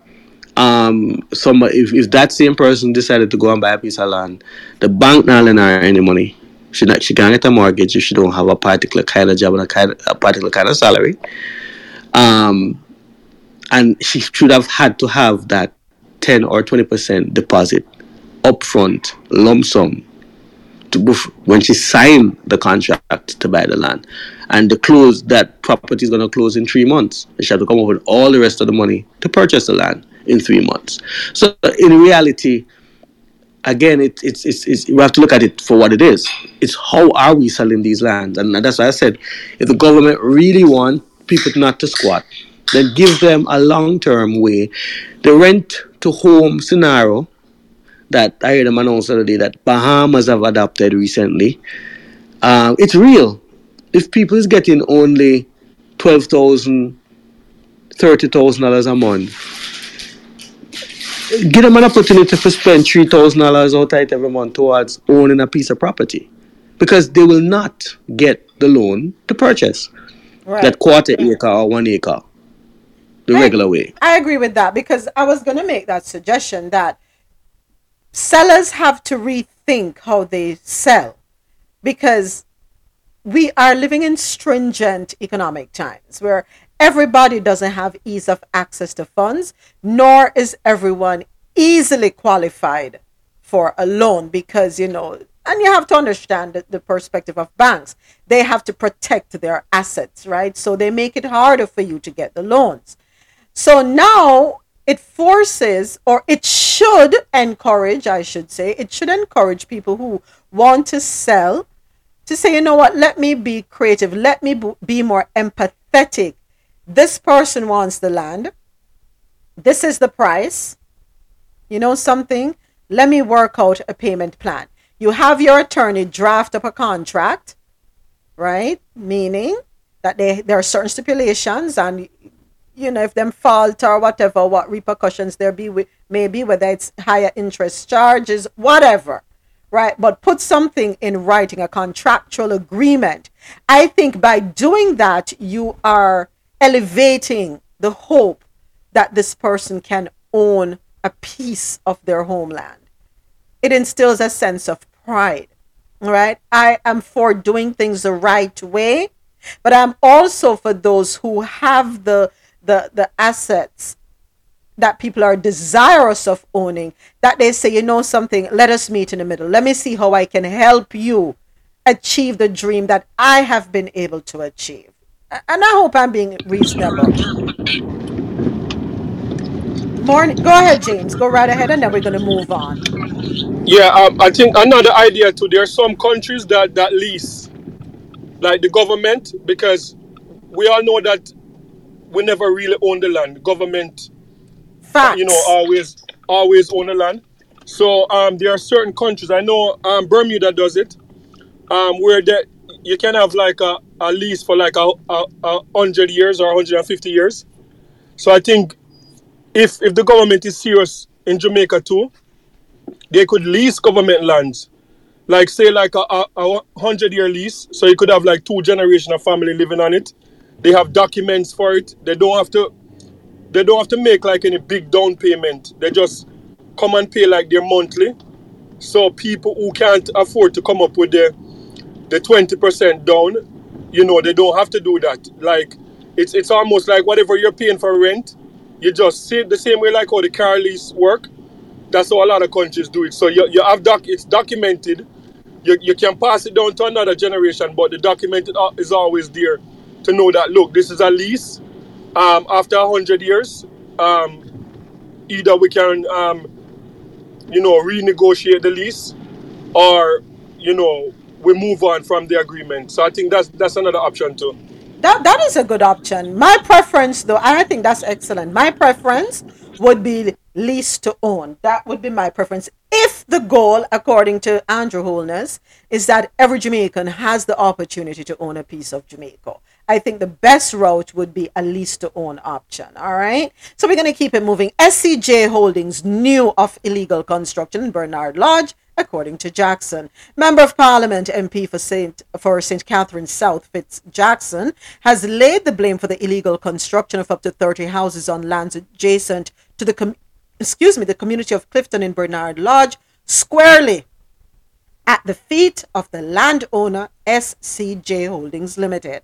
If that same person decided to go and buy a piece of land, the bank not lend her any money. She can't get a mortgage if she don't have a particular kind of job and a particular kind of salary. And she should have had to have that 10 or 20% deposit upfront, lump sum, when she signed the contract to buy the land. And that property is going to close in 3 months. She had to come up with all the rest of the money to purchase the land in 3 months. So in reality, again, it's we have to look at it for what it is. It's how are we selling these lands? And that's why I said, if the government really want people not to squat, then give them a long-term way. The rent-to-home scenario that I heard them announce the other day that Bahamas have adopted recently. It's real. If people is getting only $12,000, $30,000 a month, give them an opportunity to spend $3,000 outright every month towards owning a piece of property, because they will not get the loan to purchase that quarter acre or 1 acre the regular way. I agree with that, because I was going to make that suggestion that sellers have to rethink how they sell, because we are living in stringent economic times where everybody doesn't have ease of access to funds, nor is everyone easily qualified for a loan, because, you know, and you have to understand the perspective of banks. They have to protect their assets, right? So they make it harder for you to get the loans. So now it forces, or it should encourage people who want to sell to say, you know what, let me be creative. Let me be more empathetic. This person wants the land. This is the price. You know something? Let me work out a payment plan. You have your attorney draft up a contract, right? Meaning that there are certain stipulations, and you know, if them fault or whatever, what repercussions there be with, maybe whether it's higher interest charges, whatever, right? But put something in writing, a contractual agreement. I think by doing that, you are elevating the hope that this person can own a piece of their homeland. It instills a sense of pride, right? I am for doing things the right way, but I'm also for those who have the assets that people are desirous of owning, that they say, you know something, let us meet in the middle. Let me see how I can help you achieve the dream that I have been able to achieve. And I hope I'm being reasonable. Morning. Go ahead, James. Go right ahead, and then we're going to move on. Yeah, I think another idea too. There are some countries that lease, like the government, because we all know that we never really own the land. The government, facts, always own the land. So there are certain countries. I know Bermuda does it, where you can have like a lease for like 100 years or 150 years. So I think if the government is serious in Jamaica too, they could lease government lands, like say like a 100-year lease. So you could have like 2 generations of family living on it. They have documents for it. They don't have to make like any big down payment. They just come and pay like their monthly. So people who can't afford to come up with the 20% down, they don't have to do that. Like it's almost like whatever you're paying for rent, you just see it the same way like how the car lease work. That's how a lot of countries do it. So you have it's documented. You can pass it down to another generation, but the document is always there to know that, look, this is a lease. After 100 years, either we can, renegotiate the lease or, we move on from the agreement. So I think that's another option too. That is a good option. My preference, though, I think that's excellent. My preference would be lease to own. That would be my preference. If the goal, according to Andrew Holness, is that every Jamaican has the opportunity to own a piece of Jamaica, I think the best route would be a lease to own option. All right. So we're going to keep it moving. SCJ Holdings knew of illegal construction in Bernard Lodge, according to Jackson. Member of Parliament MP for St. Catharines South, Fitz Jackson, has laid the blame for the illegal construction of up to 30 houses on lands adjacent to the community of Clifton in Bernard Lodge, squarely at the feet of the landowner SCJ Holdings Limited.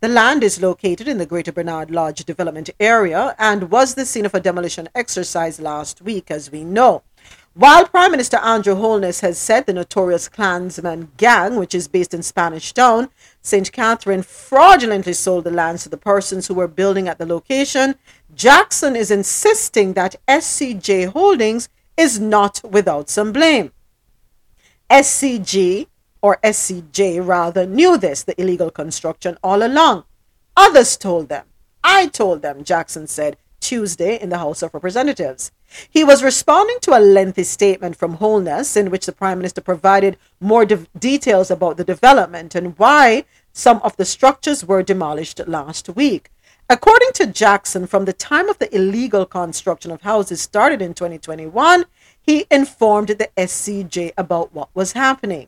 The land is located in the Greater Bernard Lodge development area and was the scene of a demolition exercise last week, as we know. While Prime Minister Andrew Holness has said the notorious Klansman gang, which is based in Spanish Town, St. Catherine, fraudulently sold the lands to the persons who were building at the location, Jackson is insisting that SCJ Holdings is not without some blame. SCJ knew this, the illegal construction, all along. Others told them. I told them, Jackson said Tuesday in the House of Representatives. He was responding to a lengthy statement from Holness in which the Prime Minister provided more details about the development and why some of the structures were demolished last week. According to Jackson, from the time of the illegal construction of houses started in 2021, he informed the SCJ about what was happening.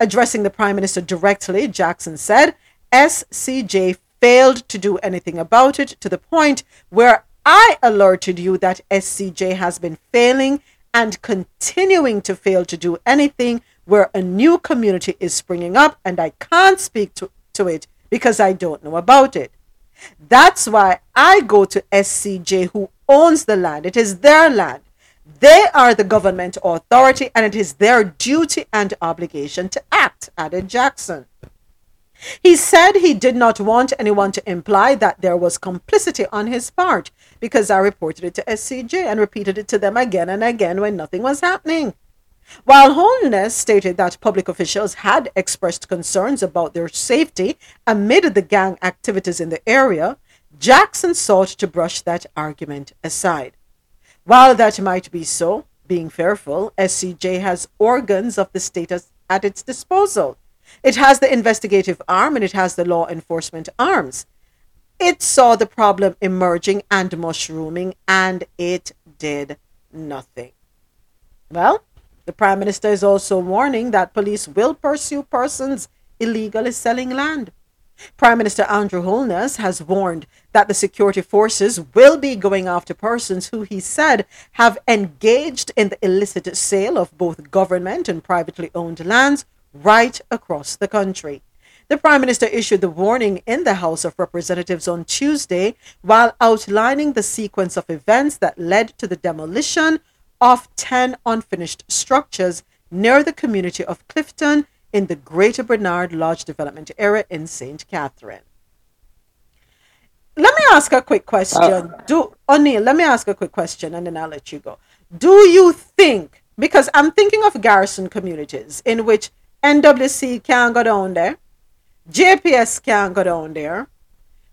Addressing the Prime Minister directly, Jackson said, SCJ failed to do anything about it to the point where I alerted you that SCJ has been failing and continuing to fail to do anything where a new community is springing up, and I can't speak to it because I don't know about it. That's why I go to SCJ, who owns the land. It is their land. They are the government authority, and it is their duty and obligation to act, added Jackson. He said he did not want anyone to imply that there was complicity on his part because I reported it to SCJ and repeated it to them again and again when nothing was happening. While Holness stated that public officials had expressed concerns about their safety amid the gang activities in the area, Jackson sought to brush that argument aside. While that might be so, being fearful, SCJ has organs of the state at its disposal. It has the investigative arm and it has the law enforcement arms. It saw the problem emerging and mushrooming, and it did nothing. Well, the Prime Minister is also warning that police will pursue persons illegally selling land. Prime Minister Andrew Holness has warned that the security forces will be going after persons who he said have engaged in the illicit sale of both government and privately owned lands right across the country. The Prime Minister issued the warning in the House of Representatives on Tuesday while outlining the sequence of events that led to the demolition of 10 unfinished structures near the community of Clifton in the Greater Bernard Lodge Development Area in St. Catherine. Let me ask a quick question. O'Neill, let me ask a quick question and then I'll let you go. Do you think, because I'm thinking of garrison communities in which NWC can't go down there, JPS can't go down there,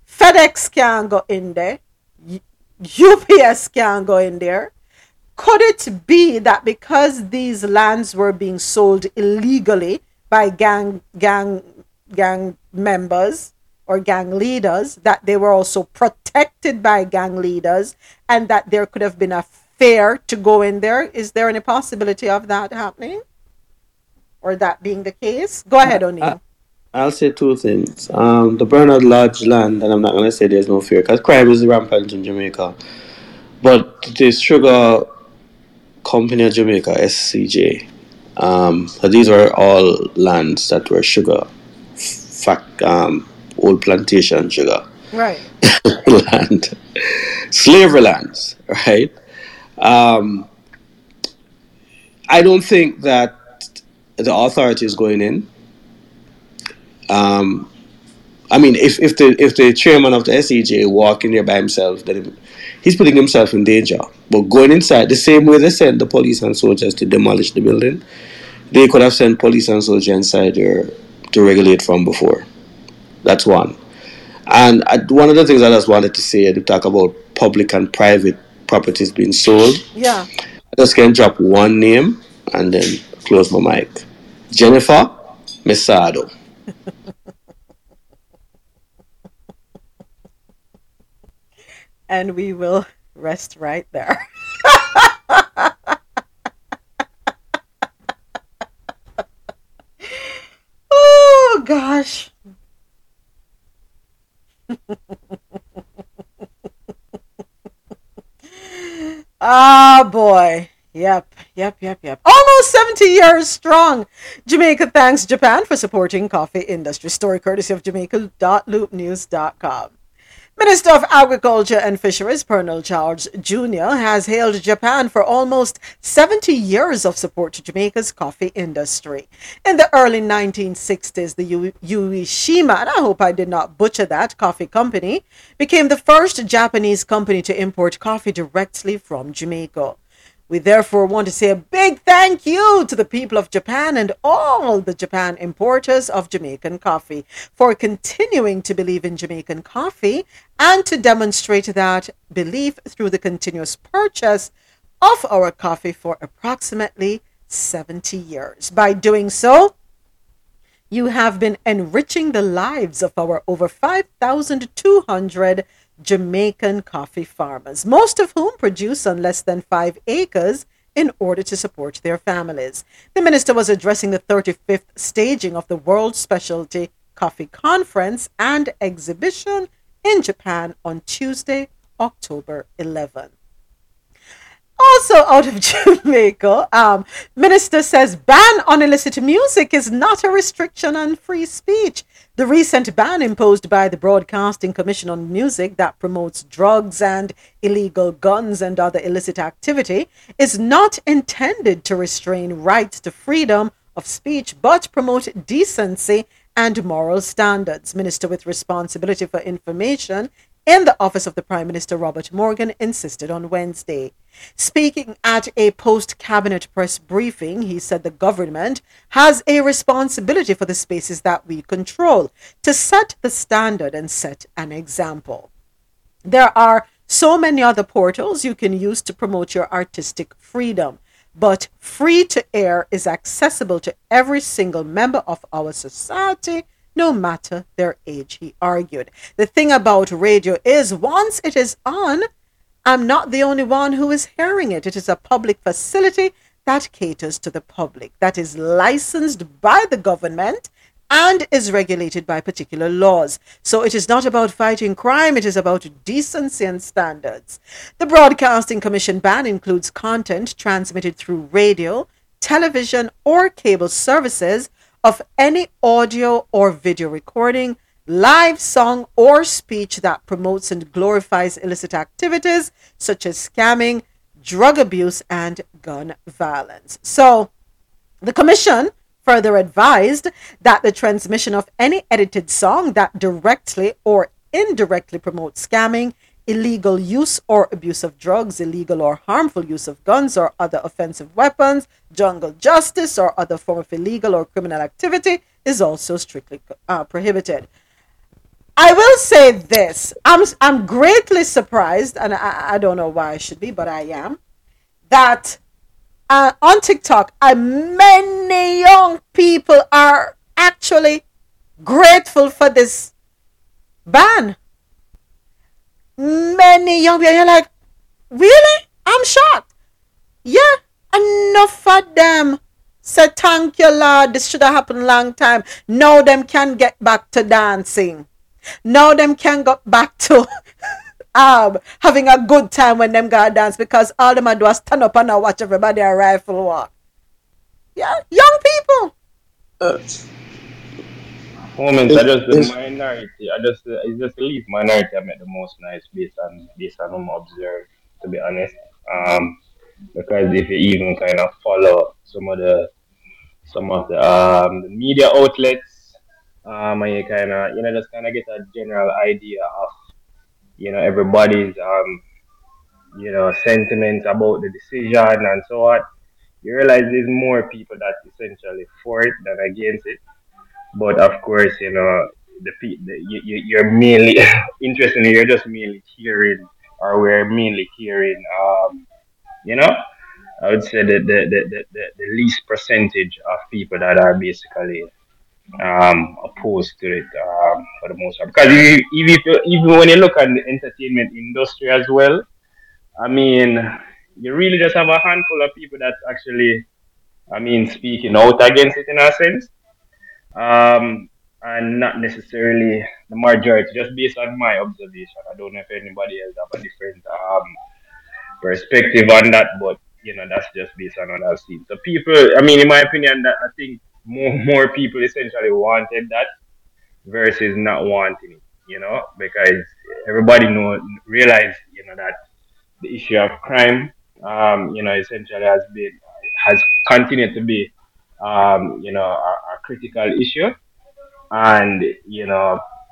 FedEx can't go in there, UPS can't go in there. Could it be that because these lands were being sold illegally by gang members or gang leaders, that they were also protected by gang leaders and that there could have been a fair to go in there? Is there any possibility of that happening or that being the case? Go ahead, O'Neill. I'll say two things. The Bernard Lodge land, and I'm not going to say there's no fear, because crime is rampant in Jamaica. But the Sugar Company of Jamaica, SCJ, these were all lands that were sugar, old plantation sugar. Right. land. Slavery lands, right? I don't think that the authority is going in. I mean, if the chairman of the SEJ walk in there by himself, then he's putting himself in danger. But going inside, the same way they sent the police and soldiers to demolish the building, they could have sent police and soldiers inside there to regulate from before. That's one. And one of the things I just wanted to say, to talk about public and private properties being sold. Yeah. I just can drop one name and then close my mic. Jennifer Mesado. And we will rest right there. Oh, gosh. Ah, oh, boy. Yep. Almost 70 years strong. Jamaica thanks Japan for supporting coffee industry. Story courtesy of jamaica.loopnews.com. Minister of Agriculture and Fisheries, Pernell Childs Jr., has hailed Japan for almost 70 years of support to Jamaica's coffee industry. In the early 1960s, the Ueshima, and I hope I did not butcher that, coffee company, became the first Japanese company to import coffee directly from Jamaica. We therefore want to say a big thank you to the people of Japan and all the Japan importers of Jamaican coffee for continuing to believe in Jamaican coffee and to demonstrate that belief through the continuous purchase of our coffee for approximately 70 years. By doing so, you have been enriching the lives of our over 5,200 Jamaican coffee farmers, most of whom produce on less than 5 acres in order to support their families. The minister was addressing the 35th staging of the World Specialty Coffee Conference and Exhibition in Japan on Tuesday, October 11. Also out of Jamaica, minister says ban on illicit music is not a restriction on free speech. The recent ban imposed by the Broadcasting Commission on music that promotes drugs and illegal guns and other illicit activity is not intended to restrain rights to freedom of speech, but promote decency and moral standards. Minister with responsibility for information in the office of the Prime Minister Robert Morgan insisted on Wednesday. Speaking at a post-cabinet press briefing, he said the government has a responsibility for the spaces that we control to set the standard and set an example. There are so many other portals you can use to promote your artistic freedom, but free to air is accessible to every single member of our society, no matter their age, he argued. The thing about radio is once it is on, I'm not the only one who is hearing it. It is a public facility that caters to the public, that is licensed by the government and is regulated by particular laws. So it is not about fighting crime, it is about decency and standards. The Broadcasting Commission ban includes content transmitted through radio, television, or cable services of any audio or video recording, live song or speech that promotes and glorifies illicit activities such as scamming, drug abuse, and gun violence. So the commission further advised that the transmission of any edited song that directly or indirectly promotes scamming, illegal use or abuse of drugs, illegal or harmful use of guns or other offensive weapons, jungle justice, or other form of illegal or criminal activity is also strictly prohibited. I will say this. I'm greatly surprised, and I don't know why I should be, but I am, that on TikTok, many young people are actually grateful for this ban. Many young people, you're like, really? I'm shocked. Yeah, enough of them said, thank you, Lord, this should have happened long time. Now them can get back to dancing. Now them can go back to having a good time when them go dance, because all them do is stand up and watch everybody a rifle walk. Yeah, young people. Moments, it's just the least minority I met the most nice based on whom I observed, to be honest. Because if you even kind of follow some of the media outlets, and you kind of get a general idea of everybody's sentiment about the decision and so on, you realize there's more people that essentially for it than against it. But of course, you're mainly interestingly, you're just mainly hearing, or we're mainly hearing, I would say that the least percentage of people that are basically opposed to it for the most part. Because even when you look at the entertainment industry as well, I mean, you really just have a handful of people that's actually, speaking out against it in a sense. And not necessarily the majority, just based on my observation. I don't know if anybody else have a different perspective on that, but that's just based on what I've seen. So people, in my opinion, I think more people essentially wanted that versus not wanting it, because everybody realized that the issue of crime essentially has continued to be a critical issue, and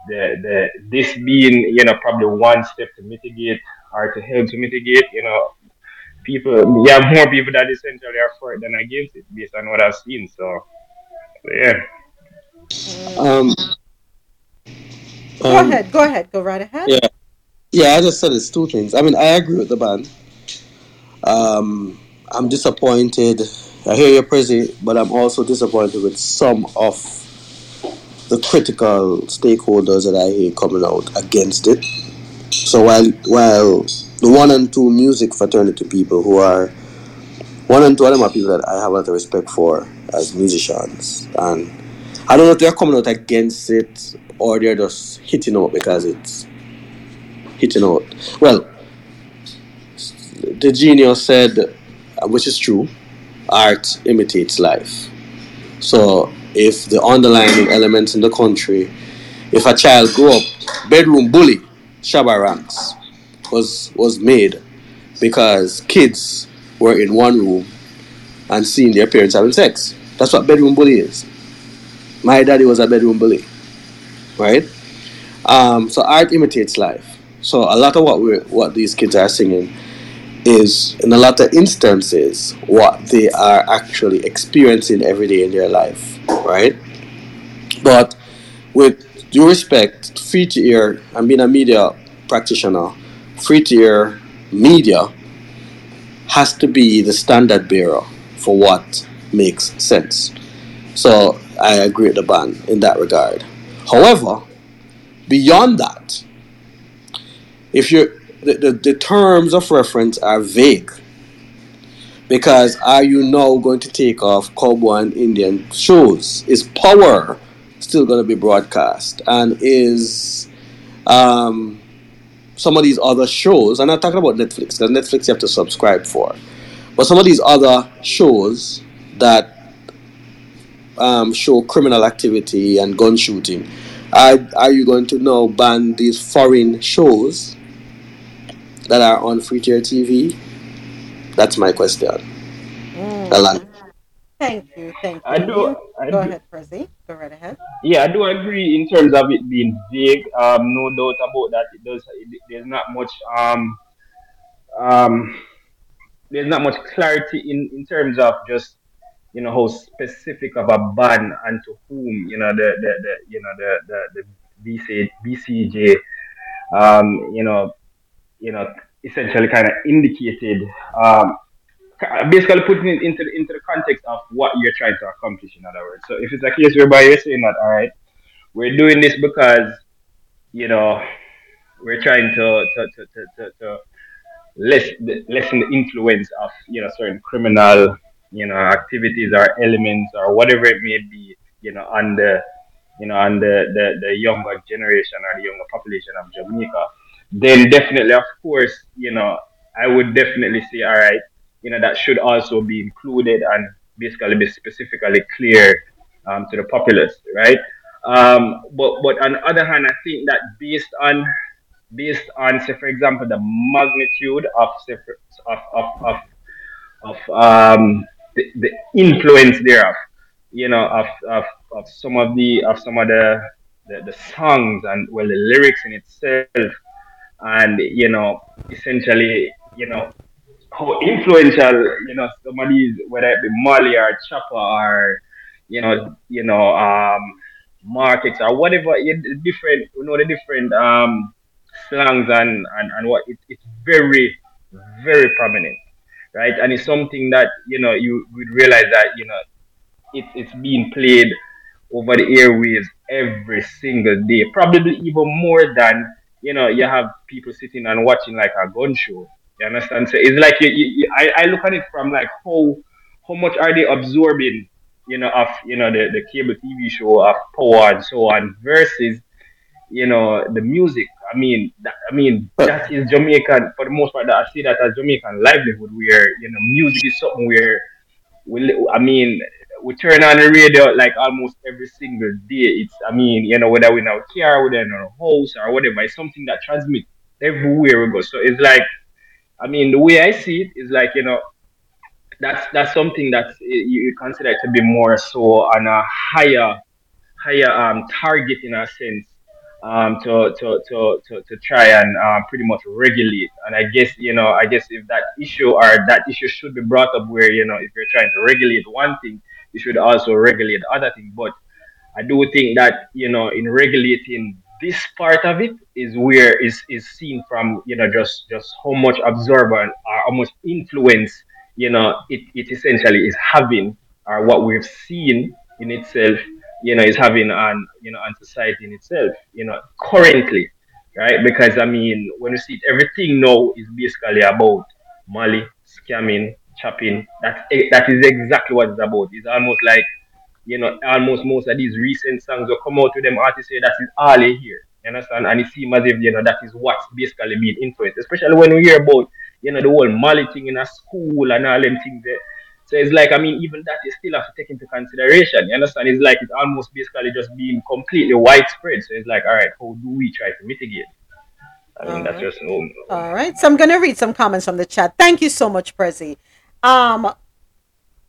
this being probably one step to mitigate or to help to mitigate. People, you have more people that essentially are for it than against it, based on what I've seen. So yeah. Go right ahead. Yeah. I just said it's two things. I agree with the band. I'm disappointed. I hear you, Prezi, but I'm also disappointed with some of the critical stakeholders that I hear coming out against it. So while the one and two music fraternity people, who are one and two of them, are people that I have a lot of respect for as musicians, and I don't know if they're coming out against it or they're just hitting out because it's hitting out. Well, the genius said, which is true, art imitates life. So if the underlying elements in the country, if a child grew up, bedroom bully, Shabarams was made because kids were in one room and seeing their parents having sex. That's what bedroom bully is. My daddy was a bedroom bully, right? So art imitates life. So a lot of what these kids are singing is, in a lot of instances, what they are actually experiencing every day in their life, right? But with due respect, free-to-air, and being a media practitioner, free-to-air media has to be the standard bearer for what makes sense. So I agree with the ban in that regard. However, beyond that, if you're The terms of reference are vague, because are you now going to take off cowboy and Indian shows? Is Power still going to be broadcast? And is some of these other shows, I'm not talking about Netflix, because Netflix you have to subscribe for, but some of these other shows that show criminal activity and gun shooting, are you going to now ban these foreign shows that are on free-to-air TV? That's my question. Thank you. Go ahead, Prezi. Go right ahead. Yeah, I do agree in terms of it being vague. No doubt about that. There's not much clarity in terms of just, you know, how specific of a ban and to whom, you know, the BCJ, essentially kind of indicated, basically putting it into the context of what you're trying to accomplish, in other words. So if it's a case whereby you're saying that, all right, we're doing this because, you know, we're trying to lessen the influence of, you know, certain criminal, you know, activities or elements or whatever it may be, you know, on the younger generation or the younger population of Jamaica, then definitely, of course, you know, I would definitely say, all right, you know, that should also be included and basically be specifically clear to the populace, right? But on the other hand, I think that based on, say, for example, the magnitude of the influence thereof, you know, of some of the songs and, well, the lyrics in itself, and, you know, essentially, you know, how influential, you know, some of these, whether it be Molly or Chopper or, markets or whatever, the different slangs and what, it's very, very prominent, right? And it's something that, you know, you would realize that, you know, it's being played over the airwaves every single day, probably even more than, you know, you have people sitting and watching like a gun show. You understand? So it's like I look at it from like how much are they absorbing, you know, of, you know, the cable TV show of power and so on versus, you know, the music. That is Jamaican for the most part. I see that as Jamaican livelihood, where, you know, music is something where we turn on the radio like almost every single day. It's, I mean, you know, whether we're in our car, whether in our house or whatever, it's something that transmits everywhere we go. So it's like, I mean, the way I see it is like, you know, that's something that you consider to be more so on a higher target, in a sense, to try and pretty much regulate. And I guess if that issue should be brought up, where, you know, if you're trying to regulate one thing, you should also regulate the other thing. But I do think that, you know, in regulating this part of it is where is seen from, you know, just how much absorbent or how much influence, you know, it essentially is having, or what we've seen in itself, you know, is having on, you know, on society in itself, you know, currently, right? Because, I mean, when you see it, everything now is basically about Molly, scamming, chopping. That is exactly what it's about. It's almost like, you know, almost most of these recent songs will come out to them artists say that is all they hear. You understand? And it seems as if, you know, that is what's basically being influenced. Especially when we hear about, you know, the whole Molly thing in a school and all them things there. So it's like, I mean, even that you still have to take into consideration. You understand? It's like it's almost basically just being completely widespread. So it's like, all right, how do we try to mitigate? I mean, that's just normal. All right. So I'm going to read some comments from the chat. Thank you so much, Prezi.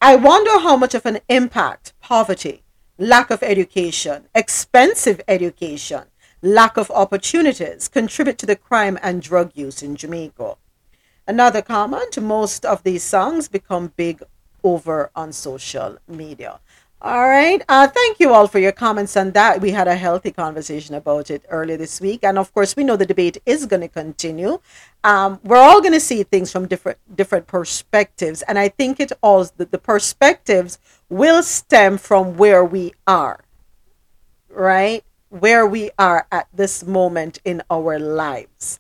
I wonder how much of an impact poverty, lack of education, expensive education, lack of opportunities contribute to the crime and drug use in Jamaica. Another comment, most of these songs become big over on social media. All right. Thank you all for your comments on that. We had a healthy conversation about it earlier this week. And of course, we know the debate is going to continue. We're all going to see things from different perspectives. And I think it all, the perspectives will stem from where we are, right? Where we are at this moment in our lives.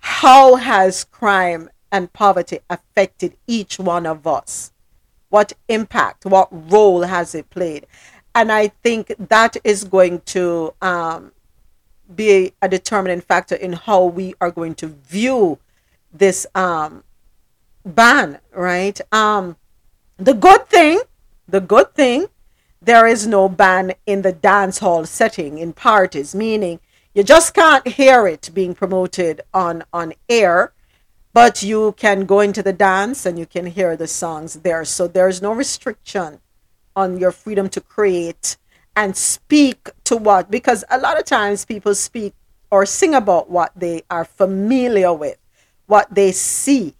How has crime and poverty affected each one of us? What impact, what role has it played? And I think that is going to be a determining factor in how we are going to view this ban, right? The good thing, there is no ban in the dance hall setting, in parties, meaning you just can't hear it being promoted on air. But you can go into the dance and you can hear the songs there. So there's no restriction on your freedom to create and speak to what, because a lot of times people speak or sing about what they are familiar with, what they see,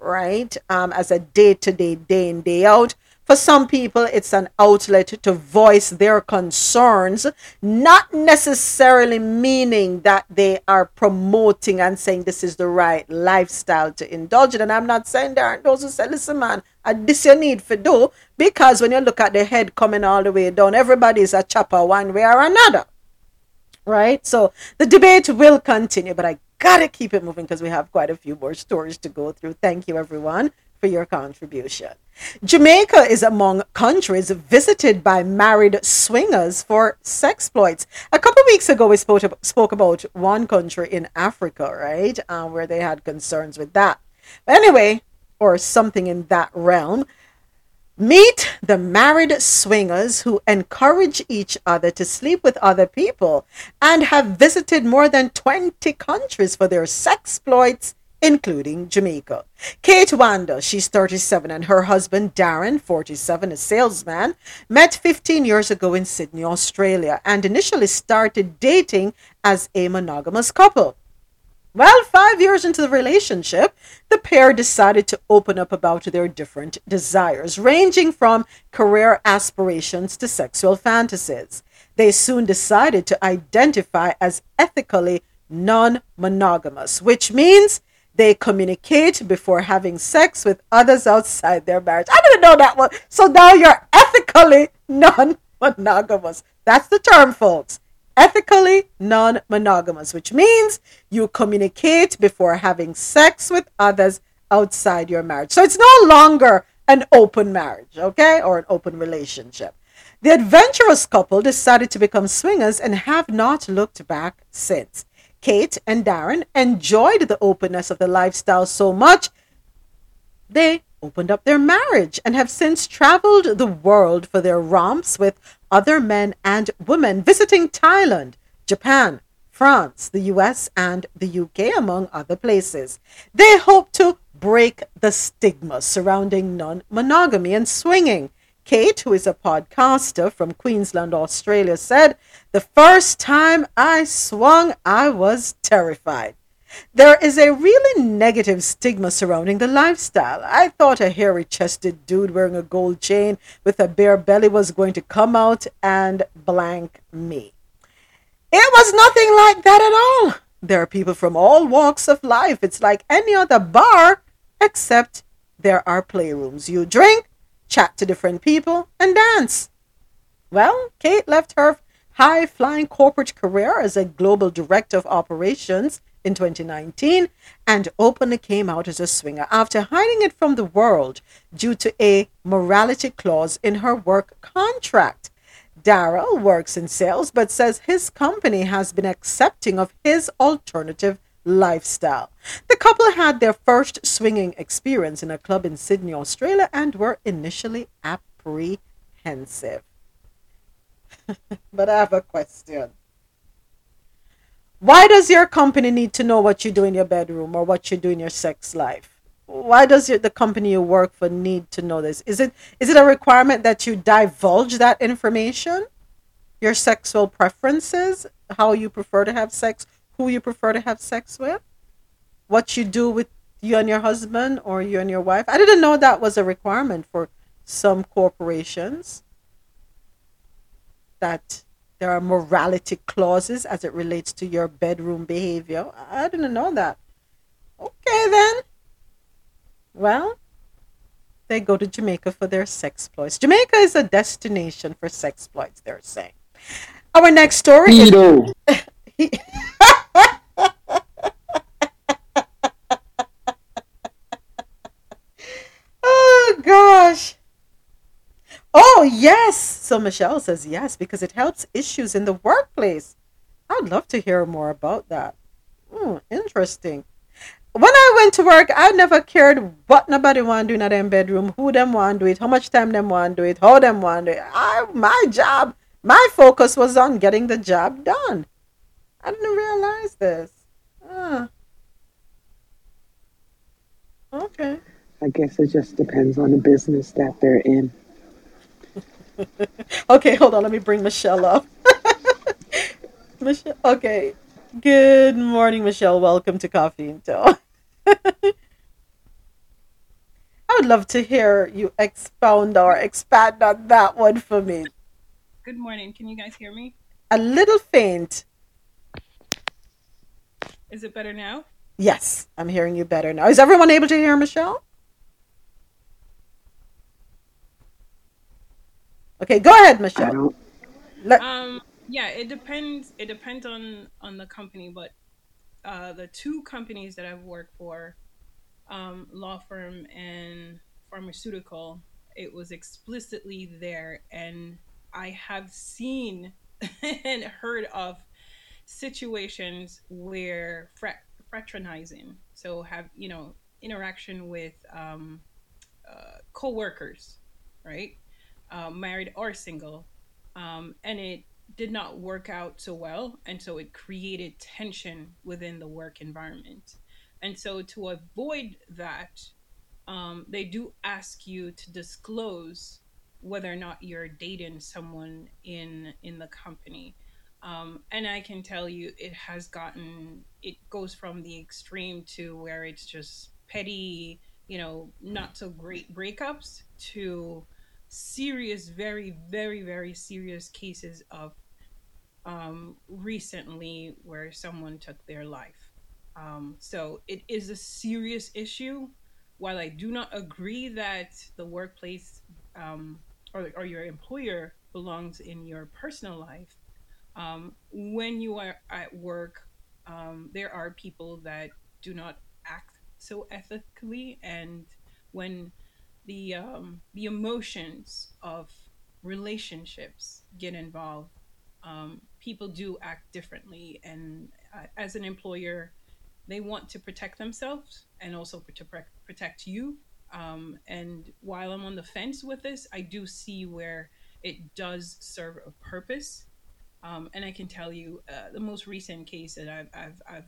right? As a day-to-day, day in, day out. For some people, it's an outlet to voice their concerns, not necessarily meaning that they are promoting and saying this is the right lifestyle to indulge in. And I'm not saying there aren't those who say, listen, man, this you need for do, because when you look at the head coming all the way down, everybody's a chopper one way or another, right? So the debate will continue, but I gotta keep it moving because we have quite a few more stories to go through. Thank you, everyone, for your contribution. Jamaica is among countries visited by married swingers for sexploits. A couple of weeks ago, we spoke about one country in Africa, right, where they had concerns with that. But anyway, or something in that realm. Meet the married swingers who encourage each other to sleep with other people and have visited more than 20 countries for their sexploits, including Jamaica. Kate Wanda, she's 37, and her husband, Darren, 47, a salesman, met 15 years ago in Sydney, Australia, and initially started dating as a monogamous couple. Well, 5 years into the relationship, the pair decided to open up about their different desires, ranging from career aspirations to sexual fantasies. They soon decided to identify as ethically non-monogamous, which means they communicate before having sex with others outside their marriage. I didn't know that one. So now you're ethically non-monogamous. That's the term, folks. Ethically non-monogamous, which means you communicate before having sex with others outside your marriage. So it's no longer an open marriage, okay, or an open relationship. The adventurous couple decided to become swingers and have not looked back since. Kate and Darren enjoyed the openness of the lifestyle so much, they opened up their marriage and have since traveled the world for their romps with other men and women, visiting Thailand, Japan, France, the US, and the UK, among other places. They hope to break the stigma surrounding non-monogamy and swinging. Kate, who is a podcaster from Queensland, Australia, said, "The first time I swung, I was terrified. There is a really negative stigma surrounding the lifestyle. I thought a hairy-chested dude wearing a gold chain with a bare belly was going to come out and blank me. It was nothing like that at all. There are people from all walks of life. It's like any other bar, except there are playrooms. You drink, chat to different people, and dance." Well, Kate left her high-flying corporate career as a global director of operations in 2019 and openly came out as a swinger after hiding it from the world due to a morality clause in her work contract. Darrell works in sales but says his company has been accepting of his alternative lifestyle. The couple had their first swinging experience in a club in Sydney, Australia, and were initially apprehensive. But I have a question. Why does your company need to know what you do in your bedroom or what you do in your sex life? Why does the company you work for need to know this? Is it a requirement that you divulge that information? Your sexual preferences, how you prefer to have sex, who you prefer to have sex with, what you do with you and your husband or you and your wife? I didn't know that was a requirement for some corporations, that there are morality clauses as it relates to your bedroom behavior. I didn't know that. Okay, then. Well, they go to Jamaica for their sexploits. Jamaica is a destination for sexploits, they're saying. Our next story is... Oh gosh. Oh yes. So Michelle says yes because it helps issues in the workplace. I'd love to hear more about that. Interesting. When I went to work, I never cared what nobody want to do in them bedroom, who them want to do it, how much time them want to do it, how them want to do it. My focus was on getting the job done. I didn't realize this. Okay. I guess it just depends on the business that they're in. Okay, hold on. Let me bring Michelle up. Michelle, okay. Good morning, Michelle. Welcome to Coffee In Toe. I would love to hear you expound or expand on that one for me. Good morning. Can you guys hear me? A little faint. Is it better now? Yes, I'm hearing you better now. Is everyone able to hear Michelle? Okay, go ahead, Michelle. Yeah, it depends on the company, but the two companies that I've worked for, law firm and pharmaceutical, it was explicitly there. And I have seen and heard of situations where fraternizing, so have, you know, interaction with co-workers, right? Married or single, and it did not work out so well, and so it created tension within the work environment. And so to avoid that, they do ask you to disclose whether or not you're dating someone in the company, and I can tell you it goes from the extreme to where it's just petty, you know, not so great breakups to serious, very, very, very serious cases of recently where someone took their life. So it is a serious issue. While I do not agree that the workplace or your employer belongs in your personal life, when you are at work, there are people that do not act so ethically, and when the emotions of relationships get involved, people do act differently. And as an employer, they want to protect themselves and also to protect you. And while I'm on the fence with this, I do see where it does serve a purpose. And I can tell you the most recent case that I've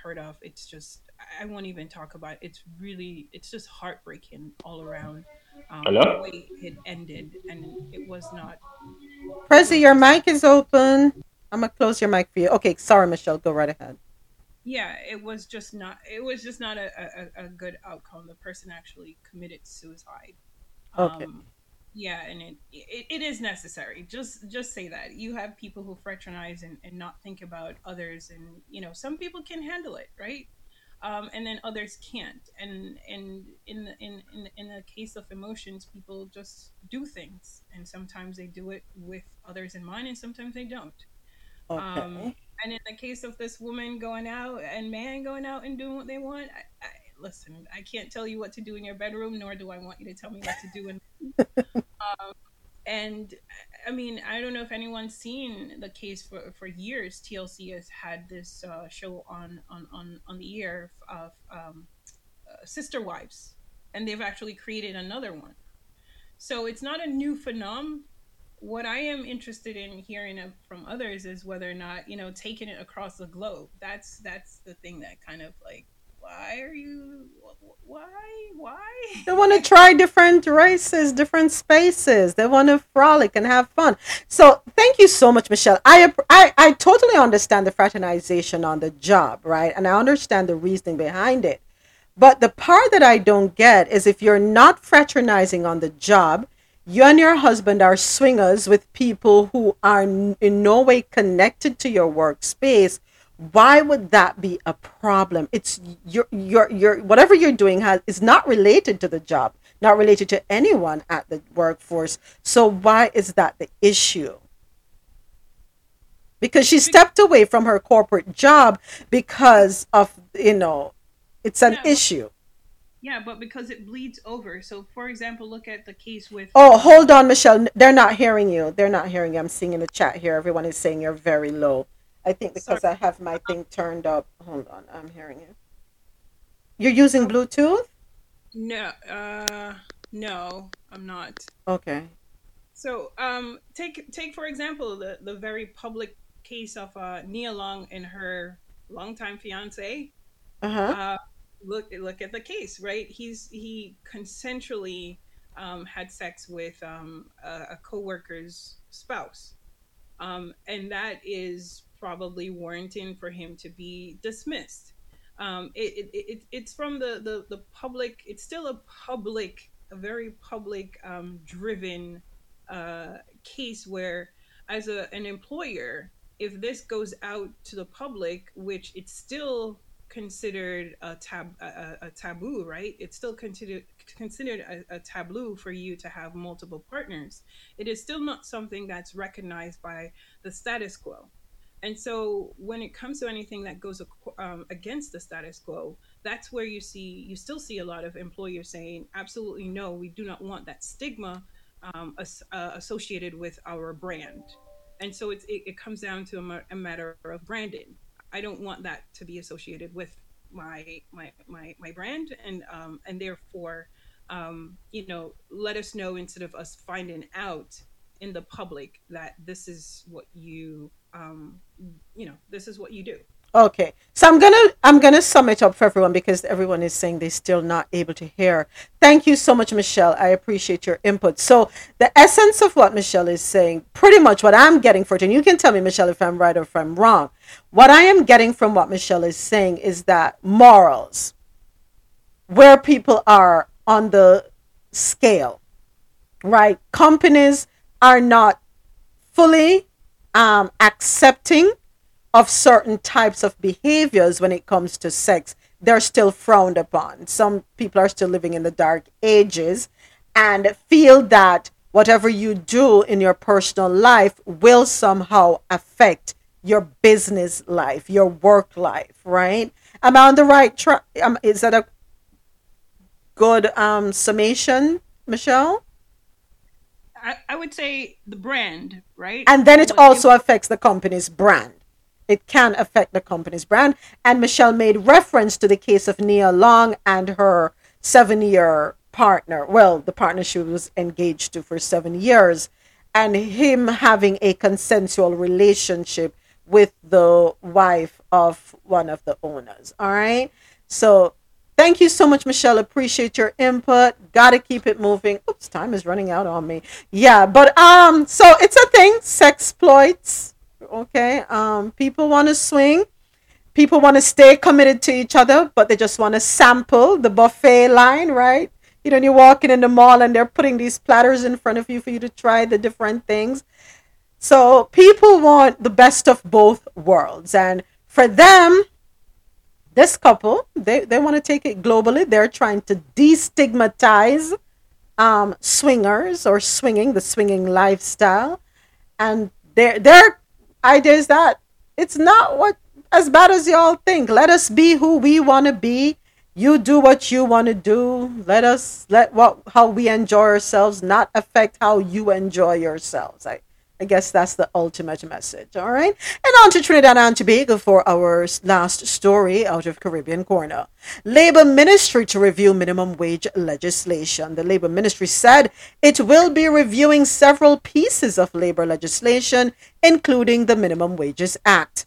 heard of, it's just, I won't even talk about it. It's really, it's just heartbreaking all around. The way it ended, and it was not. Prezi, your mic is open. I'm gonna close your mic for you. Okay, sorry, Michelle. Go right ahead. Yeah, it was just not a good outcome. The person actually committed suicide. Okay. Yeah, and it is necessary. Just say that. You have people who fraternize and not think about others, and you know, some people can handle it, right? And then others can't. And in the case of emotions, people just do things, and sometimes they do it with others in mind, and sometimes they don't. Okay. And in the case of this woman going out and man going out and doing what they want, listen, I can't tell you what to do in your bedroom, nor do I want you to tell me what to do. And I mean, I don't know if anyone's seen the case for years. TLC has had this show on the air of Sister Wives, and they've actually created another one. So it's not a new phenomenon. What I am interested in hearing from others is whether or not, you know, taking it across the globe. That's the thing that kind of like, Why? They want to try different races, different spaces. They want to frolic and have fun. So thank you so much, Michelle. I totally understand the fraternization on the job, right? And I understand the reasoning behind it. But the part that I don't get is if you're not fraternizing on the job, you and your husband are swingers with people who are in no way connected to your workspace. Why would that be a problem? It's your whatever you're doing is not related to the job, not related to anyone at the workforce. So why is that the issue? Because she stepped away from her corporate job because of, you know, it's an issue. Yeah, but because it bleeds over. So, for example, look at the case with... Oh, hold on, Michelle. They're not hearing you. I'm seeing in the chat here, everyone is saying you're very low. I think because sorry. I have my thing turned up. Hold on, I'm hearing you. You're using Bluetooth? No, no, I'm not. Okay. So, take for example the very public case of Nia Long and her longtime fiance. Look at the case, right? He consensually had sex with a co-worker's spouse. And that is probably warranting for him to be dismissed. It's from the public, it's still a very public driven case where as an employer, if this goes out to the public, which it's still considered a taboo, right? It's still considered a taboo for you to have multiple partners. It is still not something that's recognized by the status quo. And so when it comes to anything that goes against the status quo, that's where you still see a lot of employers saying, absolutely no, we do not want that stigma associated with our brand. And so it comes down to a matter of branding. I don't want that to be associated with my brand, and therefore, let us know instead of us finding out in the public that this is what you. This is what you do. Okay, so I'm gonna sum it up for everyone because everyone is saying they're still not able to hear. Thank you so much, Michelle. I appreciate your input. So the essence of what Michelle is saying, pretty much what I'm getting for it, and you can tell me, Michelle, if I'm right or if I'm wrong. What I am getting from what Michelle is saying is that morals, where people are on the scale, right? Companies are not fully accepting of certain types of behaviors when it comes to sex. They're still frowned upon. Some people are still living in the dark ages and feel that whatever you do in your personal life will somehow affect your business life, your work life, right? Am I on the right track? Is that a good summation, Michelle? I would say the brand, right? And then it also affects the company's brand. It can affect the company's brand. And Michelle made reference to the case of Nia Long and her 7-year partner. Well, the partner she was engaged to for 7 years, and him having a consensual relationship with the wife of one of the owners. All right. So thank you so much, Michelle. Appreciate your input. Got to keep it moving. Oops, time is running out on me. Yeah. But so it's a thing. Sexploits. Okay, people want to swing, people want to stay committed to each other, but they just want to sample the buffet line, right? You know, you're walking in the mall and they're putting these platters in front of you for you to try the different things. So people want the best of both worlds, and for them, this couple, they want to take it globally. They're trying to destigmatize swingers or the swinging lifestyle, and they're idea is that it's not as bad as y'all think. Let us be who we want to be. You do what you want to do. How we enjoy ourselves not affect how you enjoy yourselves. I guess that's the ultimate message. All right, and on to Trinidad and Tobago for our last story out of Caribbean Corner. Labor Ministry to review minimum wage legislation. The Labor Ministry said it will be reviewing several pieces of labor legislation, including the Minimum Wages Act.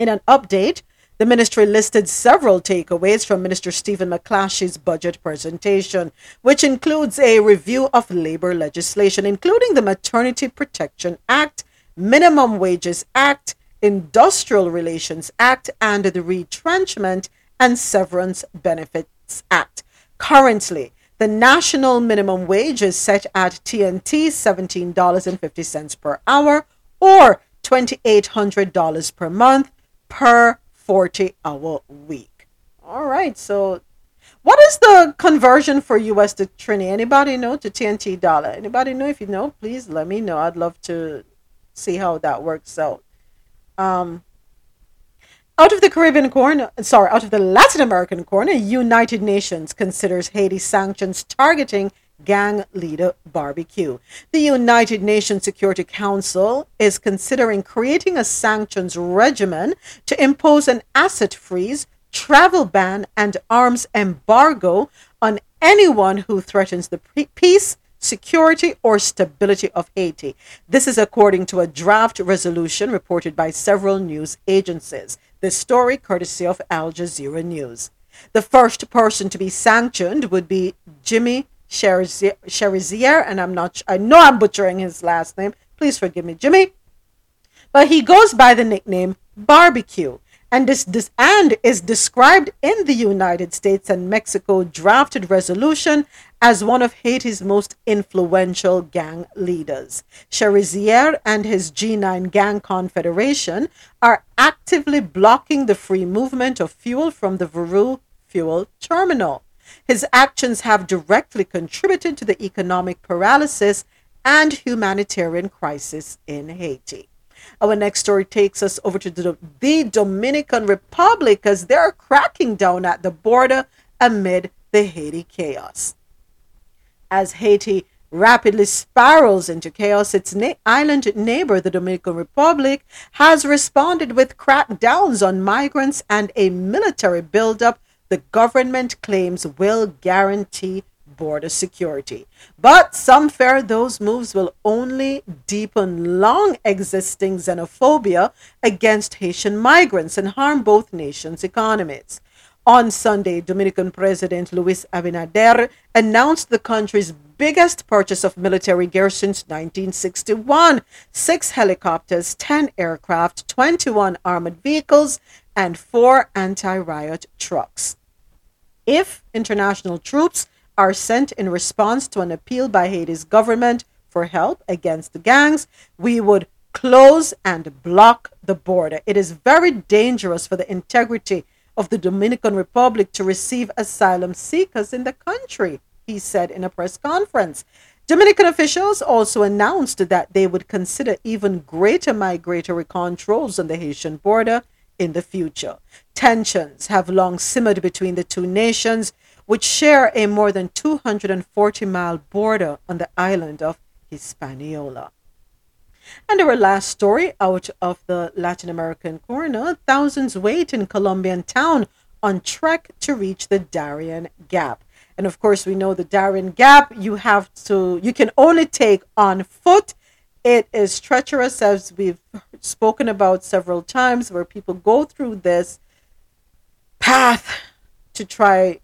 In an update, the ministry listed several takeaways from Minister Stephen McClash's budget presentation, which includes a review of labor legislation, including the Maternity Protection Act, Minimum Wages Act, Industrial Relations Act, and the Retrenchment and Severance Benefits Act. Currently, the national minimum wage is set at TNT $17.50 per hour or $2,800 per month per 40-hour week. All right, so what is the conversion for US to Trini? Anybody know to TNT dollar? Anybody know? If you know, please let me know. I'd love to see how that works out. Out of the Caribbean corner, out of the Latin American corner, United Nations considers Haiti sanctions targeting gang leader Barbecue. The United Nations Security Council is considering creating a sanctions regimen to impose an asset freeze, travel ban, and arms embargo on anyone who threatens the peace, security, or stability of Haiti. This is according to a draft resolution reported by several news agencies. This story courtesy of Al Jazeera News. The first person to be sanctioned would be Jimmy Shericka, and I know I'm butchering his last name. Please forgive me, Jimmy. But he goes by the nickname Barbecue, and this is described in the United States and Mexico drafted resolution as one of Haiti's most influential gang leaders. Shericka and his G9 gang confederation are actively blocking the free movement of fuel from the Vuru fuel terminal. His actions have directly contributed to the economic paralysis and humanitarian crisis in Haiti. Our next story takes us over to the Dominican Republic as they're cracking down at the border amid the Haiti chaos. As Haiti rapidly spirals into chaos, its island neighbor, the Dominican Republic, has responded with crackdowns on migrants and a military buildup the government claims will guarantee border security. But some fear those moves will only deepen long-existing xenophobia against Haitian migrants and harm both nations' economies. On Sunday, Dominican President Luis Abinader announced the country's biggest purchase of military gear since 1961, 6 helicopters, 10 aircraft, 21 armored vehicles, and 4 anti-riot trucks. If international troops are sent in response to an appeal by Haiti's government for help against the gangs, we would close and block the border. It is very dangerous for the integrity of the Dominican Republic to receive asylum seekers in the country, he said in a press conference. Dominican officials also announced that they would consider even greater migratory controls on the Haitian border in the future. Tensions have long simmered between the two nations, which share a more than 240-mile border on the island of Hispaniola. And our last story out of the Latin American corner, thousands wait in Colombian town on trek to reach the Darien Gap. And of course, we know the Darien Gap, you can only take on foot. It is treacherous, as we've spoken about several times, where people go through this path to try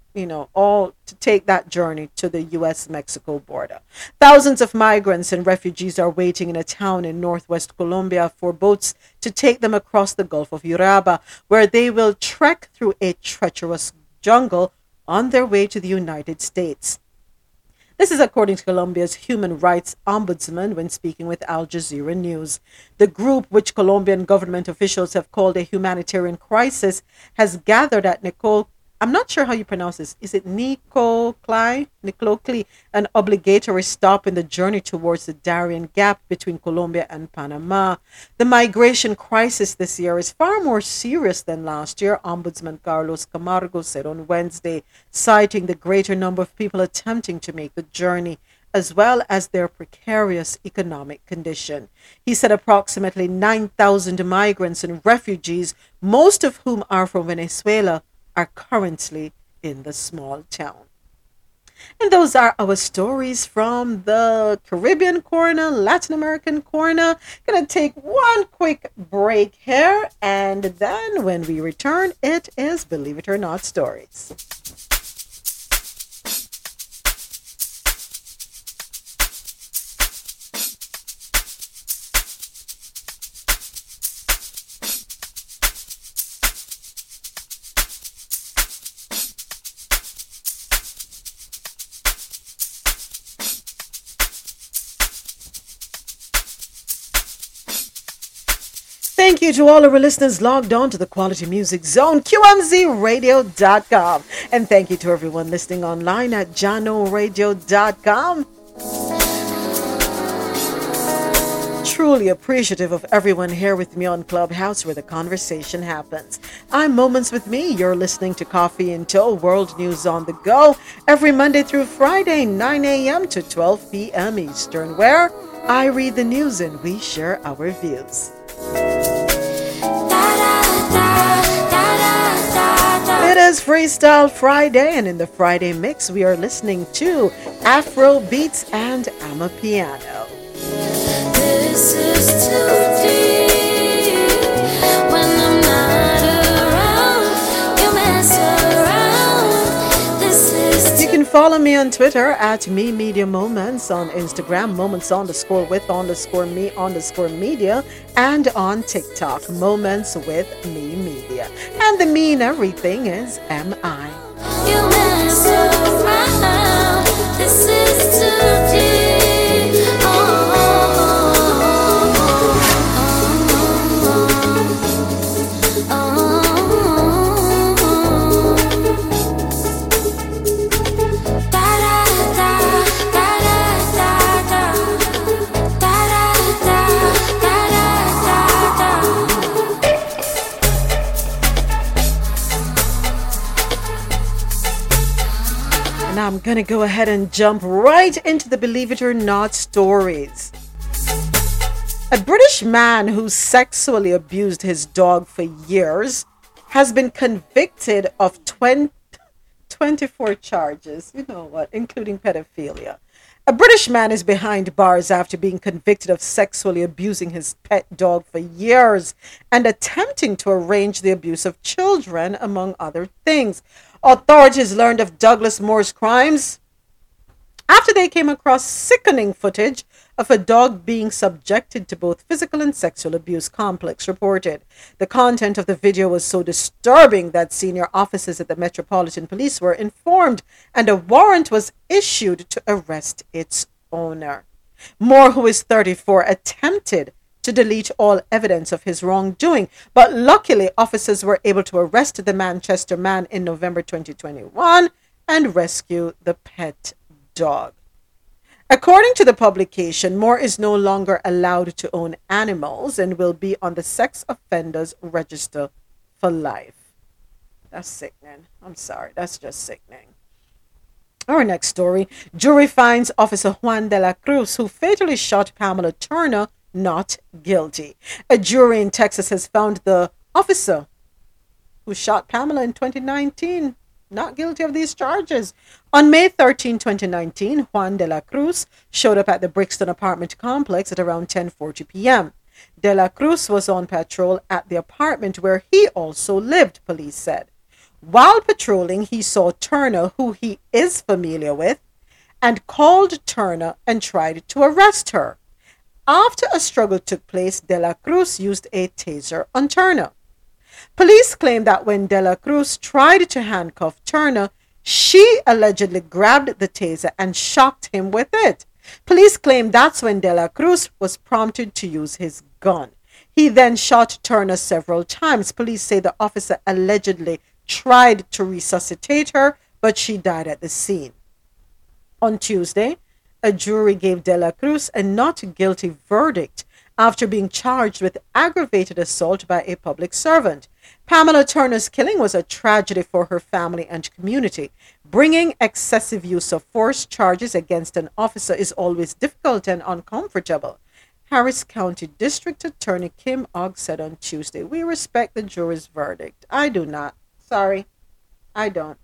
all to take that journey to the U.S.-Mexico border. Thousands of migrants and refugees are waiting in a town in northwest Colombia for boats to take them across the Gulf of Uraba, where they will trek through a treacherous jungle on their way to the United States. This is according to Colombia's Human Rights Ombudsman when speaking with Al Jazeera News. The group, which Colombian government officials have called a humanitarian crisis, has gathered at I'm not sure how you pronounce this. Is it Nicoclí, an obligatory stop in the journey towards the Darien Gap between Colombia and Panama. The migration crisis this year is far more serious than last year, Ombudsman Carlos Camargo said on Wednesday, citing the greater number of people attempting to make the journey, as well as their precarious economic condition. He said approximately 9,000 migrants and refugees, most of whom are from Venezuela, are currently in the small town. And those are our stories from the Caribbean corner, Latin American corner. Gonna take one quick break here, and then when we return, it is Believe It or Not Stories. Thank you to all our listeners logged on to the Quality Music Zone, QMZRadio.com. And thank you to everyone listening online at JannoRadio.com. Truly appreciative of everyone here with me on Clubhouse, where the conversation happens. I'm Moments With Me. You're listening to Coffee In Toe, World News on the Go, every Monday through Friday, 9 a.m. to 12 p.m. Eastern, where I read the news and we share our views. It is Freestyle Friday, and in the Friday mix, we are listening to Afro Beats and Amapiano. This is too deep. You can Follow me on Twitter at Mi Media Moments, on Instagram, moments_with_me_media, and on TikTok, Moments with Mi Media. And the me in everything is M-I. You mess around, this is too deep. I'm going to go ahead and jump right into the Believe It or Not stories. A British man who sexually abused his dog for years has been convicted of 24 charges, you know what, including pedophilia. A British man is behind bars after being convicted of sexually abusing his pet dog for years and attempting to arrange the abuse of children, among other things. Authorities learned of Douglas Moore's crimes after they came across sickening footage of a dog being subjected to both physical and sexual abuse, Complex reported. The content of the video was so disturbing that senior officers at the Metropolitan Police were informed and a warrant was issued to arrest its owner. Moore, who is 34, attempted to delete all evidence of his wrongdoing, but luckily officers were able to arrest the Manchester man in November 2021 and rescue the pet dog. According to the publication, Moore is no longer allowed to own animals and will be on the sex offenders register for life. That's sickening. I'm sorry, that's just sickening. Our next story. Jury finds Officer Juan de la Cruz, who fatally shot Pamela Turner, not guilty. A jury in Texas has found the officer who shot Pamela in 2019 not guilty of these charges. On May 13, 2019, Juan de la Cruz showed up at the Brixton apartment complex at around 10:40 p.m. De la Cruz was on patrol at the apartment where he also lived, police said. While patrolling, he saw Turner, who he is familiar with, and called Turner and tried to arrest her. After a struggle took place, De La Cruz used a taser on Turner. Police claim that when De La Cruz tried to handcuff Turner, she allegedly grabbed the taser and shocked him with it. Police claim that's when De La Cruz was prompted to use his gun. He then shot Turner several times. Police say the officer allegedly tried to resuscitate her, but she died at the scene. On Tuesday, a jury gave De La Cruz a not guilty verdict after being charged with aggravated assault by a public servant. Pamela Turner's killing was a tragedy for her family and community. Bringing excessive use of force charges against an officer is always difficult and uncomfortable, Harris County District Attorney Kim Ogg said on Tuesday. We respect the jury's verdict. I do not. Sorry, I don't.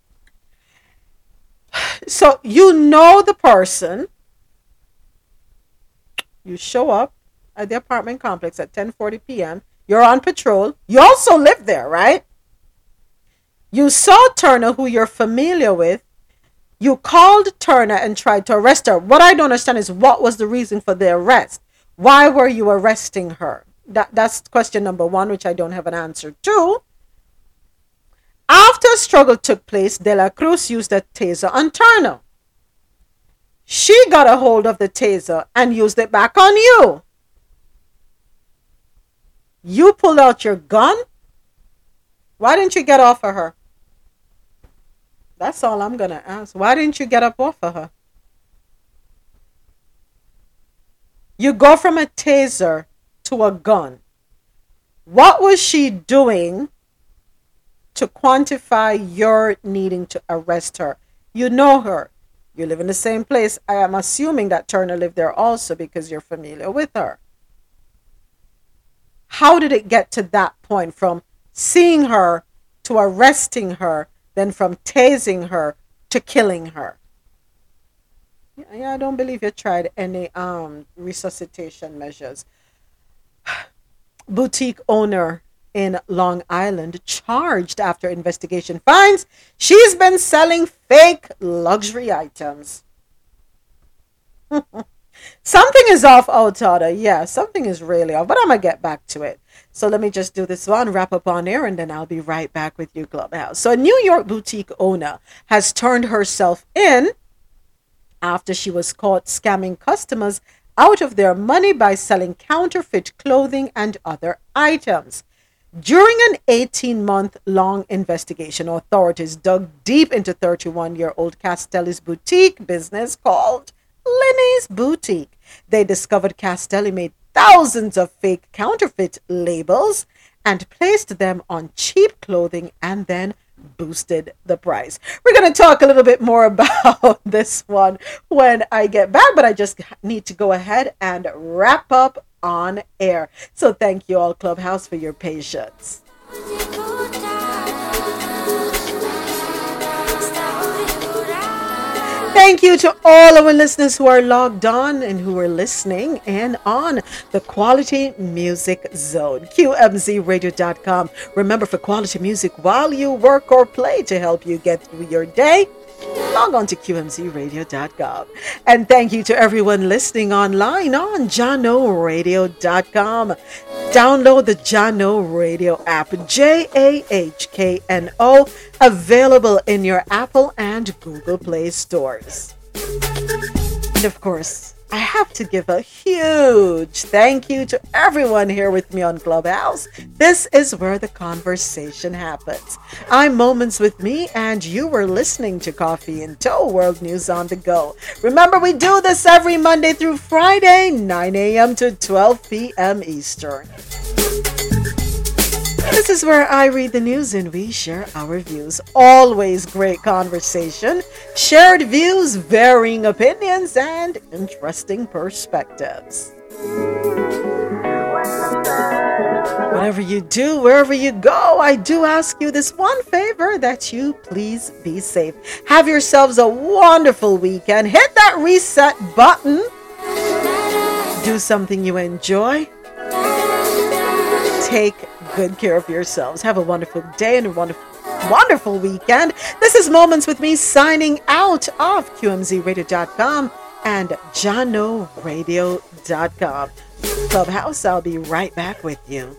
So you know the person. You show up at the apartment complex at 10:40 p.m. You're on patrol. You also live there, right? You saw Turner, who you're familiar with. You called Turner and tried to arrest her. What I don't understand is what was the reason for the arrest? Why were you arresting her? That's question number one, which I don't have an answer to. After a struggle took place, De La Cruz used a taser on Turner. She got a hold of the taser and used it back on you. You pulled out your gun. Why didn't you get off of her? That's all I'm going to ask. Why didn't you get up off of her? You go from a taser to a gun. What was she doing to quantify your needing to arrest her? You know her. You live in the same place. I am assuming that Turner lived there also because you're familiar with her. How did it get to that point from seeing her to arresting her, then from tasing her to killing her? Yeah, I don't believe you tried any resuscitation measures. Boutique owner in Long Island charged after investigation finds she's been selling fake luxury items. Something is off, old Tata. Yeah, something is really off, but I'm going to get back to it. So let me just do this one, wrap up on air, and then I'll be right back with you, Clubhouse. So a New York boutique owner has turned herself in after she was caught scamming customers out of their money by selling counterfeit clothing and other items. During an 18-month-long investigation, authorities dug deep into 31-year-old Castelli's boutique business called Lenny's Boutique. They discovered Castelli made thousands of fake counterfeit labels and placed them on cheap clothing and then boosted the price. We're going to talk a little bit more about this one when I get back, but I just need to go ahead and wrap up on air. So thank you all, Clubhouse, for your patience. Thank you to all our listeners who are logged on and who are listening and on the Quality Music Zone, QMZRadio.com. Remember, for quality music while you work or play to help you get through your day, log on to QMZRadio.com. And thank you to everyone listening online on JannoRadio.com. Download the Janno Radio app, JAHKNO, available in your Apple and Google Play stores. And of course, I have to give a huge thank you to everyone here with me on Clubhouse. This is where the conversation happens. I'm Moments with Me, and you were listening to Coffee In Toe, World News on the Go. Remember, we do this every Monday through Friday, 9 a.m. to 12 p.m. Eastern. This is where I read the news and we share our views. Always great conversation, shared views, varying opinions, and interesting perspectives. Whatever you do, wherever you go, I do ask you this one favor, that you please be safe. Have yourselves a wonderful weekend. Hit that reset button. Do something you enjoy. Take good care of yourselves. Have a wonderful day and a wonderful weekend. This is Moments with Me, signing out of QMZRadio.com and JannoRadio.com. Clubhouse, I'll be right back with you.